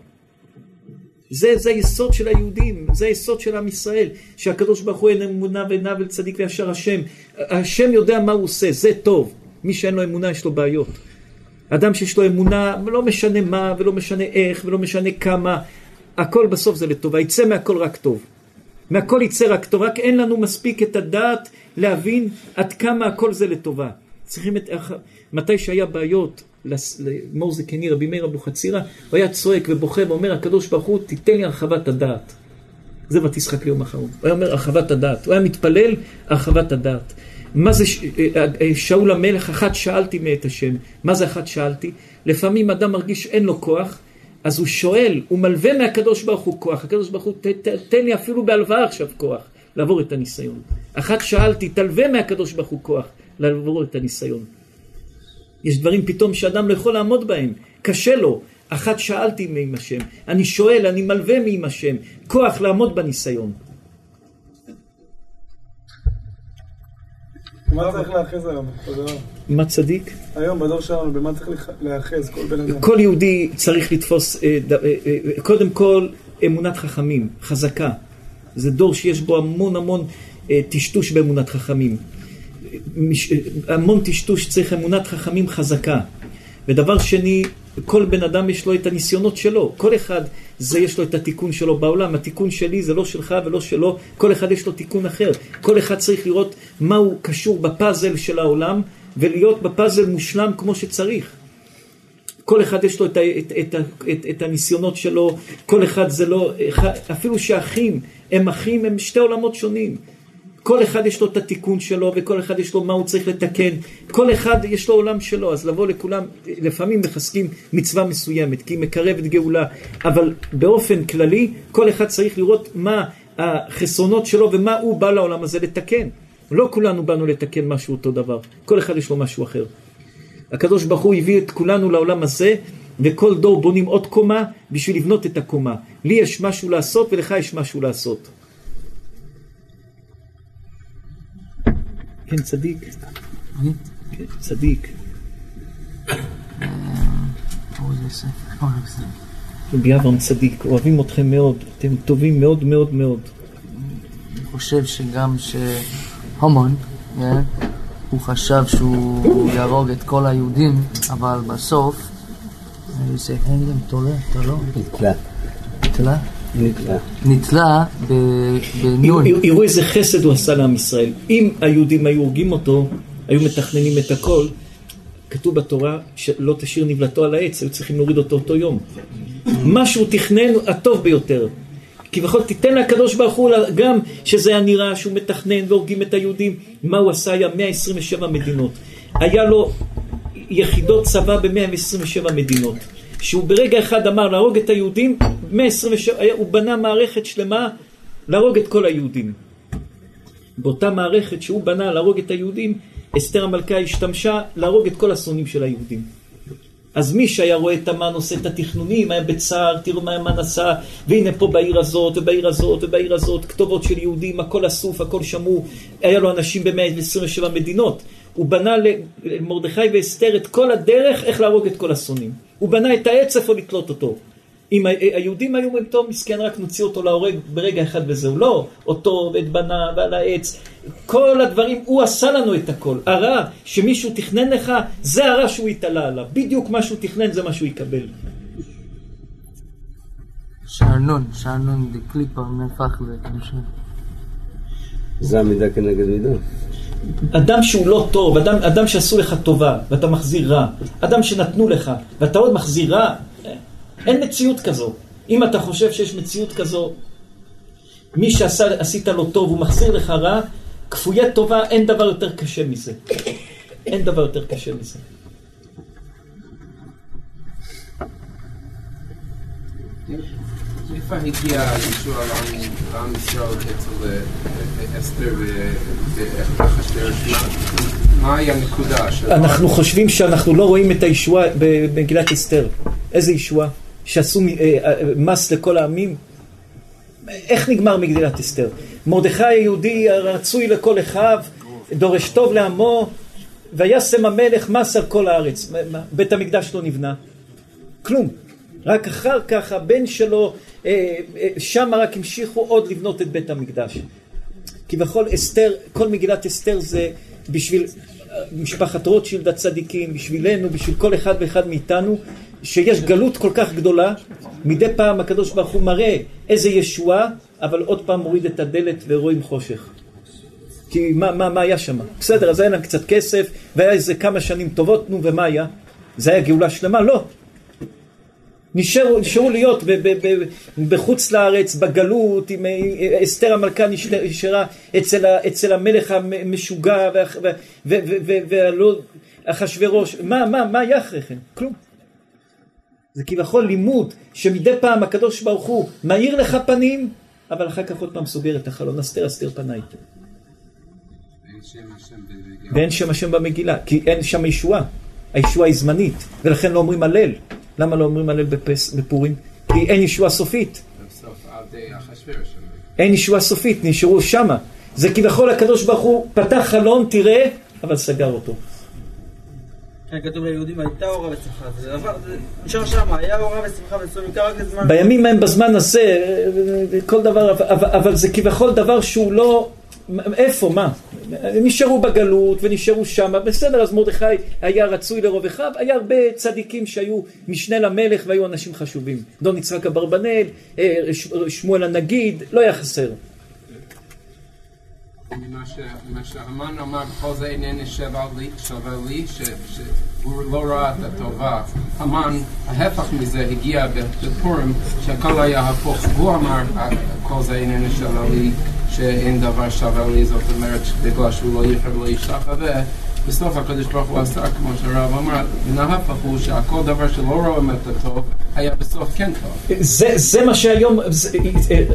זה, זה היסוד של היהודים, זה היסוד של עם ישראל, שהקדוש ברוך הוא אין אמונה ואינה ולצדיק וישר השם, השם יודע מה הוא עושה, זה טוב, מי שאין לו אמונה יש לו בעיות. אדם שיש לו אמונה, לא משנה מה ולא משנה איך ולא משנה כמה, הכל בסוף זה לטובה, יצא מהכל רק טוב. מהכל יצא רק טוב, רק אין לנו מספיק את הדעת להבין עד כמה הכל זה לטובה. צריכים את... מתי שהיה בעיות למורזה קני רבי מאיר אבוחצירא, הוא היה צועק ובוכה ואומר, הקדוש ברוך הוא תיתן לי הרחבת הדעת. זה ותשחק ליום האחרון. הוא היה אומר הרחבת הדעת. הוא היה מתפלל הרחבת הדעת. מה זה ש... שאול המלך? אחת שאלתי מאת השם. מה זה אחת שאלתי? לפעמים אדם מרגיש אין לו כוח, אז הוא שואל, הוא מלווה מהקדוש ברוך הוא כוח, הקדוש ברוך הוא תתן לי אפילו בהלוואה עכשיו כוח, לעבור את הניסיון. אחת שאלתי, תלווה מהקדוש ברוך הוא כוח, לעבור את הניסיון. יש דברים פתאום שאדם לא יכול לעמוד בהם, קשה לו. אחת שאלתי מעם השם, אני שואל, אני מלווה מעם השם, כוח לעמוד בניסיון. מה צריך להאחז היום? מה צדיק? היום בדור שלנו, במה צריך להאחז כל בן אדם? כל יהודי צריך לתפוס, קודם כל, אמונת חכמים, חזקה. זה דור שיש בו המון המון תשטוש באמונת חכמים. המון תשטוש צריך אמונת חכמים חזקה. ודבר שני, כל בן אדם יש לו את הניסיונות שלו. כל אחד, זה יש לו את התיקון שלו בעולם. התיקון שלי זה לא שלך ולא שלו. כל אחד יש לו תיקון אחר. כל אחד צריך לראות מה הוא קשור בפאזל של העולם, ולהיות בפאזל מושלם כמו שצריך. כל אחד יש לו את, את, את, את, את הניסיונות שלו. כל אחד זה לא... אפילו שאחים הם אחים, הם שתי עולמות שונים. כל אחד יש לו את התיקון שלו, וכל אחד יש לו מה הוא צריך לתקן. כל אחד יש לו עולם שלו, אז לבוא לכולם, לפעמים מחזקים מצווה מסוימת, כי היא מקרבת גאולה. אבל באופן כללי, כל אחד צריך לראות מה החסרונות שלו, ומה הוא בא לעולם הזה לתקן. לא כולנו באנו לתקן משהו אותו דבר. כל אחד יש לו משהו אחר. הקדוש ברוך הוא הביא את כולנו לעולם הזה, וכל דור בונים עוד קומה, בשביל לבנות את הקומה. לי יש משהו לעשות, ולך יש משהו לעשות. כן, צדיק. כן, צדיק. רבי אברהם צדיק, אוהבים אתכם מאוד. אתם טובים מאוד מאוד מאוד. אני חושב שגם שהמון הוא חשב שהוא יהרוג את כל היהודים, אבל בסוף זה אנגלם תולה, תלו? נתלה. נתלה? נתלה. נתלה בניון. יראו איזה חסד הוא עשה לעם ישראל. אם היהודים היו הורגים אותו, היו מתכננים את הכל, כתוב בתורה שלא תשאיר נבלתו על העץ, היו צריכים להוריד אותו אותו יום. מה שהוא תכנן הטוב ביותר. כי בכל תיתן לקדוש ברוך הוא גם שזה היה נראה שהוא מתכנן והורגים את היהודים. מה הוא עשה? היה מאה עשרים ושבע מדינות. היה לו יחידות צבא ב-מאה עשרים ושבע מדינות. שהוא ברגע אחד אמר להרוג את היהודים, מאה עשרים ושבע, הוא בנה מערכת שלמה להרוג את כל היהודים. באותה מערכת שהוא בנה להרוג את היהודים, אסתר המלכה השתמשה להרוג את כל השונאים של היהודים. אז מי שהיה רואה את המן עושה את התכנונים, היה בצער, תראו מה המן עשה, והנה פה בעיר הזאת ובעיר הזאת ובעיר הזאת, כתובות של יהודים, הכל אסוף, הכל שמעו, היה לו אנשים ב-מאה עשרים ושבע מדינות. הוא בנה למרדכי ואסתר את כל הדרך איך להרוג את כל השונאים. הוא בנה את העץ איפה לתלות אותו. אם היהודים היו אומרים, טוב, מסכן, רק נוציא אותו להורג ברגע אחד וזהו. לא, אותו ואת בנה ועל העץ. כל הדברים, הוא עשה לנו את הכל. הרע שמישהו תכנן לך, זה הרע שהוא יתעלה עליו. בדיוק מה שהוא תכנן, זה מה שהוא יקבל. שאנון, שאנון דקליפה נהפך לתמשה. זה המידה כנגד מידה. אדם שהוא לא טוב, אדם, אדם שעשו לך טובה ואתה מחזיר רע, אדם שנתנו לך ואתה עוד מחזיר רע, אין מציאות כזו. אם אתה חושב שיש מציאות כזו, מי שעשית לו טוב הוא מחזיר לך רע, כפויה טובה, אין דבר יותר קשה מזה. אין דבר יותר קשה מזה. איפה הגיע ישוע לעם ישראל אצל אסתר ואחשוורוש? מהי הנקודה? אנחנו חושבים שאנחנו לא רואים את הישועה במגילת אסתר. איזה ישועה? שעשו מס לכל העמים? איך נגמר מגילת אסתר? מרדכי היהודי הרצוי לכל אחיו, דורש טוב לעמו, וישם המלך מס על כל הארץ. בית המקדש לא נבנה. כלום. רק אחר כך הבן שלו, שם רק המשיכו עוד לבנות את בית המקדש. כי בכל אסתר, כל מגילת אסתר זה בשביל משפחת רוטשילד הצדיקים, בשבילנו, בשביל כל אחד ואחד מאיתנו, שיש גלות כל כך גדולה. מדי פעם הקדוש ברוך הוא מראה איזה ישועה, אבל עוד פעם מוריד את הדלת ורואים חושך. כי מה, מה, מה היה שם? בסדר, אז היה להם קצת כסף, והיה איזה כמה שנים טובות, נו, ומה היה? זה היה גאולה שלמה? לא. נשארו, נשארו להיות ב, ב, ב, בחוץ לארץ, בגלות, עם, אסתר המלכה נשארה אצל, אצל המלך המשוגע והחשוורוש. מה, מה, מה היה אחרי כן? כלום. זה כביכול לימוד שמדי פעם הקדוש ברוך הוא מאיר לך פנים, אבל אחר כך עוד פעם סוגר את החלון. אסתר, אסתר פניי. ואין שם השם במגילה, כי אין שם הישועה. הישועה היא זמנית, ולכן לא אומרים הלל. למה לא אומרים הלל בפורים? כי אין ישועה סופית. אין ישועה סופית, נשארו שמה. זה כביכול הקדוש ברוך הוא פתח חלון, תראה, אבל סגר אותו. כתוב ליהודים הייתה אורה ושמחה, זה דבר, נשאר שם, היה אורה ושמחה וסומיקה רק לזמן. בימים מהם בזמן הזה, כל דבר, אבל זה כביכול דבר שהוא לא, איפה, מה? נשארו בגלות ונשארו שם, בסדר, אז מרדכי היה רצוי לרוב אחיו, היה הרבה צדיקים שהיו משנה למלך והיו אנשים חשובים. דון יצחק אברבנאל, שמואל הנגיד, לא היה חסר. מה שהמן אמר, כל זה אינני שווה לי, שהוא לא ראה את הטובה. המן, ההפך מזה, הגיע בפורים, שהכל היה הפוך. הוא אמר, כל זה אינני שווה לי, שאין דבר שווה לי, זאת אומרת, בגלל שהוא לא יחד לא ישחווה. בסוף הקדוש ברוך הוא עשה, כמו שהרב אמר, וההפך הוא שהכל דבר שלא רואים את הטוב, היה בסוף כן טוב. זה מה שהיום,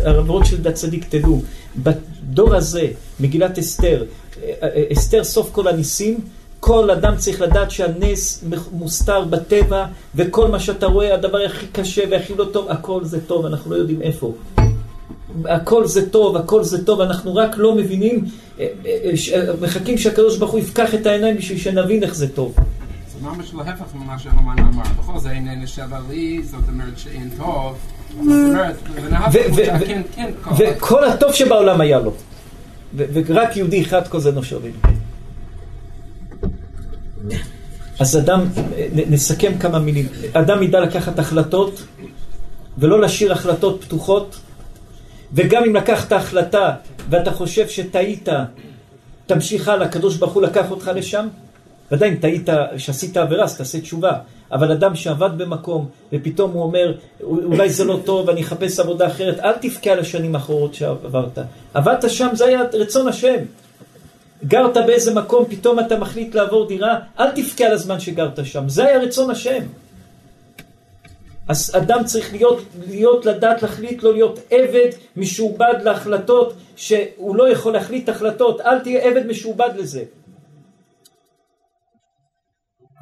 הרב רוטשילד הצדיק, תדעו, דור הזה, מגילת אסתר, אסתר סוף כל הניסים, כל אדם צריך לדעת שהנס מוסתר בטבע, וכל מה שאתה רואה, הדבר הכי קשה והכי לא טוב, הכל זה טוב, אנחנו לא יודעים איפה. הכל זה טוב, הכל זה טוב, אנחנו רק לא מבינים, מחכים שהקדוש ברוך הוא יפקח את העיניים בשביל שנבין איך זה טוב. זה ממש לא הפך ממה שהמן אמר, בכל זה אין נשבע לי, זאת אומרת שאין טוב, וכל הטוב שבעולם היה לו, ורק יהודי אחד כל זה נושרים. אז אדם, נסכם כמה מילים, אדם ידע לקחת החלטות ולא להשאיר החלטות פתוחות, וגם אם לקחת החלטה ואתה חושב שטעית, תמשיך הלאה, הקדוש ברוך הוא לקח אותך לשם, ועדיין טעית, שעשית עבירה, אז תעשה תשובה. אבל אדם שעבד במקום ופתאום הוא אומר, אולי זה לא טוב, אני אחפש עבודה אחרת, אל תבכה על השנים האחרות שעברת. עבדת שם, זה היה רצון השם. גרת באיזה מקום, פתאום אתה מחליט לעבור דירה, אל תבכה על הזמן שגרת שם, זה היה רצון השם. אז אדם צריך להיות, להיות לדעת להחליט, לא להיות עבד משובד להחלטות, שהוא לא יכול להחליט החלטות, אל תהיה עבד משובד לזה.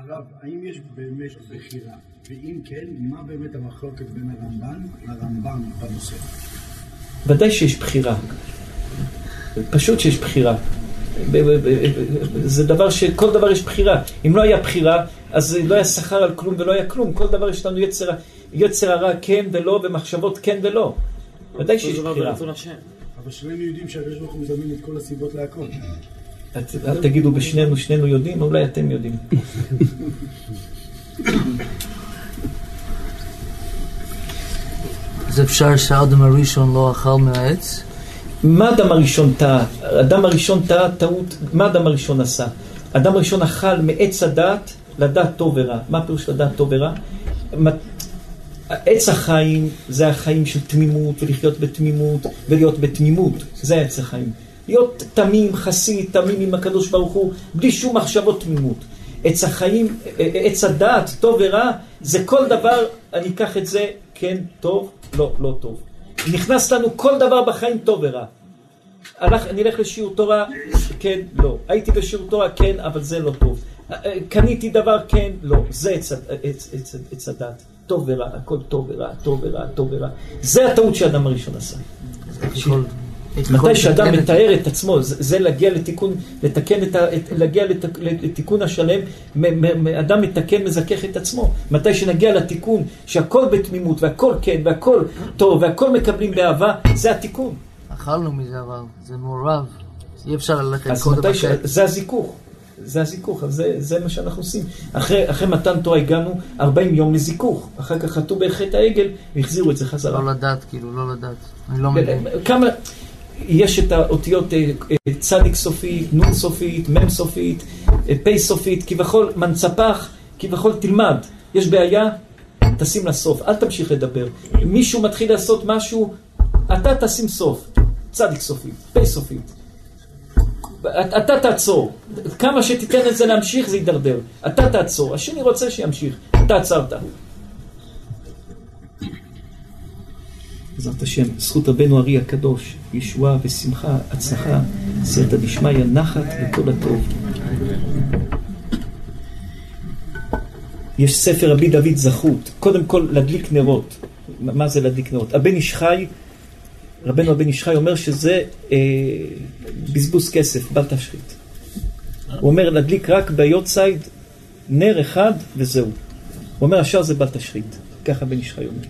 הרב, האם יש באמת בחירה? ואם כן, מה באמת המחלוקת בין הרמב"ן לרמב"ם בנושא? ודאי שיש בחירה. פשוט שיש בחירה. זה דבר שכל דבר יש בחירה. אם לא היה בחירה, אז לא היה שכר על כלום ולא היה כלום. כל דבר יש לנו יצר, יצר הרע כן ולא, ומחשבות כן ולא. ודאי שיש בחירה. אבל שנינו יודעים שהקדוש ברוך הוא מזמן את כל הסיבות להכל. אל תגידו בשנינו, שנינו יודעים, אולי אתם יודעים. אז אפשר שהאדם הראשון לא אכל מהעץ? מה אדם הראשון טעה? אדם הראשון טעה טעות, מה אדם הראשון עשה? אדם הראשון אכל מעץ הדעת לדעת טוב ורע. מה הפירוש לדעת טוב ורע? עץ החיים זה החיים של תמימות, ולחיות בתמימות, ולהיות בתמימות, זה עץ החיים. להיות תמים, חסי, תמים עם הקדוש ברוך הוא, בלי שום מחשבות תמימות. עץ החיים, עץ הדעת, טוב ורע, זה כל דבר, אני אקח את זה, כן, טוב, לא, לא טוב. נכנס לנו כל דבר בחיים טוב ורע. הלך, אני אלך לשיעור תורה, כן, לא. הייתי בשיעור תורה, כן, אבל זה לא טוב. קניתי דבר, כן, לא. זה עץ, עץ, עץ, עץ הדעת, טוב ורע, הכל טוב ורע, טוב ורע, טוב ורע. זה הטעות שאדם הראשון עשה. מתי שאדם מתאר את עצמו, זה להגיע לתיקון, לתקן את ה... להגיע לתיקון השלם, אדם מתקן, מזכך את עצמו. מתי שנגיע לתיקון, שהכל בתמימות, והכל כן, והכל טוב, והכל מקבלים באהבה, זה התיקון. אכלנו מזה אבל, זה מעורב, אי אפשר ללכת... אז מתי ש... זה הזיכוך, זה הזיכוך, זה מה שאנחנו עושים. אחרי מתן תורה הגענו ארבעים יום לזיכוך, אחר כך חטאו בחטא העגל, והחזירו את זה חזרה. לא לדעת, כאילו, לא לדעת, אני לא מבין. כמה... יש את האותיות צדיק סופית, נון סופית, מם סופית, פי סופית, כבכל מנצפח, כבכל תלמד. יש בעיה? תשים לסוף, אל תמשיך לדבר. מישהו מתחיל לעשות משהו, אתה תשים סוף. צדיק סופית, פי סופית. אתה תעצור. כמה שתיתן את זה להמשיך, זה יידרדר. אתה תעצור. השני רוצה שימשיך. אתה עצרת. בעזרת השם, זכות רבנו ארי הקדוש, ישועה ושמחה, הצלחה, סייעתא דשמיא, נחת וכל הטוב. יש ספר רבי דוד זכות, קודם כל להדליק נרות. מה זה להדליק נרות? הבן איש חי, רבנו הבן איש חי אומר שזה אה, בזבוז כסף, בל תשחית. הוא אומר להדליק רק ביוצאיד נר אחד וזהו. הוא אומר השאר זה בל תשחית, ככה הבן איש חי אומר.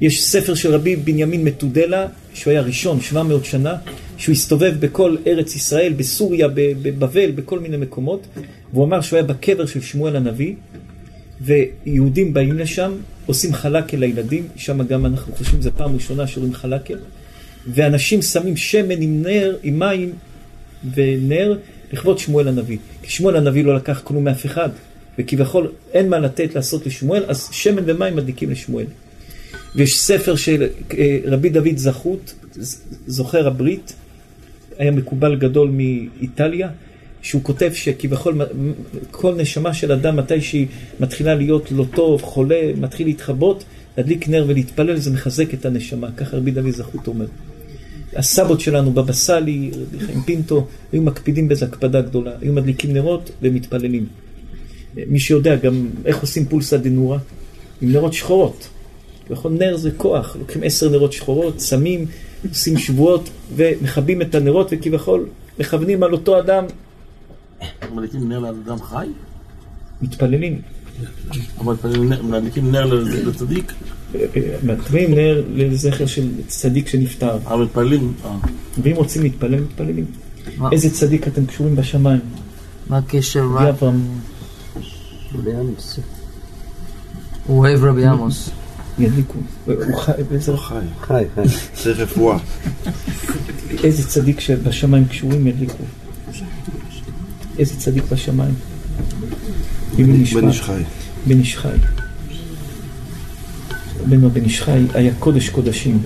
יש ספר של רבי בנימין מטודלה, שהוא היה ראשון, שבע מאות שנה, שהוא הסתובב בכל ארץ ישראל, בסוריה, בבבל, בכל מיני מקומות, והוא אמר שהוא היה בקבר של שמואל הנביא, ויהודים באים לשם, עושים חלקה לילדים, שם גם אנחנו חושבים, זו פעם ראשונה שעושים חלקה, ואנשים שמים שמן עם נר, עם מים ונר, לכבוד שמואל הנביא. כי שמואל הנביא לא לקח כלום מאף אחד, וכביכול אין מה לתת לעשות לשמואל, אז שמן ומים מדליקים לשמואל. ויש ספר של רבי דוד זכות, זוכר הברית, היה מקובל גדול מאיטליה, שהוא כותב שכבכל כל נשמה של אדם מתי שהיא מתחילה להיות לא טוב, חולה, מתחיל להתחבות, להדליק נר ולהתפלל, זה מחזק את הנשמה, ככה רבי דוד זכות אומר. הסבות שלנו, בבא סאלי, חיים פינטו, היו מקפידים באיזו הקפדה גדולה, היו מדליקים נרות ומתפללים. מי שיודע גם איך עושים פולסא דנורא, עם נרות שחורות. נכון, נר זה כוח, לוקחים עשר נרות שחורות, שמים, עושים שבועות ומכבים את הנרות וכביכול מכוונים על אותו אדם. מדליקים נר לאדם חי? מתפללים. אבל מדליקים נר לצדיק? מתפללים נר לזכר של צדיק שנפטר. אבל מתפללים. ואם רוצים להתפלל, מתפללים. איזה צדיק אתם קשורים בשמיים? מה הקשר? רבי עמוס. הוא אוהב רבי עמוס. ידליקו. הוא חי, בעצם חי. חי, חי. צריך רפואה. איזה צדיק שבשמיים קשורים ידליקו. איזה צדיק בשמיים. בן איש חי. בן איש חי. בן איש חי היה קודש קודשים.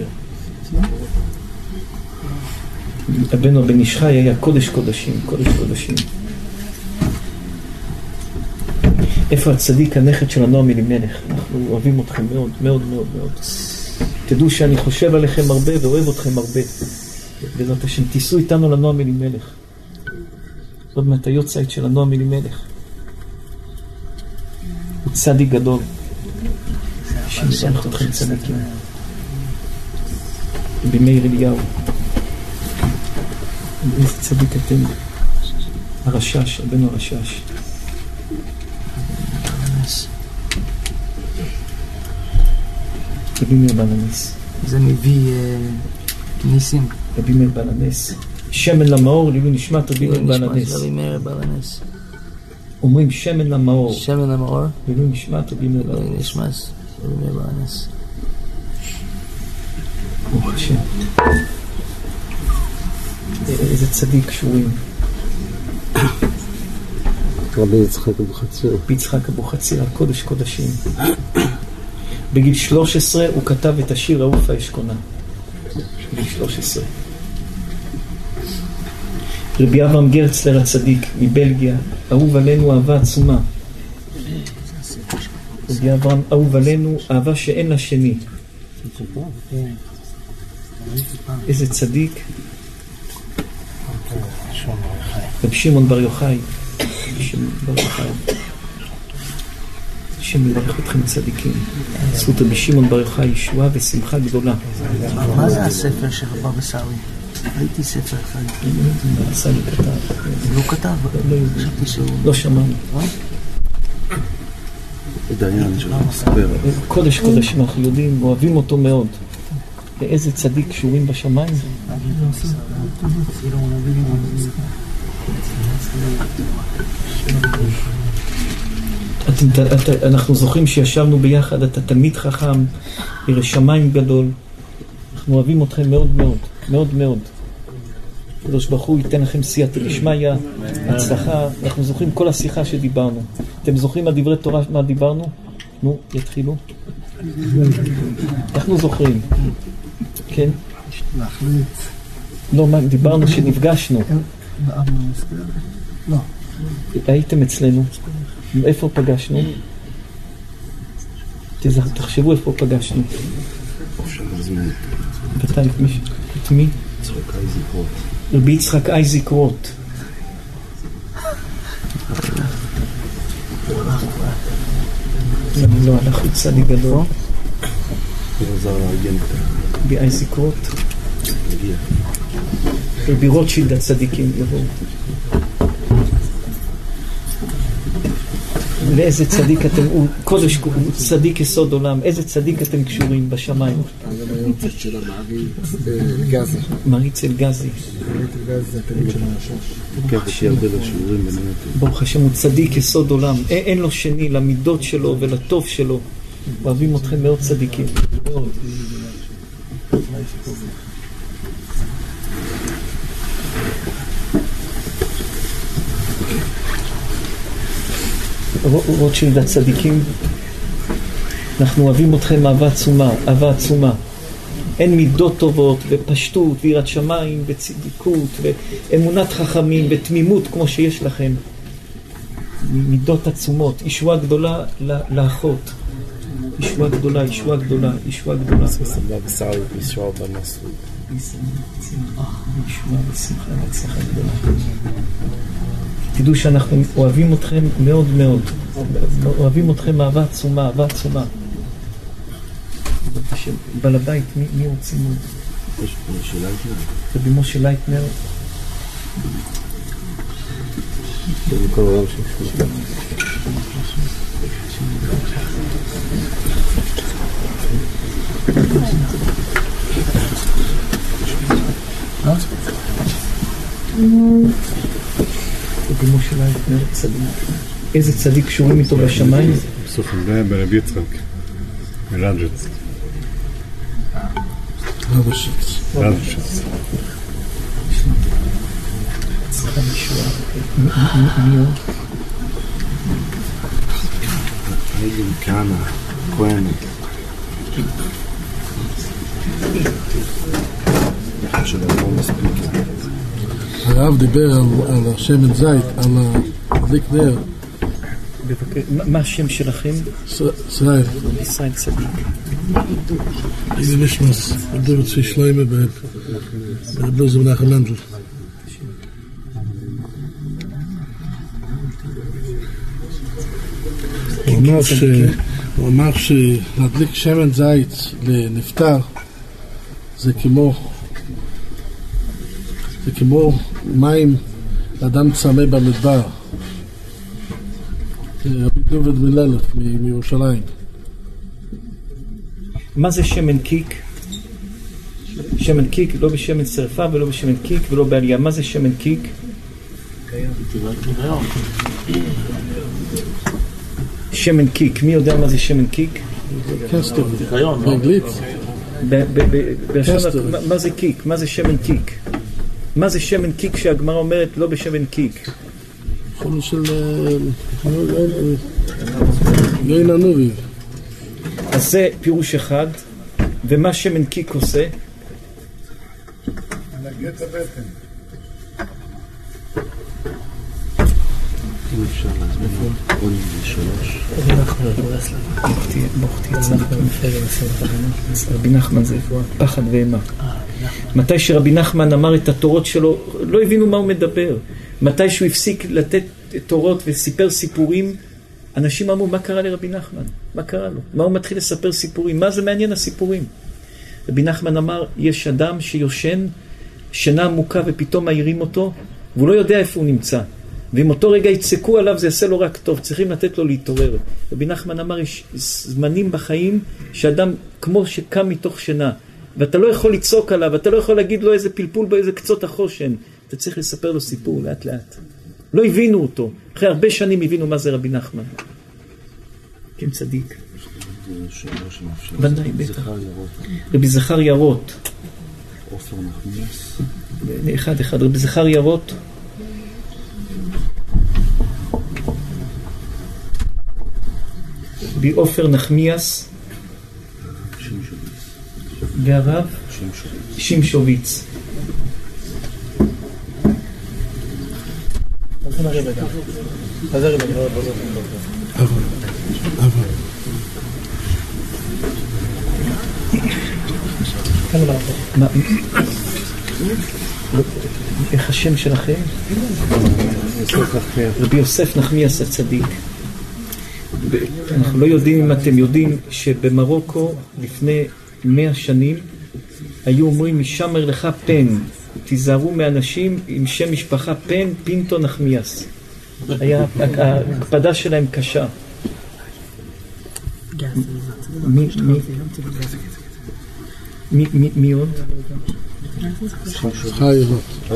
הבן הבן איש חי היה קודש קודשים, קודש קודשים. איפה הצדיק הנכד של הנועם אלימלך? אנחנו אוהבים אתכם מאוד, מאוד מאוד מאוד. תדעו שאני חושב עליכם הרבה ואוהב אתכם הרבה. בעזרת השם, תיסעו איתנו לנועם אלימלך. עוד מעט היוצאית של הנועם אלימלך. הוא צדיק גדול. שמח אתכם צדיקים. במאיר אליהו. איזה צדיק אתם? הרשש, הבן הרשש. רבי מאיר בעל הנס. זה מביא ניסים. רבי מאיר בעל הנס. שמן למאור, ליווי נשמת רבי מאיר בעל הנס. רבי מאיר בעל הנס. אומרים שמן למאור. שמן למאור. ליווי נשמת רבי מאיר בעל הנס. נשמת רבי מאיר בעל הנס. ברוך השם. איזה צדיק קשורים. רבי יצחק אבוחצירא. רבי יצחק אבוחצירא, קודש קודשים. בגיל שלוש עשרה הוא כתב את השיר "העוף האשכונה". בגיל שלוש עשרה. רבי אברהם גרצלר הצדיק מבלגיה, אהוב עלינו אהבה עצומה. רבי אברהם אהוב עלינו אהבה שאין לה שני. איזה צדיק. רבי שמעון בר יוחאי. השם מברך אתכם צדיקים. זכות רבי שמעון בר יוחאי, ישועה ושמחה גדולה. מה זה הספר שרבה בסארי? ראיתי ספר אחד. עשה לי כתב. לא כתב? לא שמענו. דיין שלא מספר. קודש קודש אנחנו יודעים, אוהבים אותו מאוד. ואיזה צדיק קשורים בשמיים? אנחנו זוכרים שישבנו ביחד, אתה תלמיד חכם, ירא שמיים גדול. אנחנו אוהבים אתכם מאוד מאוד, מאוד מאוד. הקדוש ברוך הוא ייתן לכם סייעתא דשמיא, הצלחה. אנחנו זוכרים כל השיחה שדיברנו. אתם זוכרים מה דברי תורה, מה דיברנו? נו, יתחילו. אנחנו זוכרים. כן? להחליט. לא, מה, דיברנו שנפגשנו. לא. הייתם אצלנו. איפה פגשנו? תחשבו איפה פגשנו. את מי? רבי יצחק אייזיק רוט. לא, אנחנו צדי גדול. רבי אייזיק רוט. רבי רוטשילד הצדיקים יבואו. לאיזה צדיק אתם, הוא קודש, הוא צדיק יסוד עולם, איזה צדיק אתם קשורים בשמיים. מריץ אלגזי. ברוך השם, הוא צדיק יסוד עולם, אין לו שני למידות שלו ולטוב שלו. אוהבים אתכם מאוד צדיקים. רוטשילד הצדיקים, אנחנו אוהבים אתכם אהבה עצומה, אהבה עצומה. אין מידות טובות ופשטות ויראת שמיים וצדיקות ואמונת חכמים ותמימות כמו שיש לכם. מידות עצומות, ישועה גדולה לאחות. ישועה גדולה, ישועה גדולה, ישועה גדולה. ישועה בשער וישועה במסעות. ישועה בשמחה והצלחה גדולה. תדעו שאנחנו אוהבים אתכם מאוד מאוד. אוהבים אתכם אהבה עצומה, אהבה עצומה. בעל הבית, מי רוצים עוד? רבי משה לייטנר. איזה צדיק שורים איתו בשמיים? בסוף הזה ברב יצחק מרדז'ץ רדז'ץ רדז'ץ יצחק המשוע מי עוד? הייתם כאן הכהנית של הרבון הספיקה. הרב דיבר על השמן זית, על הדליק נר. מה השם שלכם? ישראל. ישראל צדיק. איזה בשמאס, עבדו בצפי שלוימה ברבלוזו מנחם מנדל. הוא אמר שלהדליק שמן זית לנפטר זה כמו זה כמו מים אדם צמא במדבר. רבי דוד מללף מירושלים. מה זה שמן קיק? שמן קיק, לא בשמן שרפה ולא בשמן קיק ולא בעלייה. מה זה שמן קיק? שמן קיק, מי יודע מה זה שמן קיק? קסטר, באנגלית. מה זה קיק? מה זה שמן קיק? מה זה שמן קיק שהגמרא אומרת לא בשמן קיק? חומר של... לא ינענובי. אז זה פירוש אחד. ומה שמן קיק עושה? נגד את הבטן. אם אפשר להזמין עוד שלוש. רבי נחמן, רבי נחמן. בוכתי יצחמן מפגר לסלחן. רבי נחמן זה פחד ואימה. מתי שרבי נחמן אמר את התורות שלו, לא הבינו מה הוא מדבר. מתי שהוא הפסיק לתת תורות וסיפר סיפורים, אנשים אמרו, מה קרה לרבי נחמן? מה קרה לו? מה הוא מתחיל לספר סיפורים? מה זה מעניין הסיפורים? רבי נחמן אמר, יש אדם שיושן, שינה עמוקה ופתאום מעירים אותו, והוא לא יודע איפה הוא נמצא. ואם אותו רגע יצקו עליו, זה יעשה לו רק טוב, צריכים לתת לו להתעורר. רבי נחמן אמר, יש זמנים בחיים שאדם כמו שקם מתוך שינה, ואתה לא יכול לצעוק עליו, ואתה לא יכול להגיד לו איזה פלפול באיזה קצות החושן. אתה צריך לספר לו סיפור, לאט לאט. לא הבינו אותו. אחרי הרבה שנים הבינו מה זה רבי נחמן. כן, צדיק. בנאי, בטח. רבי זכר ירות. עופר נחמיאס. אחד, אחד. רבי זכר ירות. רבי עופר נחמיאס. והרב שמשוביץ. אז נראה בגלל. אז נראה בגלל. אבל, אבל. כאן לא עבר. מה? איך השם שלכם? רבי יוסף נחמיאס הצדיק. אנחנו לא יודעים אם אתם יודעים שבמרוקו לפני מאה שנים היו אומרים משמר לך פן, תיזהרו מאנשים עם שם משפחה פן, פינטו נחמיאס. ההקפדה שלהם קשה. מי מי מי עוד? זכר ירות.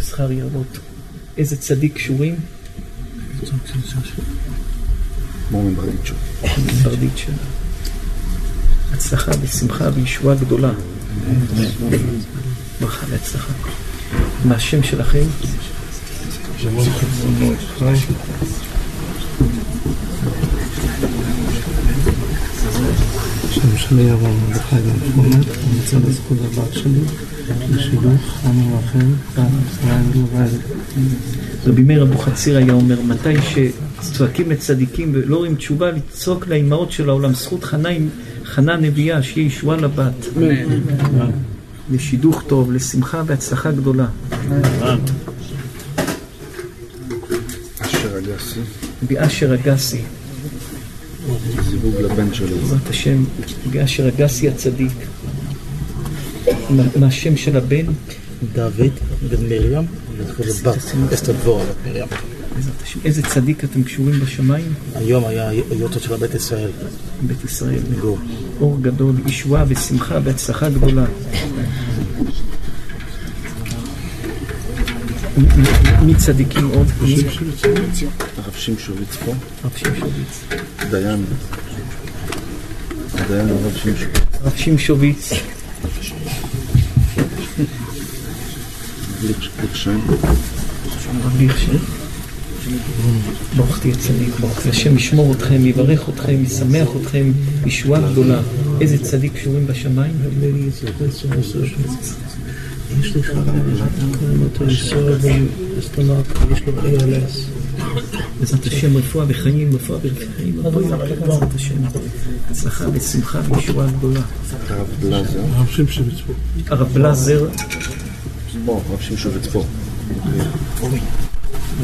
זכר ירות. איזה צדיק קשורים? מורמן ברדיצ'ו. ברדיצ'ו. הצלחה ושמחה וישועה גדולה. ברכה והצלחה. מה השם שלכם? שם שלי עבר מרדכי והמפורמד, אני רוצה לזכות הבת שלי, לשידוך, אנו ואחר, כאן, סליים גלובל. רבי מאיר אבוחצירא היה אומר, מתי שצועקים לצדיקים ולא רואים תשובה, לצעוק לאימהות של העולם, זכות חנאים, חנה נביאה, שיהיה ישועה לבת. לשידוך טוב, לשמחה והצלחה גדולה. אשר אגסי. באשר אגסי. זיווג לבן שלו. זאת השם, באשר אגסי הצדיק. מה השם של הבן? דוד בן מרים. אסתר דבורה בת מרים. איזה צדיק אתם קשורים בשמיים? היום היה היותו של בית ישראל. בית ישראל. אור גדול, ישועה ושמחה והצלחה גדולה. מי צדיקים עוד? הרב שמשוויץ פה? הרב שמשוויץ. דיין. דיין הרב שמשוויץ. הרב שמשוויץ. ליכשן. הרב ליכשן. ברוך תהיה צדיק, ברוך זה השם ישמור אתכם, יברך אתכם, ישמח אתכם, ישועה גדולה. איזה צדיק שורים בשמיים? יש לך רעיון אותו יסוד, זאת אומרת, יש לו חי עלס. בעזרת השם רפואה וחיים, רפואה וחיים, בעזרת השם. הצלחה ושמחה וישועה גדולה. הרב בלזר. הרב שמשוויץ פה. הרב בלזר. בוא, הרב שמשוויץ פה. אורי,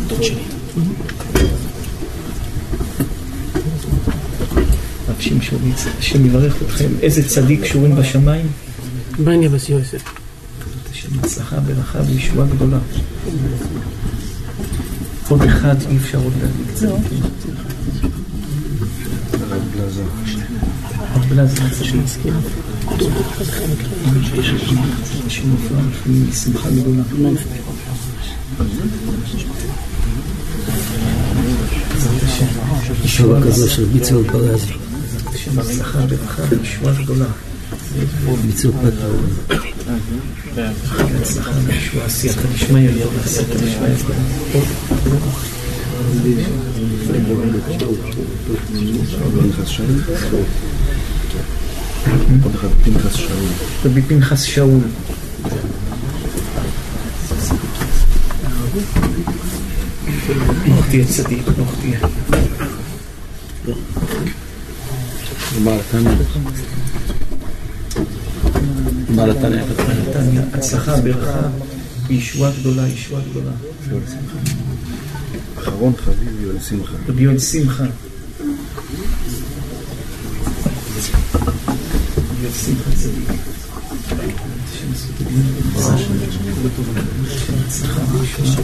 בטור שלי. הרב שמשוויץ, השם יברך אתכם. איזה צדיק שורים בשמיים? בן יבס יוסף. הצלחה ברכה וישועה גדולה. עוד אחד אי אפשר עוד להגיד קצת. הרב בלזר. הרב בלזר, זה שנזכיר. יש מופעה לפעמים שמחה גדולה. ישועה כזו של ביצוע פרזי. הצלחה ברכה וישועה גדולה. ביצוע פרזי. הצלחה וישועה עשיית הנשמע יהיה ועשיית הנשמע יהיה רבי פנחס שאול נוח תהיה צדיק נוח תהיה מה לתניה? מה לתניה? הצלחה, ברכה, וישועה גדולה, ישועה גדולה. אחרון חביב יואל שמחה. רבי יואל שמחה. יואל שמחה צדיק. הצלחה, ישועה,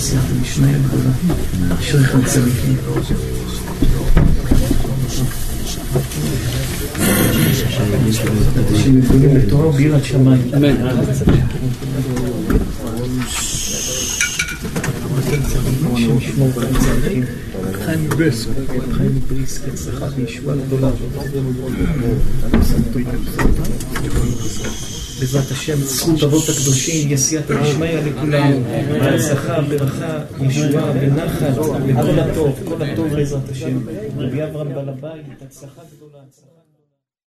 שיח ומשנה גדולה. אשריך צדיקים. אנשים מגולים לתורה ובירת שמיים. אמן. שמשמור בצדיקים. חיים בריסק. חיים בריסק, הצלחה וישועה גדולה. בעזרת השם, זכות אבות הקדושים, יסיעת המשמעיה לכולם. הצלחה, ברכה, ישועה, בנחת, בכל הטוב, כל הטוב בעזרת השם. רבי אברהם בעל הבית, הצלחה גדולה.